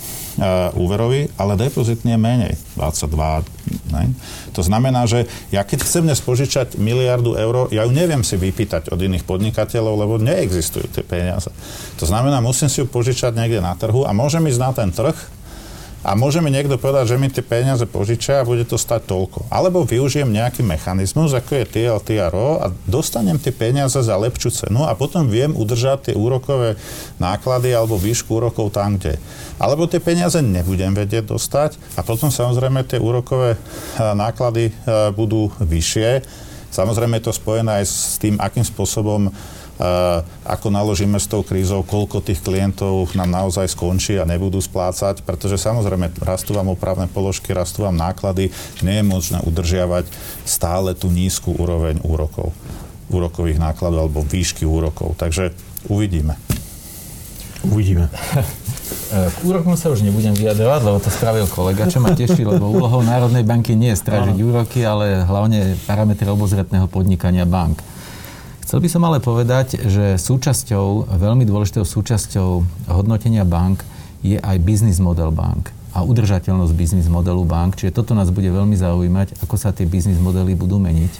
úverový, ale depozit nie menej, dvadsaťdva. Ne? To znamená, že ja keď chcem dnes požičať miliardu eur, ja ju neviem si vypýtať od iných podnikateľov, lebo neexistujú tie peniaze. To znamená, musím si ju požičať niekde na trhu a môžem ísť na ten trh a môže mi niekto povedať, že mi tie peniaze požičia a bude to stať toľko. Alebo využijem nejaký mechanizmus, ako je T L T R O a dostanem tie peniaze za lepšiu cenu a potom viem udržať tie úrokové náklady alebo výšku úrokov tam, kde. Alebo tie peniaze nebudem vedieť dostať a potom samozrejme tie úrokové náklady budú vyššie. Samozrejme je to spojené aj s tým, akým spôsobom Uh, ako naložíme s tou krízou, koľko tých klientov nám naozaj skončí a nebudú splácať, pretože samozrejme rastú vám opravné položky, rastú vám náklady, nie je možné udržiavať stále tú nízku úroveň úrokov, úrokových nákladov alebo výšky úrokov. Takže uvidíme. Uvidíme. K úrokom sa už nebudem vyjadrovať, lebo to spravil kolega, čo ma teší, lebo úlohou Národnej banky nie je strážiť úroky, ale hlavne parametre obozretného podnikania bank. Chcel by som ale povedať, že súčasťou, veľmi dôležitou súčasťou hodnotenia bank je aj biznis model bank a udržateľnosť biznis modelu bank. Čiže toto nás bude veľmi zaujímať, ako sa tie biznis modely budú meniť.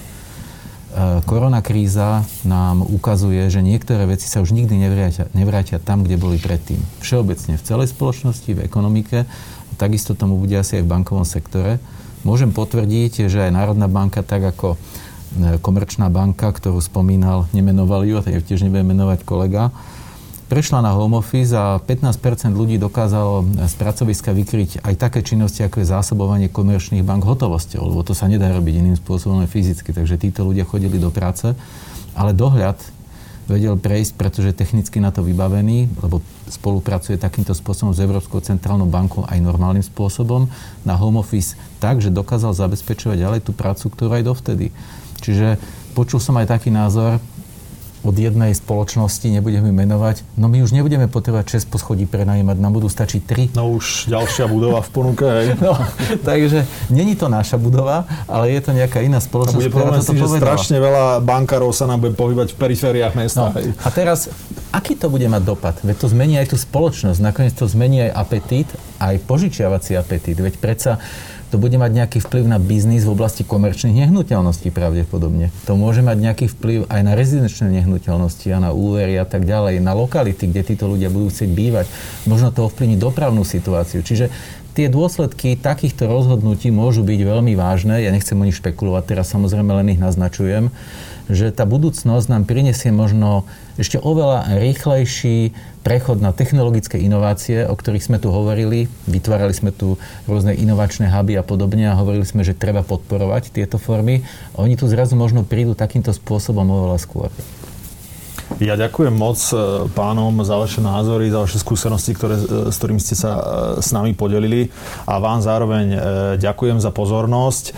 Korona kríza nám ukazuje, že niektoré veci sa už nikdy nevrátia, nevrátia tam, kde boli predtým. Všeobecne v celej spoločnosti, v ekonomike, takisto tomu bude asi aj v bankovom sektore. Môžem potvrdiť, že aj Národná banka, tak ako Komerčná banka, ktorú spomínal, nemenoval ju, a tak tiež nebudem menovať kolega, prešla na home office a pätnásť percent ľudí dokázalo z pracoviska vykryť aj také činnosti, ako je zásobovanie komerčných bank hotovosťou, lebo to sa nedá robiť iným spôsobom fyzicky, takže títo ľudia chodili do práce, ale dohľad vedel prejsť, pretože technicky na to vybavený, lebo spolupracuje takýmto spôsobom s Európskou centrálnou bankou aj normálnym spôsobom na home office tak, že dokázal zabezpečovať ďalej tú prácu, ktorú aj dovtedy. Čiže počul som aj taký názor od jednej spoločnosti, nebudeme menovať, no my už nebudeme potrebovať šesť poschodí prenajímať, nám budú stačiť tri. No už ďalšia budova v ponuke, hej. No, takže není to naša budova, ale je to nejaká iná spoločnosť, ktorá toto povedala. A bude problém si, že strašne veľa bankárov sa nám bude pohybať v perifériách mesta. No, a teraz, aký to bude mať dopad? Veď to zmení aj tú spoločnosť, nakoniec to zmení aj apetít, aj požičiavací apetít, veď predsa to bude mať nejaký vplyv na biznis v oblasti komerčných nehnuteľností pravdepodobne. To môže mať nejaký vplyv aj na rezidenčné nehnuteľnosti a na úvery a tak ďalej, na lokality, kde títo ľudia budú chcieť bývať. Možno to ovplyvní dopravnú situáciu. Čiže tie dôsledky takýchto rozhodnutí môžu byť veľmi vážne. Ja nechcem o nich špekulovať, teraz samozrejme len ich naznačujem, že tá budúcnosť nám prinesie možno ešte oveľa rýchlejší prechod na technologické inovácie, o ktorých sme tu hovorili. Vytvárali sme tu rôzne inovačné huby a podobne a hovorili sme, že treba podporovať tieto formy. Oni tu zrazu možno prídu takýmto spôsobom oveľa skôr. Ja ďakujem moc pánom za vaše názory, za vaše skúsenosti, ktoré, s ktorými ste sa s nami podelili. A vám zároveň ďakujem za pozornosť.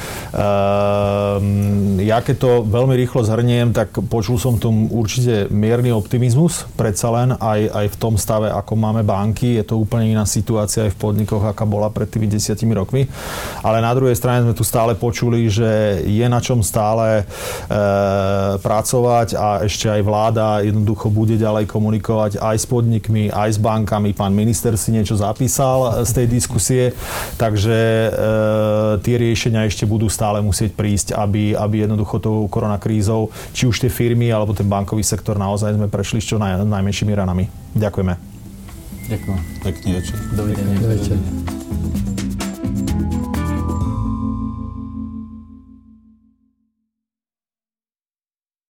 Ja keď to veľmi rýchlo zhrniem, tak počul som tomu určite mierny optimizmus. Predsa len aj, aj v tom stave, ako máme banky. Je to úplne iná situácia aj v podnikoch, aká bola pred tými desiatimi rokmi. Ale na druhej strane sme tu stále počuli, že je na čom stále pracovať a ešte aj vláda jednoducho bude ďalej komunikovať aj s podnikmi, aj s bankami. Pán minister si niečo zapísal z tej diskusie, takže e, tie riešenia ešte budú stále musieť prísť, aby, aby jednoducho tou koronakrízou, či už tie firmy, alebo ten bankový sektor, naozaj sme prešli s čo naj, najmenšími ranami. Ďakujeme. Ďakujem. Pekný večer. Dovidenia.